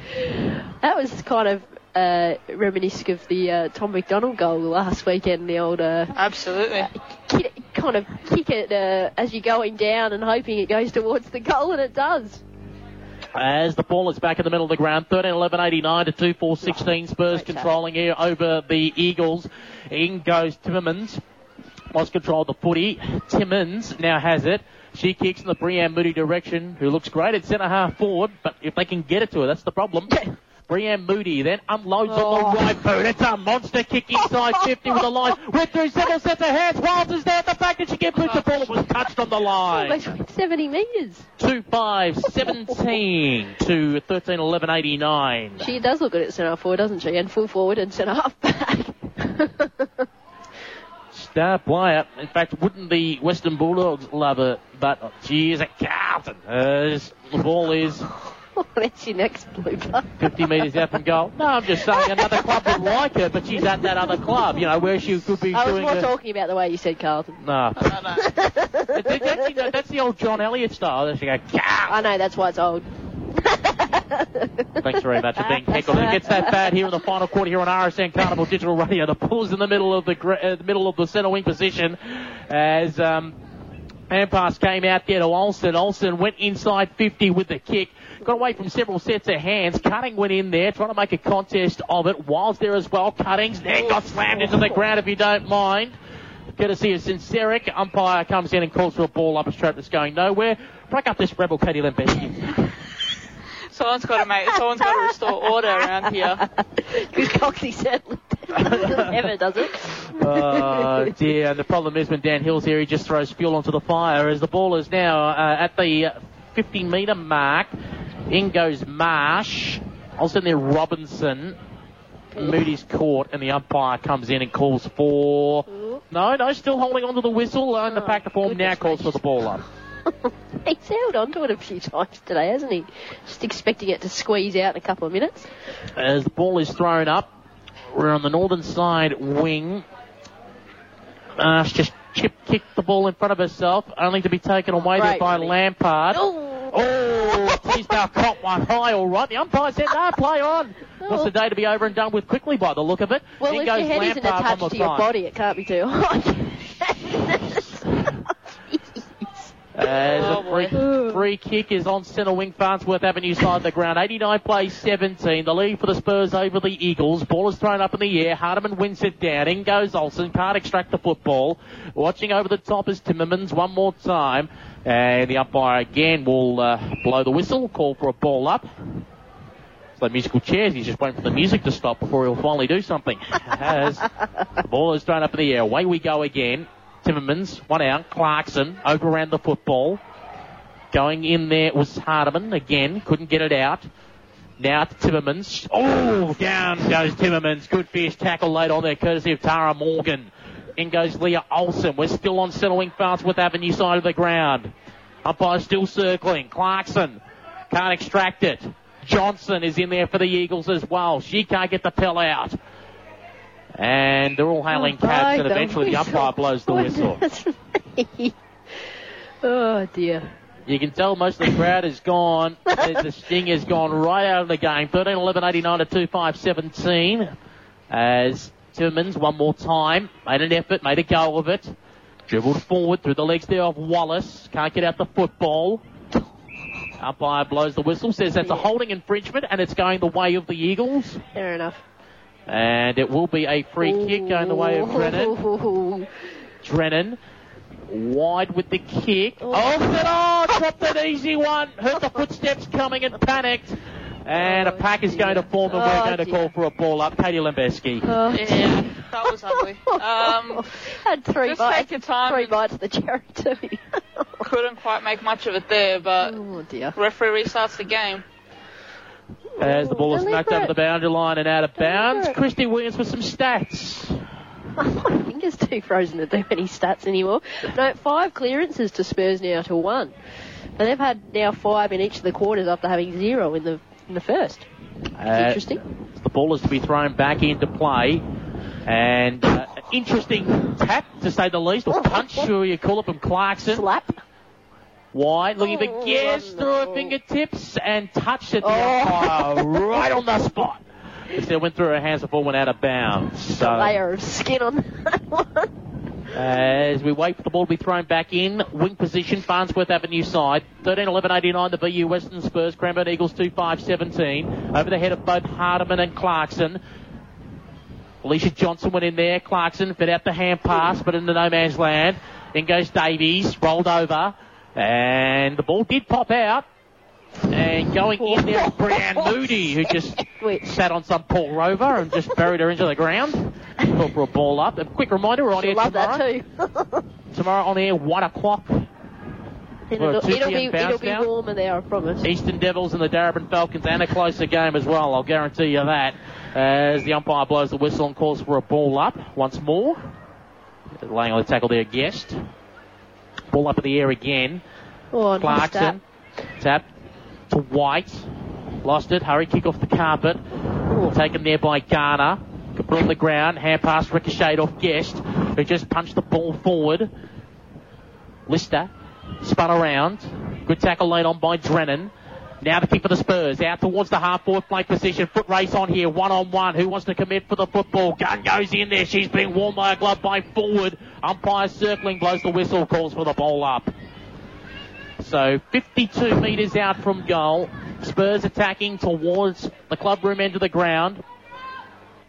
That was kind of... Uh, reminiscent of the uh, Tom McDonald goal last weekend, the old uh, absolutely uh, kid, kind of kick it uh, as you're going down and hoping it goes towards the goal, and it does. As the ball is back in the middle of the ground, thirteen eleven eighty-nine to two four sixteen, Spurs oh, controlling here over the Eagles. In goes Timmins, lost control of the footy. Timmins now has it. She kicks in the Brianne Moody direction, who looks great at centre half forward, but if they can get it to her, that's the problem. Brianne Moody then unloads oh. on the right boot. It's a monster kick inside fifty with a line. Went through several sets of hands. Wilds is there at the back. Did she get pushed? The ball was touched on the line. Almost seventy metres. two five seventeen to thirteen eleven eighty-nine. She does look good at centre forward, doesn't she? And full forward and centre half back. Star player. In fact, wouldn't the Western Bulldogs love her? But she is a Carlton. Uh, the ball is... Oh, that's your next blooper. fifty metres out from goal. No, I'm just saying another club would like her, but she's at that other club, you know, where she could be I doing... I was more a... talking about the way you said Carlton. No. Oh, no, no. it, it, that's, the, that's the old John Elliott style. There she goes, I know, that's why it's old. Thanks very much for being heckled. It gets that bad here in the final quarter here on R S N Carnival Digital Radio. The ball's in the middle of the, uh, the middle of the centre wing position as... Um, hand pass came out there to Olsen. Olsen went inside fifty with the kick. Got away from several sets of hands. Cutting went in there, trying to make a contest of it. Wilds there as well. Cuttings there. Got slammed into the ground, if you don't mind. Courtesy of Sinceric. Umpire comes in and calls for a ball up a strap that's going nowhere. Break up this rebel, Katie Lambeski. Someone's got to make. Someone's got to restore order around here. Good Coxie certainly never does it. Oh dear! And the problem is when Dan Hill's here, he just throws fuel onto the fire. As the ball is now uh, at the fifty-metre mark. In goes Marsh. Also in there, Robinson. Moody's caught, and the umpire comes in and calls for. No, no, still holding onto the whistle. And the pack to form now calls for the ball up. He's held onto it a few times today, hasn't he? Just expecting it to squeeze out in a couple of minutes. As the ball is thrown up, we're on the northern side wing. Marsh uh, just chip-kicked the ball in front of herself, only to be taken away right, there by really. Lampard. Ooh. Oh, he's now caught one high, all right. The umpire said, no, play on. Oh. What's the day to be over and done with quickly by the look of it? Well, in if goes your head Lampard isn't attached to your time. Body, it can't be too high. As oh, a free, free kick is on centre wing, Farnsworth Avenue side of the ground. eighty-nine plays seventeen. The lead for the Spurs over the Eagles. Ball is thrown up in the air. Hardiman wins it down. In goes Olsen. Can't extract the football. Watching over the top is Timmermans one more time. And the umpire again will uh, blow the whistle. Call for a ball up. It's like musical chairs. He's just waiting for the music to stop before he'll finally do something. As the ball is thrown up in the air. Away we go again. Timmermans, one out. Clarkson, over around the football. Going in there was Hardiman again. Couldn't get it out. Now to Timmermans. Oh, down goes Timmermans. Good fierce tackle laid on there, courtesy of Tara Morgan. In goes Leah Olsen. We're still on settling Farnsworth Avenue side of the ground. Umpire still circling. Clarkson can't extract it. Johnson is in there for the Eagles as well. She can't get the pill out. And they're all hailing oh, cabs, and eventually the umpire blows the whistle. Oh, dear. You can tell most of the crowd is gone. The sting has gone right out of the game. thirteen eleven eighty-nine to two five seventeen. As Timmins, one more time, made an effort, made a go of it. Dribbled forward through the legs there of Wallace. Can't get out the football. Umpire blows the whistle, says that's a holding infringement, and it's going the way of the Eagles. Fair enough. And it will be a free Ooh. kick going the way of Drennan. Drennan. Wide with the kick. Oh, oh, oh, dropped an easy one. Heard the footsteps coming and panicked. And oh, a pack dear. is going to form, and oh, we're going dear. to call for a ball up. Katie Lambeski. Oh, yeah, that was ugly. Um, Had three just bites. Take your time. Three bites of the cherry too. Couldn't quite make much of it there, but oh, dear. referee restarts the game. As the ball Ooh, is knocked over the boundary line and out of bounds. Christy Williams with some stats. My finger's too frozen to do any stats anymore. No, five clearances to Spurs now to one. And they've had now five in each of the quarters after having zero in the in the first. It's uh, interesting. The ball is to be thrown back into play. And uh, an interesting tap, to say the least, or punch, sure you call it, from Clarkson. Slap. Wide, looking for oh, gears oh, through her fingertips and touched it oh. uh, right on the spot. It went through her hands before went out of bounds. So a layer of skin on that one. As we wait for the ball to be thrown back in, wing position, Farnsworth Avenue side. thirteen eleven eighty-nine, the V U Western Spurs, Cranbourne Eagles two five seventeen. Over the head of both Hardiman and Clarkson. Alicia Johnson went in there. Clarkson fed out the hand pass, but into no man's land. In goes Davies, rolled over. And the ball did pop out. And going in there, Brianne Moody, who just sat on some Paul Rover and just buried her into the ground. Call for a ball up. A quick reminder, we're on air tomorrow. Tomorrow on air, one o'clock. It'll, it'll, it'll, be, it'll be warmer there, I promise. Eastern Devils and the Darebin Falcons, and a closer game as well, I'll guarantee you that. As the umpire blows the whistle and calls for a ball up once more. Laying on the tackle there, Guest. Ball up in the air again. Oh, Clarkson. Tap. To White. Lost it. Hurry kick off the carpet. Ooh. Taken there by Garner. Put on the ground. Hand pass ricocheted off Guest, who just punched the ball forward. Lister spun around. Good tackle laid on by Drennan. Now the kick for the Spurs. Out towards the half-forward flank position. Foot race on here. One-on-one. Who wants to commit for the football? Gunn goes in there. She's being warmed by a glove by forward. Umpire circling. Blows the whistle. Calls for the ball up. So fifty-two metres out from goal. Spurs attacking towards the clubroom end of the ground.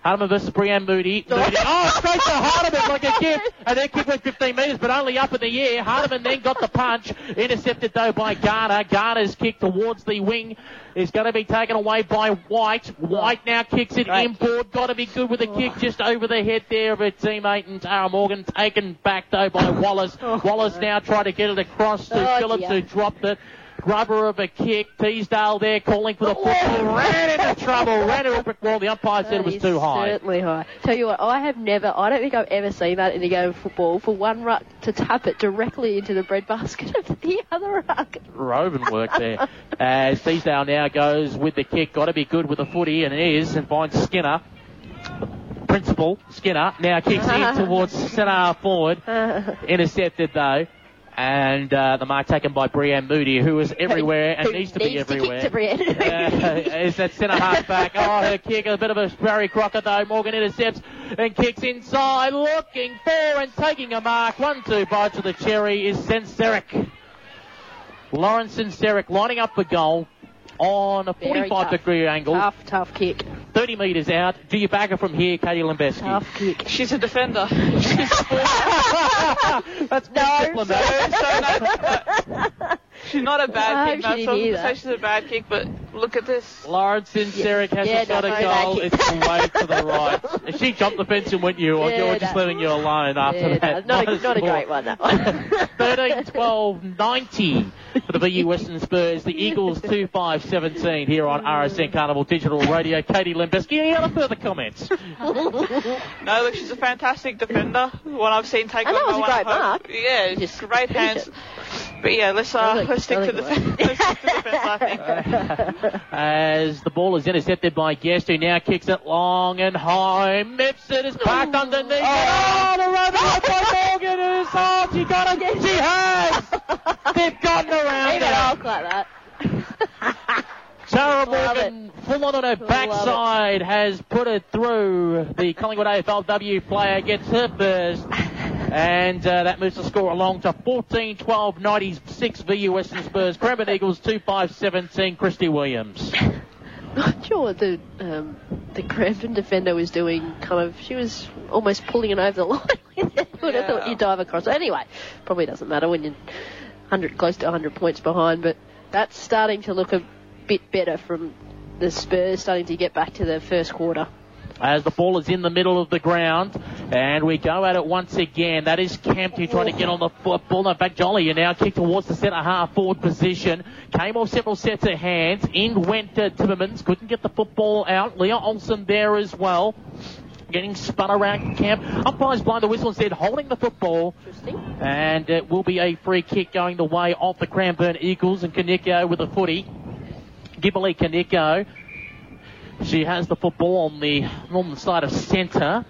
Hardiman versus Brianne Moody. Moody. Oh, straight to Hardiman like a gift. And then kick went fifteen metres, but only up in the air. Hardiman then got the punch. Intercepted, though, by Garner. Garner's kick towards the wing is going to be taken away by White. White now kicks it Great. inboard. Got to be good with a kick just over the head there of her teammate. And Tara Morgan taken back, though, by Wallace. Oh, Wallace now tried to get it across to oh, Phillips, dear. who dropped it. Rubber of a kick. Teasdale there calling for the football. Ran into trouble. Ran into a brick wall. The umpire that said it was too high. Certainly high. Tell you what, I have never, I don't think I've ever seen that in a game of football, for one ruck to tap it directly into the breadbasket of the other ruck. Roven work there. As Teasdale now goes with the kick. Got to be good with the footy, and it is, and finds Skinner. Principal Skinner now kicks in towards centre forward. Intercepted, though. And uh, the mark taken by Brianne Moody, who is everywhere and who needs to needs be everywhere. To kick to Brianne. uh, is that centre half back? Oh, her kick, a bit of a Barry Crocker though. Morgan intercepts and kicks inside, looking for and taking a mark. One, two bites of the cherry is Sinceric. Lauren Sinceric lining up for goal on a forty-five degree angle. Tough, tough kick. thirty metres out. Do you back her from here, Katie Lambeski? Tough kick. She's a defender. She's That's no. So, so no. She's not a bad no, kick. No, so I say she's a bad kick, but look at this. Lauren Sinceric yeah. has yeah, got no, a no, goal. It's away to the right. If she jumped the fence and went you, yeah, you were just leaving you alone after yeah, that. Not, a, not a great one, that one. thirteen twelve ninety for the V U Western Spurs. The Eagles two five seventeen here on R S N Carnival Digital Radio. Katie Lambeski, any other further comments? No, look, she's a fantastic defender. One I've seen take and on. That was no a great mark. Yeah, just great hands. But yeah, let's, uh, let's stick to the fence, I think. As the ball is intercepted by Guest, who now kicks it long and high. Mifsud is parked underneath. Oh, oh, the run by Morgan is hard. She got it. She has. They've gotten around it. I'll clap that. Tara Morgan, full on on her backside, has put it through. The Collingwood A F L W player gets her first. And uh, that moves the score along to fourteen twelve ninety-six V U Western Spurs. Cranbourne Eagles two five seventeen, Christy Williams. Not sure what the, um, the Cranbourne defender was doing. Kind of, she was almost pulling it over the line. I would have thought you dive across. Anyway, probably doesn't matter when you're one hundred, close to one hundred points behind, but that's starting to look a bit better from the Spurs, starting to get back to the first quarter. As the ball is in the middle of the ground, and we go at it once again. That is Kemp who tried to get on the football. In fact, Jolly you now kick towards the centre half forward position. Came off several sets of hands. In went uh, Timmermans. Couldn't get the football out. Leah Olsen there as well. Getting spun around Kemp. Umpires blind the whistle instead, holding the football. Interesting. And it will be a free kick going the way of the Cranbourne Eagles, and Kaniko with a footy. Gibberley Kaniko. She has the football on the northern side of centre,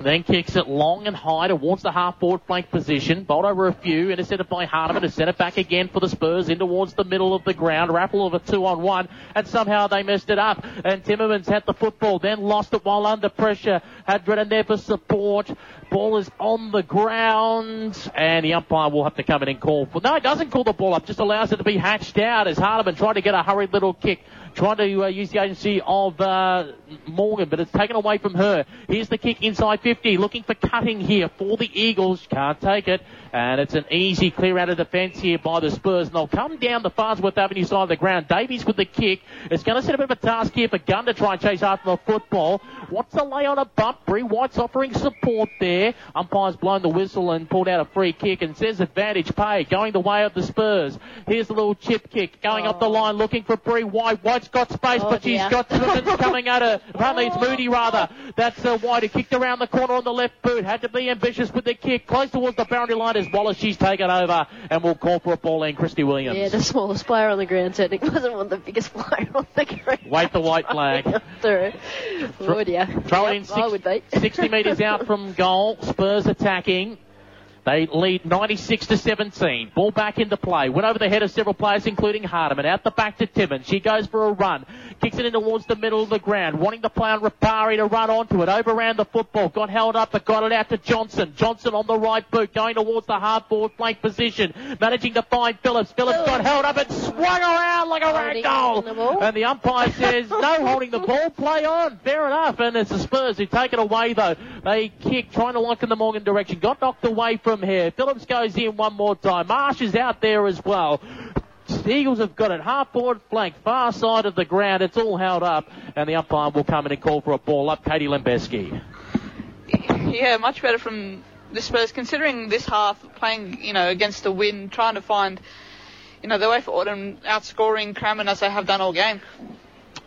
then kicks it long and high towards the half-forward flank position. Bowled over a few, intercepted by Hardiman, to send it back again for the Spurs in towards the middle of the ground. Rappel of a two-on-one, and somehow they messed it up. And Timmermans had the football, then lost it while under pressure. Had Drennan there for support. Ball is on the ground, and the umpire will have to come in and call for... No, he doesn't call the ball up, just allows it to be hatched out as Hardiman tried to get a hurried little kick. Trying to uh, use the agency of uh, Morgan, but it's taken away from her. Here's the kick inside fifty, looking for cutting here for the Eagles. Can't take it, and it's an easy clear out of defence here by the Spurs. And they'll come down the Farnsworth Avenue side of the ground. Davies with the kick. It's going to set a bit of a task here for Gunn to try and chase after the football. What's the lay on a bump? Bree White's offering support there. Umpire's blown the whistle and pulled out a free kick and says advantage pay going the way of the Spurs. Here's the little chip kick going oh. up the line, looking for Bree White. White's got space, oh, but dear. She's got Timmins coming at her. Apparently it's Moody, rather. That's uh, White, who kicked around the corner on the left boot. Had to be ambitious with the kick. Close towards the boundary line as Wallace. She's taken over and will call for a ball in. Christy Williams. Yeah, the smallest player on the ground certainly wasn't one of the biggest player on the ground. Wait the white flag. Through. Oh, dear. Throw yep, it in six, I would be. sixty metres out from goal. Spurs attacking. They lead ninety-six to seventeen. Ball back into play. Went over the head of several players, including Hardiman. Out the back to Timmins. She goes for a run. Kicks it in towards the middle of the ground. Wanting to play on Rapari to run onto it. Overran the football. Got held up, but got it out to Johnson. Johnson on the right boot, going towards the hard forward flank position. Managing to find Phillips. Phillips oh. got held up and swung around like a ragdoll. And the umpire says, no holding the ball. Play on. Fair enough. And it's the Spurs who take it away, though. They kick, trying to lock in the Morgan direction. Got knocked away from... From here. Phillips goes in one more time. Marsh is out there as well. The Eagles have got it. Half forward flank, far side of the ground. It's all held up, and the umpire will come in and call for a ball up. Katie Lambeski. Yeah, much better from the Spurs, considering this half, playing, you know, against the wind, trying to find, you know, their way forward and outscoring Cranbourne as they have done all game.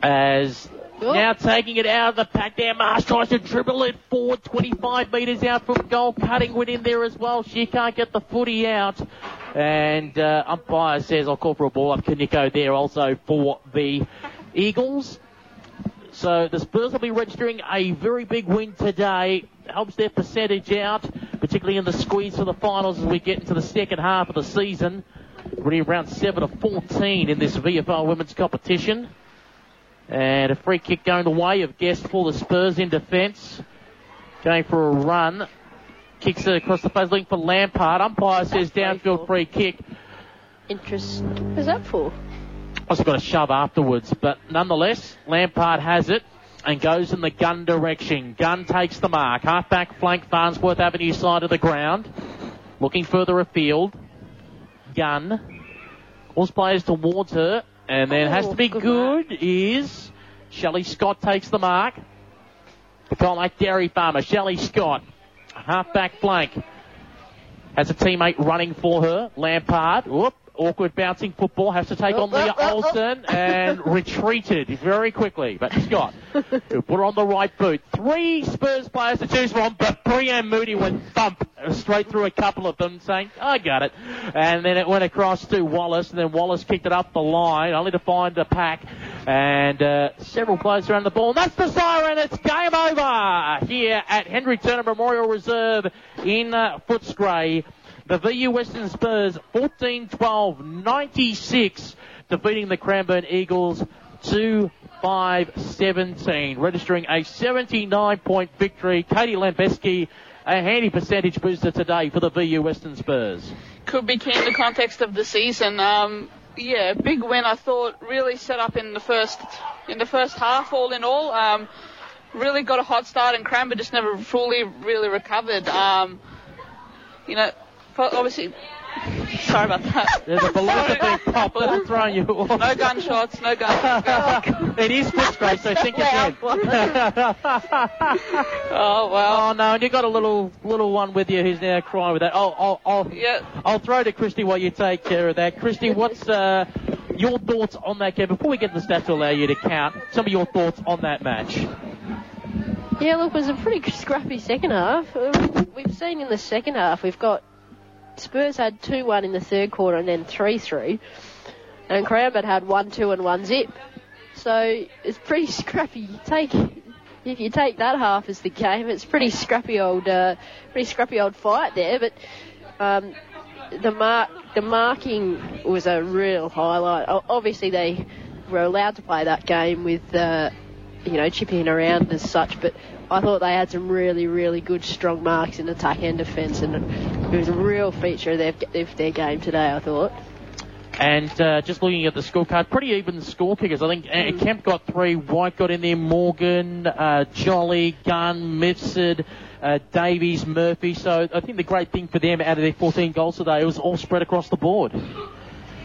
As... Now taking it out of the pack there. Marsh tries to dribble it forward. twenty-five metres out from goal. Cutting went in there as well. She can't get the footy out. And uh, umpire says, I'll call for a ball up. Kaniko there also for the Eagles. So the Spurs will be registering a very big win today. Helps their percentage out, particularly in the squeeze for the finals as we get into the second half of the season. Really around seven to fourteen in this V F L women's competition. And a free kick going the way of Guest for the Spurs in defence. Going for a run. Kicks it across the face, looking for Lampard. Umpire says downfield free kick. Interest. Who's that for? Also got a shove afterwards, but nonetheless, Lampard has it and goes in the Gun direction. Gun takes the mark. Half-back flank, Farnsworth Avenue side of the ground. Looking further afield. Gun. Calls players towards her. And then oh, has to be good, good is Shelley Scott takes the mark. Got like Dairy Farmer. Shelley Scott, half-back flank. Has a teammate running for her. Lampard, whoop, awkward bouncing football. Has to take oh, on oh, Leah oh, Olsen oh. and retreated very quickly. But Scott, who put her on the right boot. Three Spurs players to choose from, but Brianne Moody went thump straight through a couple of them, saying, I got it. And then it went across to Wallace, and then Wallace kicked it up the line, only to find the pack. And uh, several players around the ball. And that's the siren. It's game over here at Henry Turner Memorial Reserve in uh, Footscray. The V U Western Spurs, fourteen twelve ninety-six, defeating the Cranbourne Eagles two five seventeen, registering a seventy-nine point victory. Katie Lambeski, a handy percentage booster today for the V U Western Spurs. Could be key in the context of the season. Um, yeah, big win, I thought, really set up in the first in the first half, all in all. Um, really got a hot start, and Cranbourne just never fully really recovered. Um, you know, obviously... Sorry about that. There's a balloon being popped. That's throwing you off. No gunshots, no gunshots. Oh, it is Footscray, so think again. Oh, well. Oh, no, and you got a little little one with you who's now crying with that. Oh, I'll, I'll, yeah. I'll throw to Christy while you take care of that. Christy, what's uh, your thoughts on that game? Before we get the stats to allow you to count, some of your thoughts on that match. Yeah, look, it was a pretty scrappy second half. We've seen in the second half, we've got Spurs had two one in the third quarter and then three three. And Cranbourne had one two and one zip. So it's pretty scrappy. You take, if you take that half as the game, it's pretty scrappy old, uh, pretty scrappy old fight there. But um, the mark, the marking was a real highlight. Obviously they were allowed to play that game with, uh, you know, chipping around as such. But I thought they had some really, really good, strong marks in attack and defence, and it was a real feature of their, of their game today, I thought. And uh, just looking at the scorecard, pretty even score kickers. I think mm. Kemp got three, White got in there, Morgan, uh, Jolly, Gunn, Mifsud, uh, Davies, Murphy. So I think the great thing for them out of their fourteen goals today, it was all spread across the board.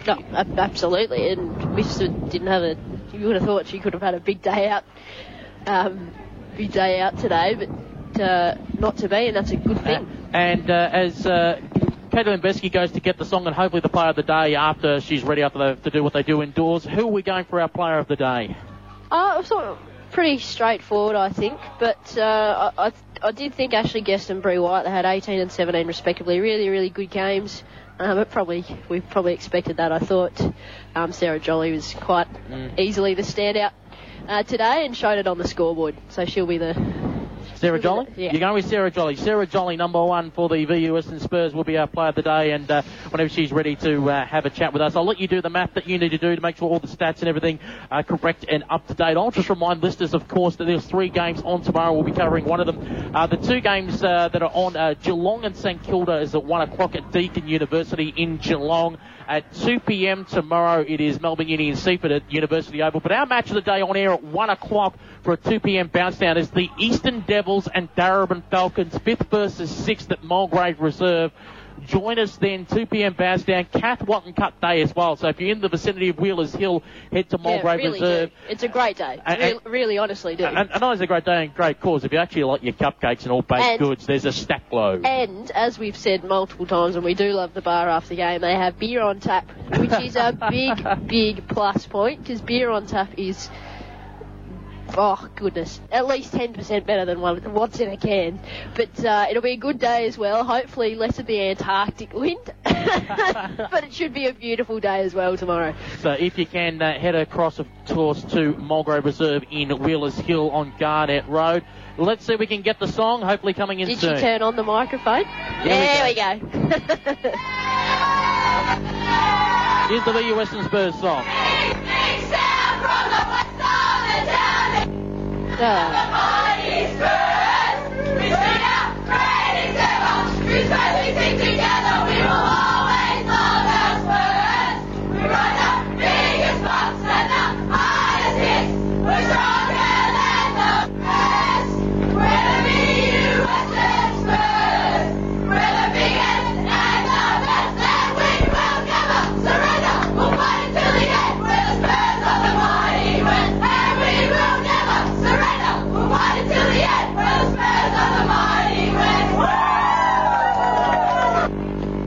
No, absolutely, and Mifsud didn't have a... You would have thought she could have had a big day out. Um... day out today, but uh, not to be, and that's a good thing. Uh, and uh, as uh, Katie Lambeski goes to get the song and hopefully the player of the day after she's ready after they, to do what they do indoors, who are we going for our player of the day? Uh, it was sort of pretty straightforward, I think, but uh, I, I, I did think Ashley Guest and Bree White, they had eighteen and seventeen respectively. Really, really good games. Um, but probably we probably expected that. I thought um, Sarah Jolly was quite mm. easily the standout Uh, today and showed it on the scoreboard, so she'll be the... Sarah Jolly? The, yeah. You're going with Sarah Jolly. Sarah Jolly, number one for the V U Western Spurs, will be our player of the day, and uh, whenever she's ready to uh, have a chat with us, I'll let you do the math that you need to do to make sure all the stats and everything are correct and up to date. I'll just remind listeners, of course, that there's three games on tomorrow. We'll be covering one of them. Uh, the two games uh, that are on, uh, Geelong and St Kilda is at one o'clock at Deakin University in Geelong. At two p.m. tomorrow, it is Melbourne Uni and Seaford at University Oval. But our match of the day on air at one o'clock for a two p.m. bounce down is the Eastern Devils and Darebin Falcons, fifth versus sixth at Mulgrave Reserve. Join us then, two p.m. bounce down, Cath Watton Cup Day as well. So if you're in the vicinity of Wheelers Hill, head to Mulgrave yeah, really Reserve. Do. It's a great day. And, and, Re- really, honestly, do. And, and it's a great day and great cause. If you actually like your cupcakes and all baked and, goods, there's a stack load. And as we've said multiple times, and we do love the bar after the game, they have beer on tap, which is a big, big plus point, because beer on tap is... Oh, goodness. At least ten percent better than one, what's in a can. But uh, it'll be a good day as well. Hopefully less of the Antarctic wind. But it should be a beautiful day as well tomorrow. So if you can, uh, head across, of course, to Mulgrave Reserve in Wheelers Hill on Garnett Road. Let's see if we can get the song, hopefully coming in Did soon. Did she turn on the microphone? There, there we go. We go. Here's the V U Western Spurs song. Uh,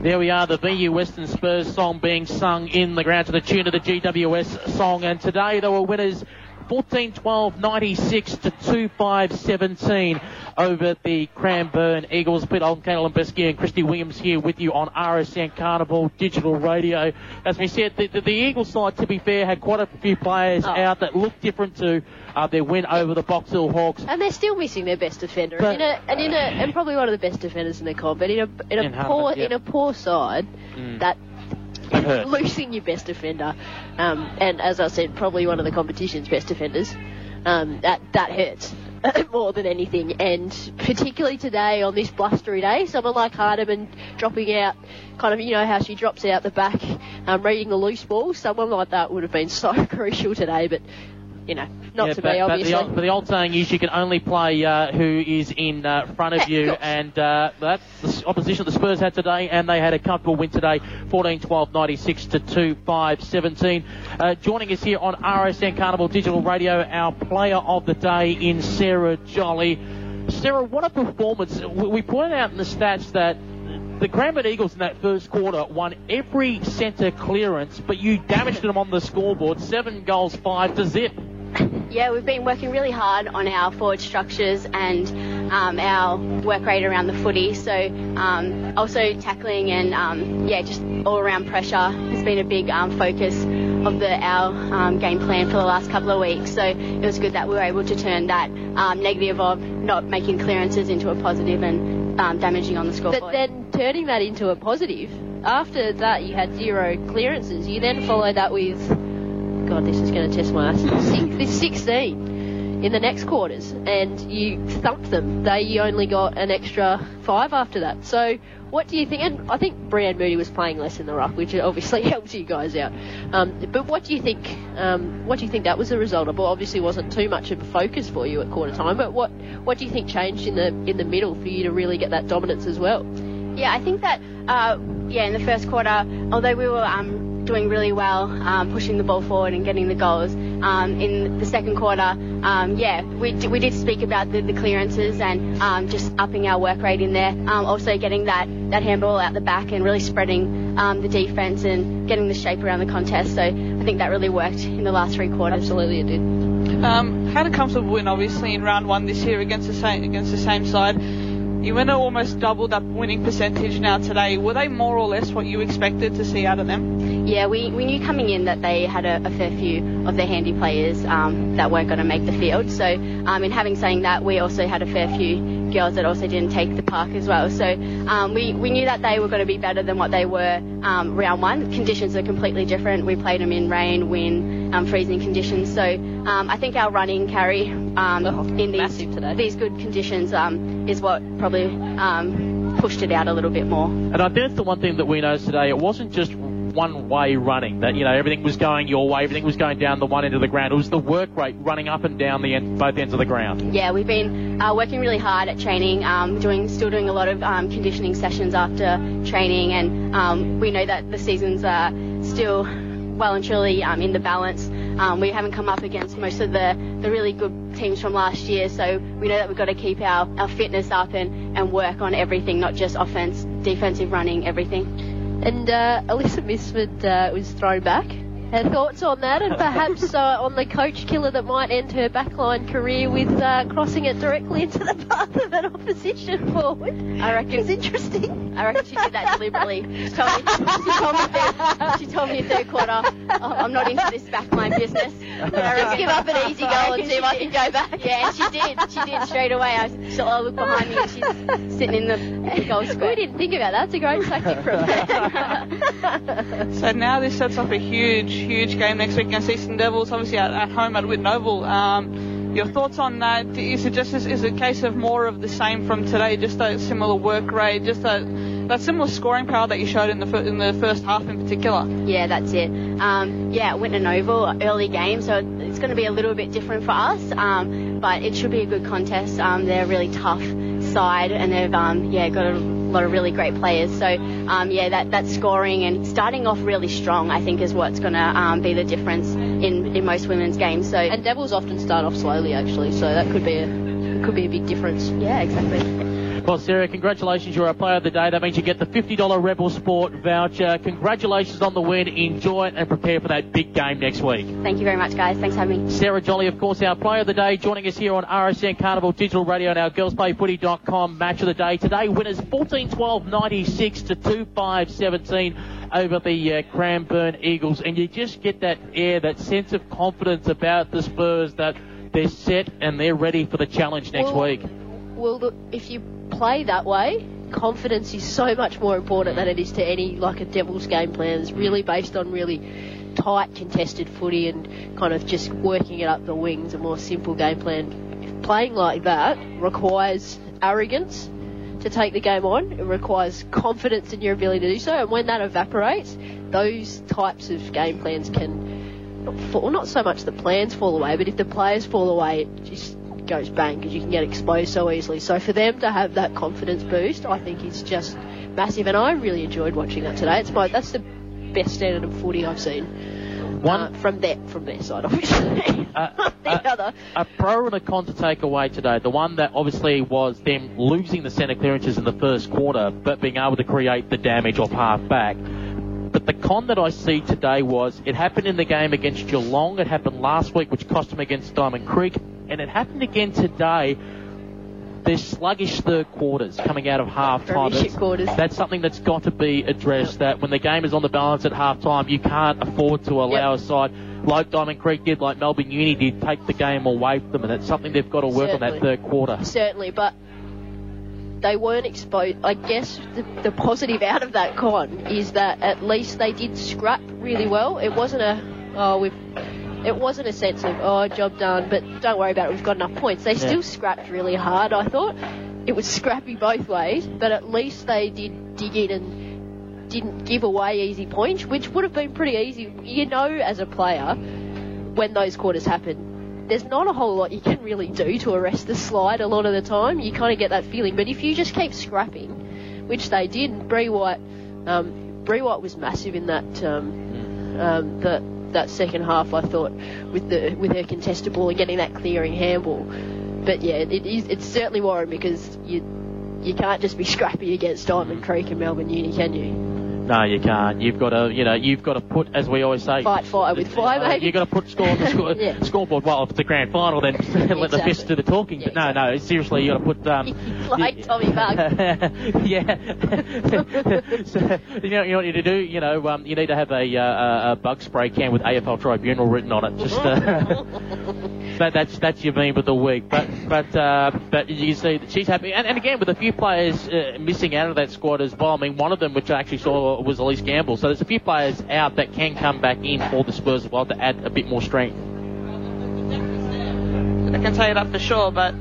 There we are, the V U Western Spurs song being sung in the ground to the tune of the G W S song. And today they were winners fourteen twelve ninety-six to two five seventeen over the Cranbourne Eagles. Peter Holden, Katie Lambeski and Christy Williams here with you on R S N Carnival Digital Radio. As we said, the, the, the Eagles side, to be fair, had quite a few players oh. out that looked different to uh, their win over the Box Hill Hawks. And they're still missing their best defender. But, and, in a, and, in a, and probably one of the best defenders in the comp. But in a, in a, in poor, Hunter, yeah. in a poor side, mm. that... losing your best defender, um, and as I said, probably one of the competition's best defenders, um, that, that hurts more than anything. And particularly today on this blustery day, someone like Hardiman dropping out, kind of, you know, how she drops out the back, um, reading the loose ball, someone like that would have been so crucial today, but... You know, not yeah, to but, be, obviously. But the, old, but the old saying is you can only play uh, who is in uh, front of you, and uh, that's the opposition the Spurs had today, and they had a comfortable win today, fourteen twelve ninety-six to two five seventeen. Uh, joining us here on R S N Carnival Digital Radio, our player of the day in Sarah Jolly. Sarah, what a performance. We pointed out in the stats that the Cranbourne Eagles in that first quarter won every centre clearance, but you damaged them on the scoreboard, seven goals, five to zip. Yeah, we've been working really hard on our forward structures and um, our work rate around the footy. So um, also tackling and, um, yeah, just all-around pressure has been a big um, focus of the our um, game plan for the last couple of weeks. So it was good that we were able to turn that um, negative of not making clearances into a positive and um, damaging on the scoreboard. But then turning that into a positive, after that you had zero clearances. You then follow that with... God, this is going to test my ass. This sixteen in the next quarters, and you thumped them. They only got an extra five after that. So what do you think? And I think Brianne Moody was playing less in the ruck, which obviously helps you guys out. Um, but what do you think? Um, what do you think that was the result of? Well, obviously wasn't too much of a focus for you at quarter time. But what what do you think changed in the in the middle for you to really get that dominance as well? Yeah, I think that uh, yeah in the first quarter, although we were. Um, doing really well, um, pushing the ball forward and getting the goals. Um, in the second quarter, um, yeah, we, d- we did speak about the, the clearances and um, just upping our work rate in there. Um, also getting that, that handball out the back and really spreading um, the defence and getting the shape around the contest. So I think that really worked in the last three quarters. Absolutely it did. Um, had a comfortable win, obviously, in round one this year against the same, against the same side. You went to almost double that winning percentage now today. Were they more or less what you expected to see out of them? Yeah, we, we knew coming in that they had a, a fair few of their handy players um, that weren't going to make the field. So um, in having saying that, we also had a fair few girls that also didn't take the park as well. So um, we, we knew that they were going to be better than what they were um, round one. Conditions are completely different. We played them in rain, wind, um, freezing conditions. So um, I think our running carry um, oh, in these, these good conditions um, is what probably Um, pushed it out a little bit more. And I think that's the one thing that we noticed today. It wasn't just one-way running, that, you know, everything was going your way, everything was going down the one end of the ground. It was the work rate running up and down the end, both ends of the ground. Yeah, we've been uh, working really hard at training, um, doing still doing a lot of um, conditioning sessions after training, and um, we know that the seasons are still well and truly um, in the balance. Um, we haven't come up against most of the, the really good teams from last year, so we know that we've got to keep our, our fitness up and, and work on everything, not just offence, defensive running, everything. And uh, Alyssa Mifsud uh, was thrown back. Her thoughts on that, and perhaps uh, on the coach killer that might end her backline career with uh, crossing it directly into the path of an opposition forward. I reckon it's interesting. I reckon she did that deliberately. She told me, she told me, third, she told me third quarter, oh, I'm not into this backline business. Just give up an easy goal and see if I can go back. Yeah, and she did. She did straight away. I will look behind me and she's sitting in the, in the goal square. We didn't think about that. It's a great tactic from her. So now this sets up a huge. Huge game next week against Eastern Devils, obviously at, at home at Whitten Oval. Um, your thoughts on that? Is it just is, is it a case of more of the same from today? Just that similar work rate, just that that similar scoring power that you showed in the in the first half in particular. Yeah, that's it. Um, yeah, Whitten Oval, early game, so it's going to be a little bit different for us, um, but it should be a good contest. Um, they're a really tough side, and they've um, yeah got a lot of really great players, so um, yeah that, that scoring and starting off really strong I think is what's going to um, be the difference in, in most women's games. So and Devils often start off slowly actually, so that could be a could be a big difference. Yeah, exactly. Well, Sarah, congratulations. You're a player of the day. That means you get the fifty dollars Rebel Sport voucher. Congratulations on the win. Enjoy it and prepare for that big game next week. Thank you very much, guys. Thanks for having me. Sarah Jolly, of course, our player of the day, joining us here on R S N Carnival Digital Radio and our girls play footy dot com match of the day. Today, winners fourteen twelve ninety-six to two five seventeen over the uh, Cranbourne Eagles. And you just get that air, that sense of confidence about the Spurs that they're set and they're ready for the challenge next well, week. Well, look, if you play that way, confidence is so much more important than it is to any, like, a Devils game plan. It's really based on really tight, contested footy and kind of just working it up the wings, a more simple game plan. If playing like that requires arrogance to take the game on. It requires confidence in your ability to do so. And when that evaporates, those types of game plans can fall. Not so much the plans fall away, but if the players fall away, it just goes bang because you can get exposed so easily. So for them to have that confidence boost, I think is just massive. And I really enjoyed watching that today. It's my, that's the best standard of footy I've seen. One uh, from that from their side, obviously. Uh, the uh, other. A pro and a con to take away today. The one that obviously was them losing the centre clearances in the first quarter, but being able to create the damage off half back. But the con that I see today was it happened in the game against Geelong. It happened last week, which cost them against Diamond Creek, and it happened again today. They're sluggish third quarters coming out of half-time. That's, that's something that's got to be addressed, that when the game is on the balance at half-time, you can't afford to allow yep. a side like Diamond Creek did, like Melbourne Uni did, take the game away from them, and it's something they've got to work Certainly. on that third quarter. Certainly, but they weren't exposed. I guess the, the positive out of that con is that at least they did scrap really well. It wasn't a, oh, we've... It wasn't a sense of, oh, job done, but don't worry about it, we've got enough points. They yeah. still scrapped really hard, I thought. It was scrappy both ways, but at least they did dig in and didn't give away easy points, which would have been pretty easy. You know, as a player, when those quarters happen, there's not a whole lot you can really do to arrest the slide a lot of the time. You kind of get that feeling. But if you just keep scrapping, which they did, Bree White, um, Bree White was massive in that... Um, um, the, that second half, I thought, with the with her contested ball and getting that clearing handball. But yeah, it is it's certainly worrying because you you can't just be scrappy against Diamond Creek and Melbourne Uni, can you? No, you can't. You've got to, you know, you've got to put, as we always say, fight fire with fire, uh, maybe. You've got to put score on the score, yeah. scoreboard. Well, if it's the grand final, then let exactly. the fists do the talking. Yeah, but no, exactly. no, seriously, you've got to put. Um, like you, Tommy Bug. yeah. so, you know, you know what you need to do? You know, um, you need to have a, uh, a bug spray can with A F L Tribunal written on it. Just. Uh, But that's that's your meme of the week. But but uh, but you see that she's happy. And, and again, with a few players uh, missing out of that squad as well. I mean, one of them, which I actually saw, was Elise Gamble. So there's a few players out that can come back in for the Spurs as well to add a bit more strength. I can tell you that for sure. But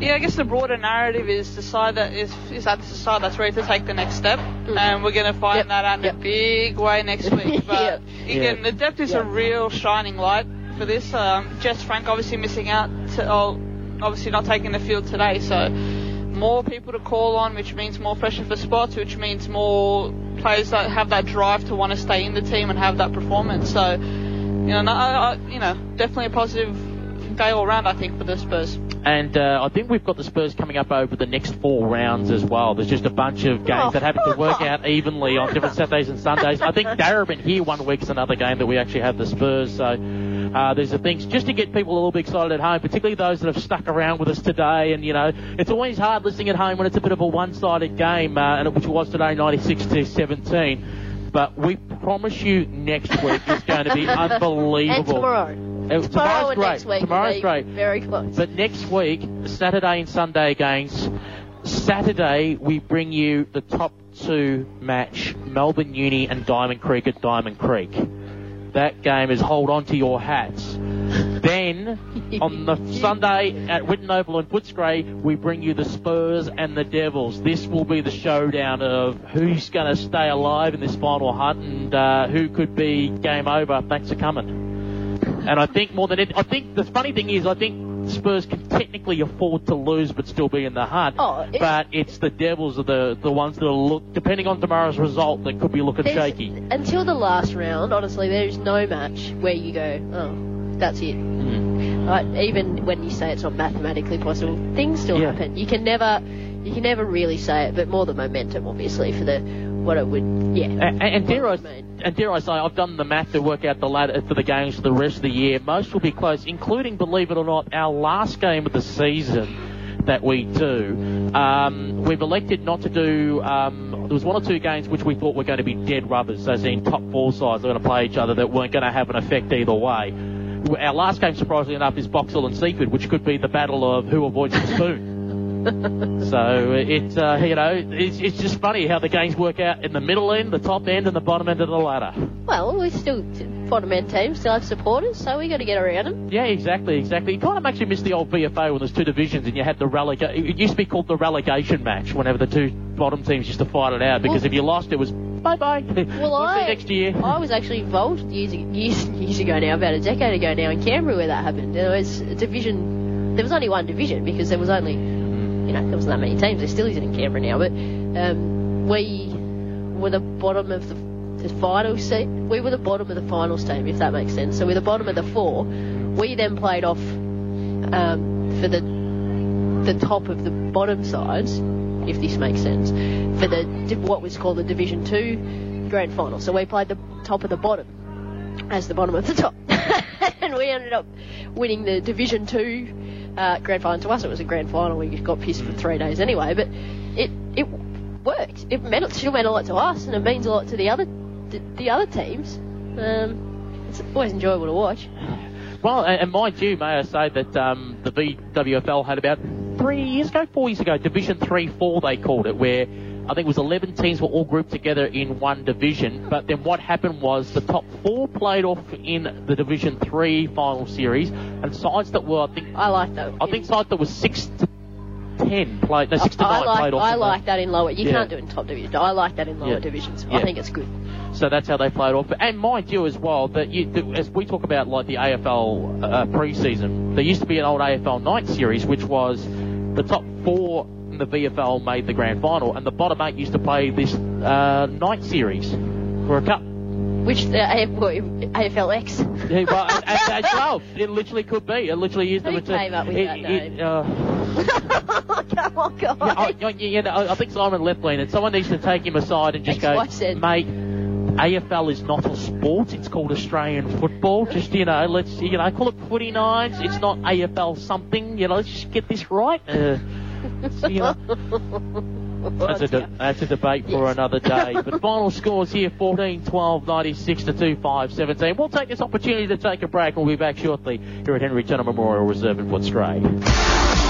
yeah, I guess the broader narrative is the side that is is that the side that's ready to take the next step, mm-hmm. and we're going to find yep. that out in yep. a big way next week. But yeah. again, yeah. the depth is yeah. a real shining light. For this, um, Jess Frank obviously missing out, to, oh, obviously not taking the field today, so more people to call on, which means more pressure for spots, which means more players that have that drive to want to stay in the team and have that performance. So, you know, no, I, you know, definitely a positive day all round, I think, for the Spurs. And uh, I think we've got the Spurs coming up over the next four rounds as well. There's just a bunch of games oh. that happen to work out evenly on different Saturdays and Sundays. I think Darebin here one week's another game that we actually have the Spurs. So uh, there's the things just to get people a little bit excited at home, particularly those that have stuck around with us today. And, you know, it's always hard listening at home when it's a bit of a one-sided game, uh, and which was today, ninety-six to seventeen. But we promise you next week is going to be unbelievable. And tomorrow. Tomorrow Tomorrow's and great. Next week Tomorrow's great. Very close. But next week, Saturday and Sunday games. Saturday, we bring you the top two match, Melbourne Uni and Diamond Creek at Diamond Creek. That game is hold on to your hats. Then, on the Sunday at Whitten Oval in Footscray, we bring you the Spurs and the Devils. This will be the showdown of who's going to stay alive in this final hunt and uh, who could be game over. Thanks for coming. And I think more than it, I think the funny thing is, I think Spurs can technically afford to lose but still be in the hunt. Oh, it's, but it's the Devils are the, the ones that will look, depending on tomorrow's result, that could be looking shaky. Until the last round, honestly, there is no match where you go, oh, that's it. Mm. Right, even when you say it's not mathematically possible, things still yeah. happen. You can never, you can never really say it, but more the momentum, obviously, for the what it would, yeah. And, and dare I and dare I say, I've done the math to work out the ladder for the games for the rest of the year. Most will be close, including, believe it or not, our last game of the season that we do. Um, we've elected not to do, um, there was one or two games which we thought were going to be dead rubbers, as in top four sides that were going to play each other that weren't going to have an effect either way. Our last game, surprisingly enough, is Boxall and Seaford, which could be the battle of who avoids the spoon. So, it, uh, you know, it's, it's just funny how the games work out in the middle end, the top end, and the bottom end of the ladder. Well, we still... bottom end teams still have supporters, so we got to get around them. Yeah, exactly, exactly. It kind of makes you miss the old V F A when there's two divisions and you had the relegation. It used to be called the relegation match whenever the two bottom teams used to fight it out, because well, if you lost, it was bye-bye. Well, we'll I, see next year. I was actually involved years, years, years ago now, about a decade ago now, in Canberra where that happened. There was a division, there was only one division because there was only, you know, there wasn't that many teams. There still isn't in Canberra now, but um, we were the bottom of the The final se- we were the bottom of the finals team, if that makes sense. So we're the bottom of the four. We then played off um, for the the top of the bottom sides, if this makes sense, for the what was called the Division Two Grand Final. So we played the top of the bottom as the bottom of the top, and we ended up winning the Division Two uh, Grand Final. To us, it was a Grand Final. We got pissed for three days anyway, but it it worked. It meant it still meant a lot to us, and it means a lot to the other. The other teams, um, it's always enjoyable to watch. Well, and, and mind you, may I say that um, the V W F L had about three years ago, four years ago, Division three four they called it, where I think it was eleven teams were all grouped together in one division, but then what happened was the top four played off in the Division three final series, and sides that were, I think... I like that. I think sides that were six to ten played, no, six to nine like, played off. I like that in lower. You yeah. can't do it in top division. I like that in lower yeah. divisions. Yeah. I think it's good. So that's how they played off. And mind you as well, that you, the, as we talk about like the A F L uh, pre-season, there used to be an old A F L night series, which was the top four in the V F L made the grand final, and the bottom eight used to play this uh, night series for a cup. Which, the A F L X. Yeah, well, as well, it literally could be. It literally is. Who the return. Came up with it, that name? It, uh, Come on, God. Yeah, I, you know, I think Simon Lethlean, and someone needs to take him aside and just That's go, mate... A F L is not a sport, it's called Australian football. Just, you know, let's, you know, call it footy nines, it's not A F L something, you know, let's just get this right. Uh, so, you know. That's a, de- that's a debate for yes. another day. But final scores here, fourteen twelve, ninety-six to two five seventeen. We'll take this opportunity to take a break. We'll be back shortly here at Henry Turner Memorial Reserve in Footscray.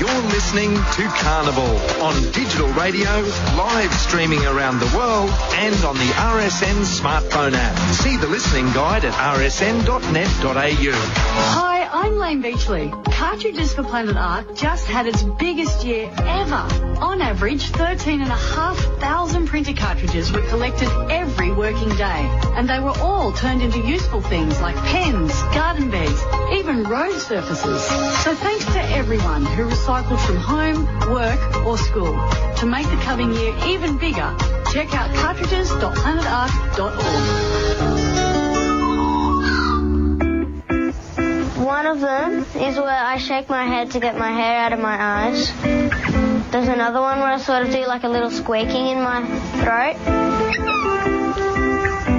You're listening to Carnival on digital radio, live streaming around the world, and on the R S N smartphone app. See the listening guide at r s n dot net dot a u. Hi, I'm Lane Beachley. Cartridges for Planet Art just had its biggest year ever. On average, thirteen thousand five hundred printer cartridges were collected every working day, and they were all turned into useful things like pens, garden beds, even road surfaces. So thanks to everyone who recycled from home, work or school. To make the coming year even bigger, check out cartridges dot planet art dot org. One of them is where I shake my head to get my hair out of my eyes. There's another one where I sort of do like a little squeaking in my throat.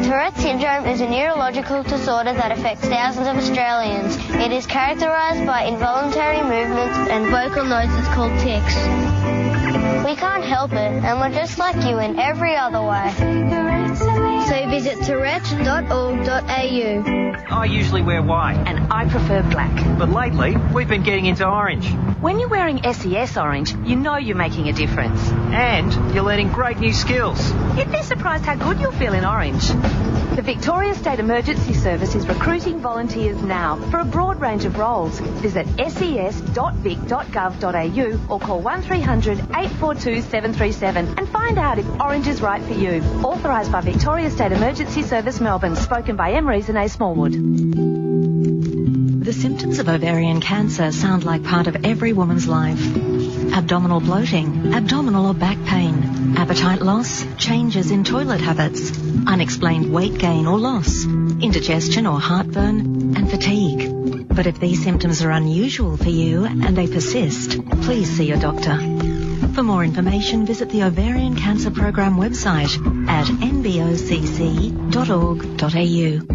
Tourette's syndrome is a neurological disorder that affects thousands of Australians. It is characterised by involuntary movements and vocal noises called tics. We can't help it, and we're just like you in every other way. So visit Tourette's dot org dot a u. I usually wear white. And I prefer black. But lately, we've been getting into orange. When you're wearing S E S orange, you know you're making a difference. And you're learning great new skills. You'd be surprised how good you'll feel in orange. The Victoria State Emergency Service is recruiting volunteers now for a broad range of roles. Visit s e s dot vic dot gov dot a u or call one three hundred eight four two seven three seven and find out if orange is right for you. Authorised by Victoria State Emergency Service Melbourne. Spoken by M. Reason A. Smallwood. The symptoms of ovarian cancer sound like part of every woman's life. Abdominal bloating, abdominal or back pain, appetite loss, changes in toilet habits, unexplained weight gain or loss, indigestion or heartburn, and fatigue. But if these symptoms are unusual for you and they persist, please see your doctor. For more information, visit the Ovarian Cancer Program website at n b o c c dot org dot a u.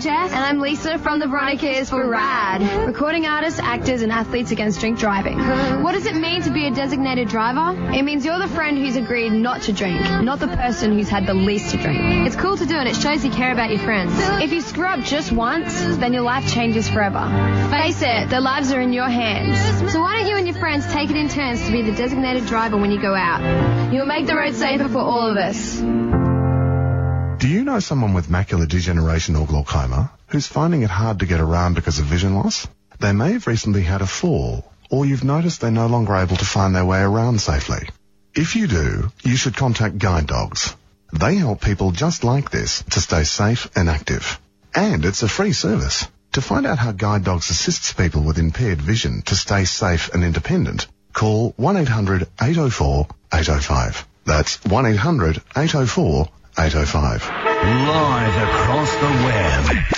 Jess. And I'm Lisa from the Bronicas for RAD, recording artists, actors and athletes against drink driving. What does it mean to be a designated driver? It means you're the friend who's agreed not to drink, not the person who's had the least to drink. It's cool to do and it shows you care about your friends. If you screw up just once, then your life changes forever. Face it, their lives are in your hands. So why don't you and your friends take it in turns to be the designated driver when you go out? You'll make the road safer for all of us. Do you know someone with macular degeneration or glaucoma who's finding it hard to get around because of vision loss? They may have recently had a fall, or you've noticed they're no longer able to find their way around safely. If you do, you should contact Guide Dogs. They help people just like this to stay safe and active. And it's a free service. To find out how Guide Dogs assists people with impaired vision to stay safe and independent, call one eight hundred eight oh four eight oh five. That's one eight hundred eight oh four eight oh five. eight oh five. Live across the web.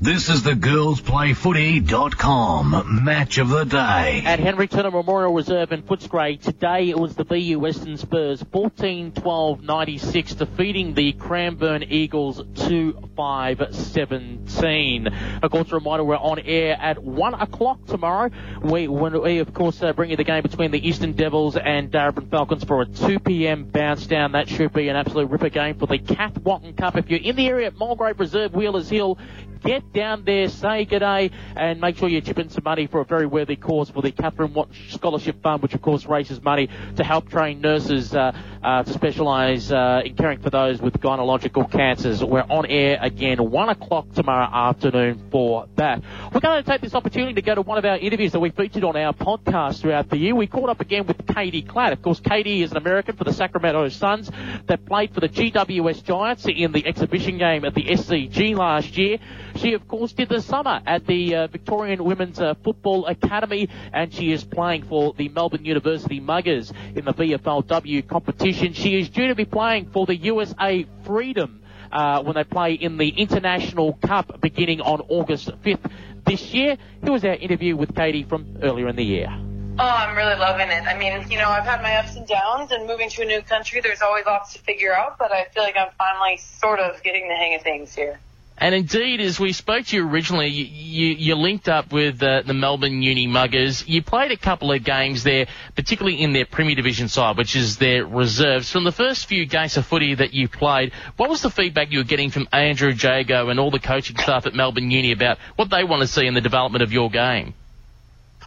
This is the girls play footy dot com match of the day. At Henry Turner Memorial Reserve in Footscray, today it was the V U Western Spurs fourteen twelve ninety-six defeating the Cranbourne Eagles two five seventeen. Of course, a reminder we're on air at one o'clock tomorrow. We, when we of course, uh, bring you the game between the Eastern Devils and Darebin Falcons for a two p.m. bounce down. That should be an absolute ripper game for the Cat Watton Cup. If you're in the area at Mulgrave Reserve, Wheelers Hill, get down there, say good day, and make sure you chip in some money for a very worthy cause for the Catherine Watt Scholarship Fund, which of course raises money to help train nurses uh, uh, to specialise uh, in caring for those with gynecological cancers. We're on air again, one o'clock tomorrow afternoon for that. We're going to take this opportunity to go to one of our interviews that we featured on our podcast throughout the year. We caught up again with Katie Cladd. Of course, Katie is an American for the Sacramento Suns that played for the G W S Giants in the exhibition game at the S C G last year. She, of course, did the summer at the uh, Victorian Women's uh, Football Academy, and she is playing for the Melbourne University Muggers in the V F L W competition. She is due to be playing for the U S A Freedom uh, when they play in the International Cup beginning on August fifth this year. Here was our interview with Katie from earlier in the year. Oh, I'm really loving it. I mean, you know, I've had my ups and downs, and moving to a new country, there's always lots to figure out, but I feel like I'm finally sort of getting the hang of things here. And indeed, as we spoke to you originally, you, you, you linked up with uh, the Melbourne Uni Muggers. You played a couple of games there, particularly in their Premier Division side, which is their reserves. From the first few games of footy that you played, what was the feedback you were getting from Andrew Jago and all the coaching staff at Melbourne Uni about what they want to see in the development of your game?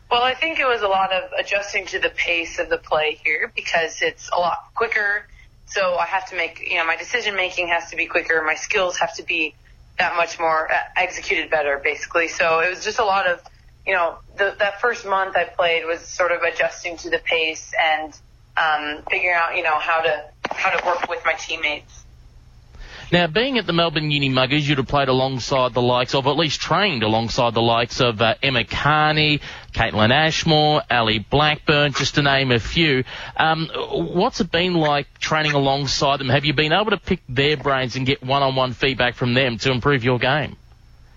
Well, I think it was a lot of adjusting to the pace of the play here because it's a lot quicker. So I have to make, you know, my decision-making has to be quicker. My skills have to be that much more executed better, basically. So it was just a lot of, you know, the, that first month I played was sort of adjusting to the pace and um, figuring out, you know, how to how to work with my teammates. Now, being at the Melbourne Uni Muggers, you'd have played alongside the likes of, or at least trained alongside the likes of uh, Emma Carney, Caitlin Ashmore, Ali Blackburn, just to name a few. Um, what's it been like training alongside them? Have you been able to pick their brains and get one-on-one feedback from them to improve your game?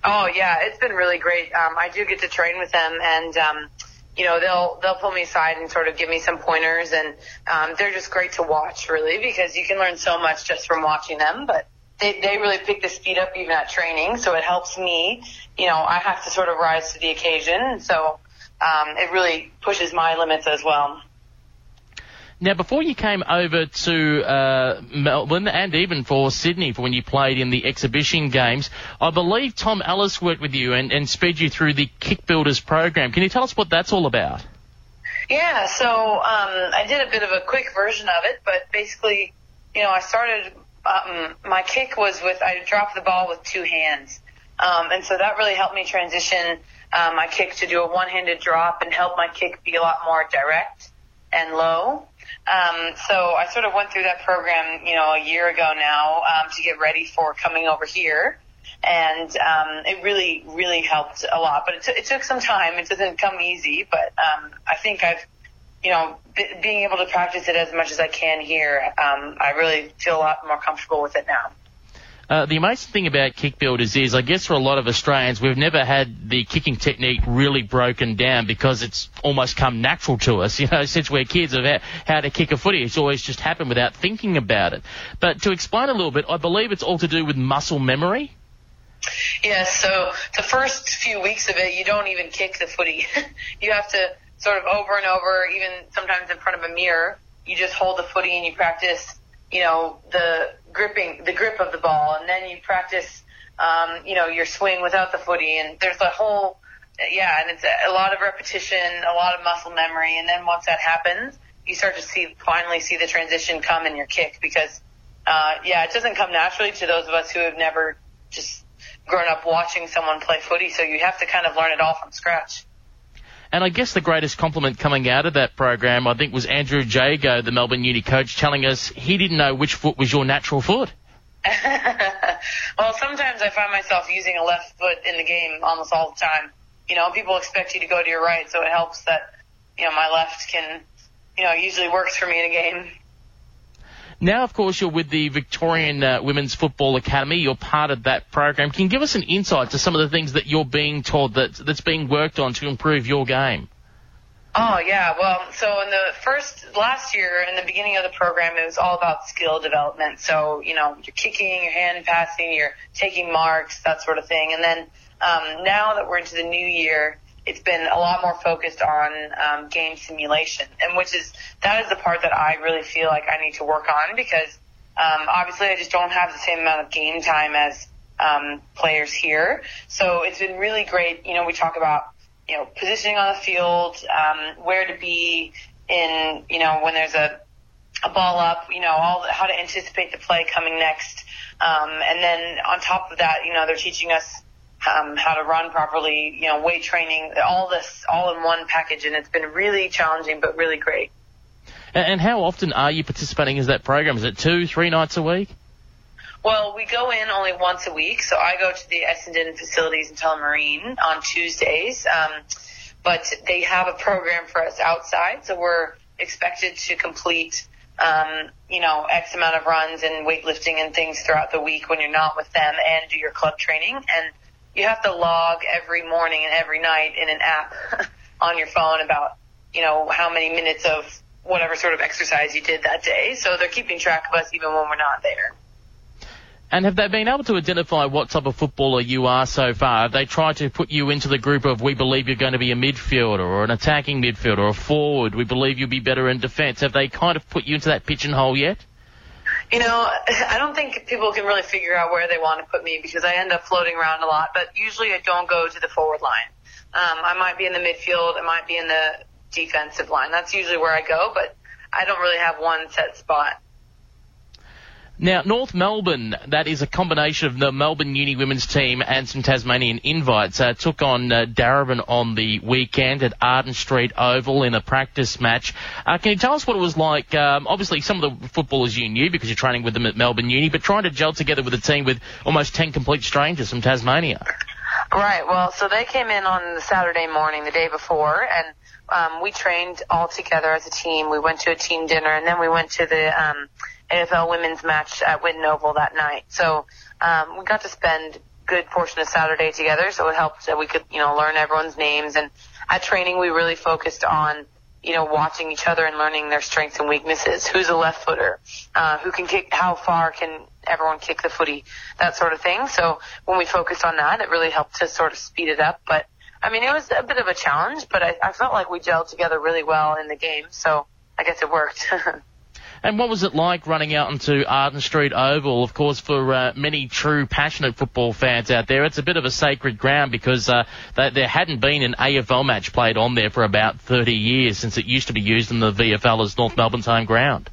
Oh, yeah, it's been really great. Um, I do get to train with them, and um, you know, they'll they'll pull me aside and sort of give me some pointers, and um, they're just great to watch, really, because you can learn so much just from watching them, but They, they really pick the speed up even at training, so it helps me. You know, I have to sort of rise to the occasion, so um, it really pushes my limits as well. Now, before you came over to uh, Melbourne and even for Sydney for when you played in the exhibition games, I believe Tom Ellis worked with you and, and sped you through the Kick Builders program. Can you tell us what that's all about? Yeah, so um, I did a bit of a quick version of it, but basically, you know, I started – Um, my kick was with, I dropped the ball with two hands. Um, and so that really helped me transition uh, my kick to do a one-handed drop and help my kick be a lot more direct and low. Um, so I sort of went through that program, you know, a year ago now um, to get ready for coming over here. And um, it really, really helped a lot. But it, t- it took some time. It doesn't come easy. But um, I think I've you know, b- being able to practice it as much as I can here, um, I really feel a lot more comfortable with it now. Uh, the amazing thing about kick builders is, I guess for a lot of Australians, we've never had the kicking technique really broken down because it's almost come natural to us, you know, since we're kids, of how, how to kick a footy. It's always just happened without thinking about it. But to explain a little bit, I believe it's all to do with muscle memory. Yeah, so the first few weeks of it, you don't even kick the footy. You have to sort of over and over, even sometimes in front of a mirror, you just hold the footy and you practice, you know, the gripping, the grip of the ball, and then you practice, um, you know, your swing without the footy. And there's a whole, yeah, and it's a lot of repetition, a lot of muscle memory. And then once that happens, you start to see, finally see the transition come in your kick because, uh, yeah, it doesn't come naturally to those of us who have never just grown up watching someone play footy. So you have to kind of learn it all from scratch. And I guess the greatest compliment coming out of that program, I think, was Andrew Jago, the Melbourne Uni coach, telling us he didn't know which foot was your natural foot. Well, sometimes I find myself using a left foot in the game almost all the time. You know, people expect you to go to your right, so it helps that, you know, my left can, you know, usually works for me in a game. Now, of course, you're with the Victorian uh, Women's Football Academy. You're part of that program. Can you give us an insight to some of the things that you're being told that that's being worked on to improve your game? Oh, yeah. Well, so in the first, last year, in the beginning of the program, it was all about skill development. So, you know, you're kicking, you're hand passing, you're taking marks, that sort of thing. And then um, now that we're into the new year, it's been a lot more focused on um, game simulation, and which is that is the part that I really feel like I need to work on because um, obviously I just don't have the same amount of game time as um, players here. So it's been really great. You know, we talk about, you know, positioning on the field, um, where to be in, you know, when there's a, a ball up, you know, all the, how to anticipate the play coming next. Um, and then on top of that, you know, they're teaching us Um, how to run properly, you know, weight training, all this all in one package. And it's been really challenging, but really great. And how often are you participating in that program? Is it two, three nights a week? Well, we go in only once a week. So I go to the Essendon facilities in Tullamarine on Tuesdays. Um, but they have a program for us outside. So we're expected to complete, um, you know, X amount of runs and weightlifting and things throughout the week when you're not with them, and do your club training. And you have to log every morning and every night in an app on your phone about, you know, how many minutes of whatever sort of exercise you did that day. So they're keeping track of us even when we're not there. And have they been able to identify what type of footballer you are so far? Have they tried to put you into the group of, we believe you're going to be a midfielder or an attacking midfielder or a forward, we believe you'll be better in defence? Have they kind of put you into that pigeonhole yet? You know, I don't think people can really figure out where they want to put me because I end up floating around a lot, but usually I don't go to the forward line. Um, I might be in the midfield, I might be in the defensive line. That's usually where I go, but I don't really have one set spot. Now, North Melbourne, that is a combination of the Melbourne Uni women's team and some Tasmanian invites, uh, took on uh, Darebin on the weekend at Arden Street Oval in a practice match. Uh, can you tell us what it was like? Um, obviously, some of the footballers you knew because you're training with them at Melbourne Uni, but trying to gel together with a team with almost ten complete strangers from Tasmania. Right. Well, so they came in on the Saturday morning, the day before, and um, we trained all together as a team. We went to a team dinner, and then we went to the um, A F L women's match at Witten Oval that night. So um, we got to spend a good portion of Saturday together, so it helped that we could, you know, learn everyone's names. And at training, we really focused on, you know, watching each other and learning their strengths and weaknesses. Who's a left footer? Uh, who can kick? How far can everyone kick the footy? That sort of thing. So when we focused on that, it really helped to sort of speed it up. But, I mean, it was a bit of a challenge, but I, I felt like we gelled together really well in the game, so I guess it worked. And what was it like running out into Arden Street Oval? Of course, for uh, many true passionate football fans out there, it's a bit of a sacred ground because uh, they, there hadn't been an A F L match played on there for about thirty years since it used to be used in the V F L as North Melbourne's home ground.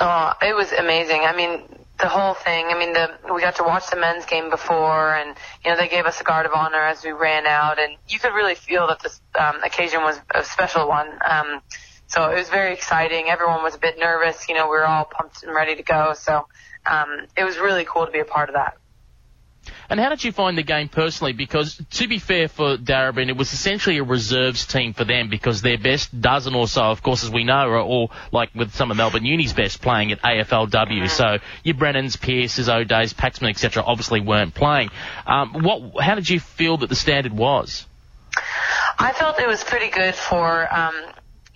Oh, it was amazing. I mean, the whole thing. I mean, the, we got to watch the men's game before, and, you know, they gave us a guard of honor as we ran out, and you could really feel that this um, occasion was a special one. Um So it was very exciting. Everyone was a bit nervous. You know, we were all pumped and ready to go. So um, it was really cool to be a part of that. And how did you find the game personally? Because, to be fair for Darebin, it was essentially a reserves team for them because their best dozen or so, of course, as we know, are all, like with some of Melbourne Uni's best, playing at A F L W. So your Brennans, Pearces, O'Days, Paxman, et cetera obviously weren't playing. Um, what? How did you feel that the standard was? I felt it was pretty good for, um,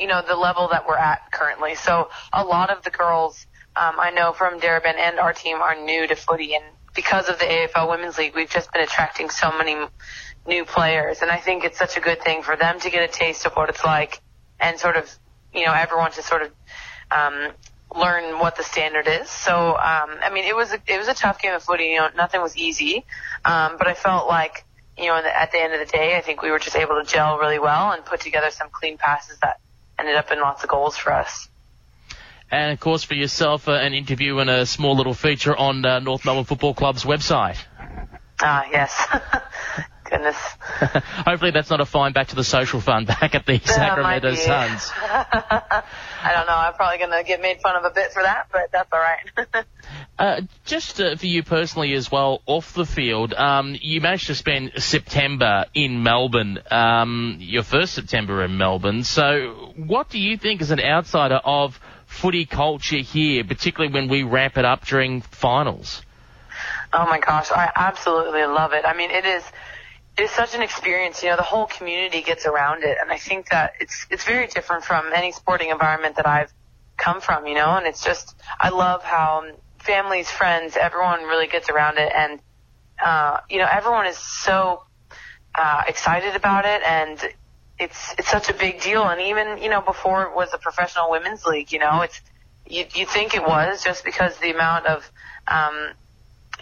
you know, the level that we're at currently. So a lot of the girls, um, I know from Darebin and our team, are new to footy, and because of the A F L Women's League, we've just been attracting so many new players, and I think it's such a good thing for them to get a taste of what it's like and sort of, you know, everyone to sort of um, learn what the standard is. So, um, I mean, it was a, it was a tough game of footy. You know, nothing was easy, um, but I felt like, you know, at the end of the day, I think we were just able to gel really well and put together some clean passes that ended up in lots of goals for us. And, of course, for yourself, uh, an interview and a small little feature on uh, North Melbourne Football Club's website. Ah, yes. Goodness. Hopefully that's not a fine back to the social fund back at the uh, Sacramento Suns. I don't know. I'm probably going to get made fun of a bit for that, but that's all right. uh, just uh, for you personally as well, off the field, um, you managed to spend September in Melbourne, um, your first September in Melbourne. So what do you think as an outsider of footy culture here, particularly when we ramp it up during finals? Oh my gosh, I absolutely love it. I mean, it is it is such an experience. You know, the whole community gets around it, and I think that it's it's very different from any sporting environment that I've come from, you know, and it's just, I love how families, friends, everyone really gets around it, and, uh, you know, everyone is so uh, excited about it, and It's it's such a big deal. And even, you know, before it was a professional women's league, you know, it's you you think it was just because the amount of um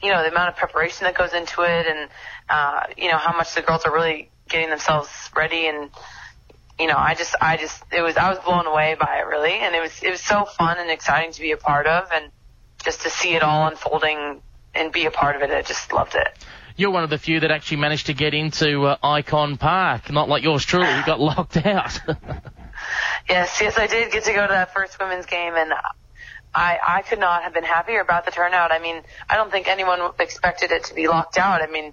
you know the amount of preparation that goes into it, and uh you know how much the girls are really getting themselves ready, and you know I just I just it was I was blown away by it really, and it was it was so fun and exciting to be a part of, and just to see it all unfolding and be a part of it. I just loved it. You're one of the few that actually managed to get into uh, Icon Park, not like yours truly, you got locked out. yes, yes, I did get to go to that first women's game, and I, I could not have been happier about the turnout. I mean, I don't think anyone expected it to be locked out. I mean,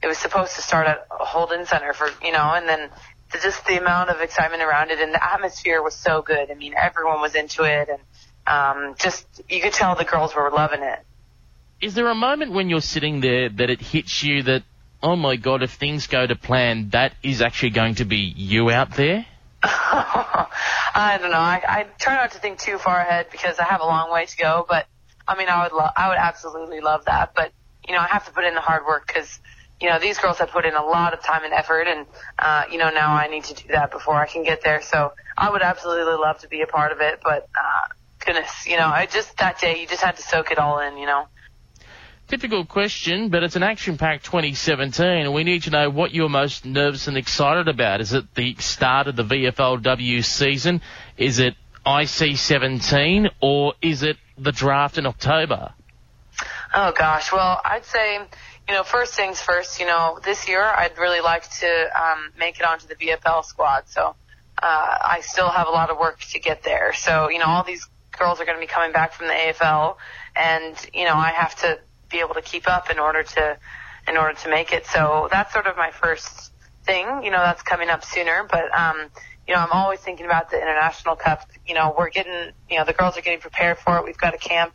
it was supposed to start at Holden Center for, you know, and then the, just the amount of excitement around it, and the atmosphere was so good. I mean, everyone was into it, and um, just you could tell the girls were loving it. Is there a moment when you're sitting there that it hits you that, oh, my God, if things go to plan, that is actually going to be you out there? I don't know. I, I try not to think too far ahead because I have a long way to go. But, I mean, I would lo- I would absolutely love that. But, you know, I have to put in the hard work because, you know, these girls have put in a lot of time and effort. And, uh, you know, now I need to do that before I can get there. So I would absolutely love to be a part of it. But, uh, goodness, you know, I just that day you just had to soak it all in, you know. Difficult question, but it's an action-packed twenty seventeen, and we need to know what you're most nervous and excited about. Is it the start of the V F L W season? Is it I C seventeen, or is it the draft in October? Oh, gosh. Well, I'd say, you know, first things first, you know, this year I'd really like to um, make it onto the V F L squad, so uh, I still have a lot of work to get there. So, you know, all these girls are going to be coming back from the A F L, and, you know, I have to be able to keep up in order to in order to make it. So that's sort of my first thing, you know, that's coming up sooner. But um you know, I'm always thinking about the International Cup. You know, we're getting, you know, the girls are getting prepared for it. We've got a camp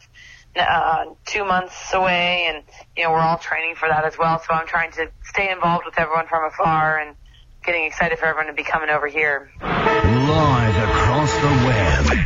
uh two months away, and you know, we're all training for that as well. So I'm trying to stay involved with everyone from afar and getting excited for everyone to be coming over here. Live across the web,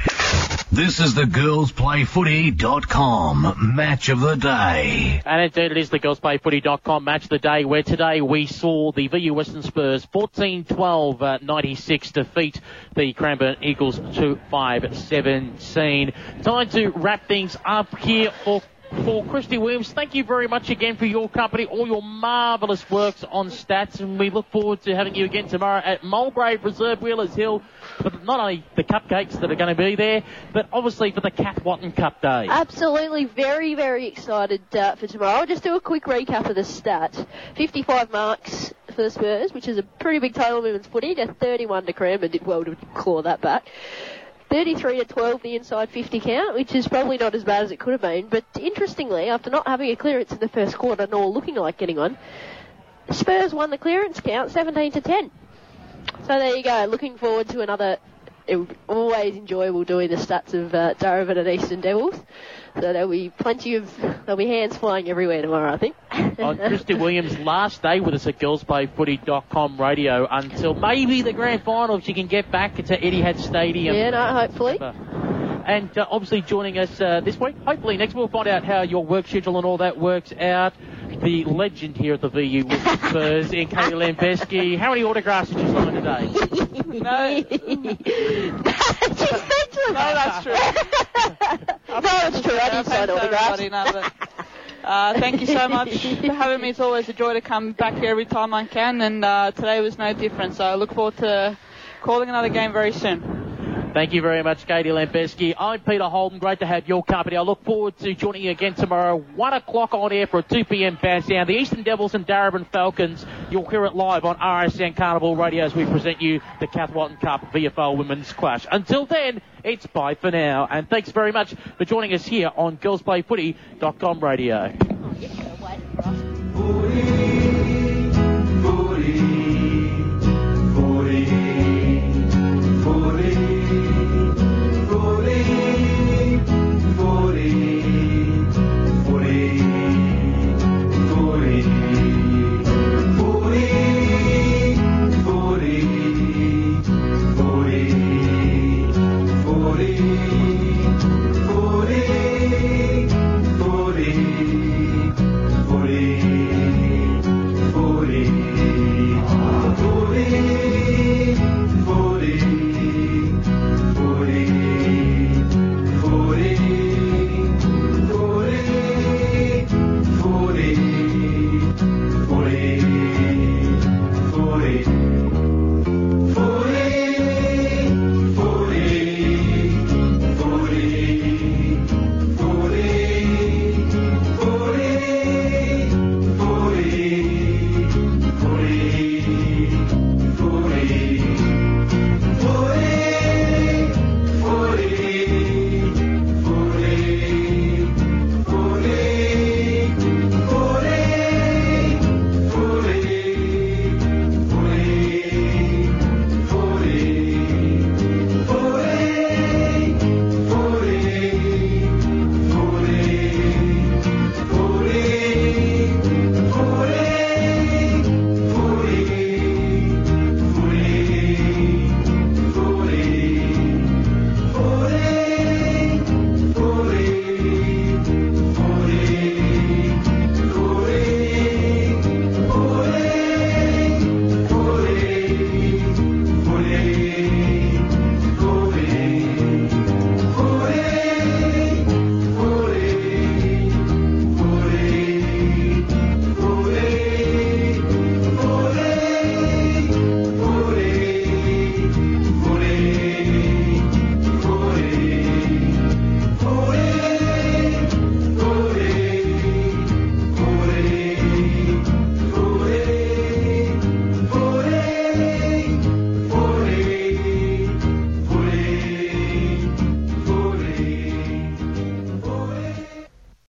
this is the girls play footy dot com match of the day. And indeed, it is the girls play footy dot com match of the day, where today we saw the V U Western Spurs fourteen twelve uh, ninety-six defeat the Cranbourne Eagles twenty-five seventeen. Time to wrap things up here for For Christy Williams. Thank you very much again for your company, all your marvellous works on stats, and we look forward to having you again tomorrow at Mulgrave Reserve, Wheelers Hill, for not only the cupcakes that are going to be there, but obviously for the Cat Watton Cup Day. Absolutely. Very, very excited uh, for tomorrow. I'll just do a quick recap of the stats. fifty-five marks for the Spurs, which is a pretty big total of women's footy. They're thirty-one to Cranbourne, did well to claw that back. thirty-three to twelve, the inside fifty count, which is probably not as bad as it could have been. But interestingly, after not having a clearance in the first quarter, nor looking like getting one, Spurs won the clearance count seventeen to ten. So there you go. Looking forward to another... It, always enjoyable doing the stats of uh, Darebin and Eastern Devils. So there'll be plenty of... There'll be hands flying everywhere tomorrow, I think. On Christy Williams' last day with us at girls play footy dot com radio until maybe the grand final if she can get back to Etihad Stadium. Yeah, no, hopefully. And uh, obviously joining us uh, this week, hopefully next we'll find out how your work schedule and all that works out. The legend here at the V U Western Spurs in Katie Lambeski. How many autographs did you sign today? No. No, that's true. No, it's true. I didn't sign autographs. Uh, thank you so much for having me. It's always a joy to come back here every time I can, and uh, today was no different. So I look forward to calling another game very soon. Thank you very much, Katie Lambeski. I'm Peter Holden. Great to have your company. I look forward to joining you again tomorrow, one o'clock on air for a two p.m. bounce down. The Eastern Devils and Darebin Falcons. You'll hear it live on R S N Carnival Radio as we present you the Catherine Cup V F L Women's Clash. Until then, it's bye for now. And thanks very much for joining us here on girls play footy dot com radio.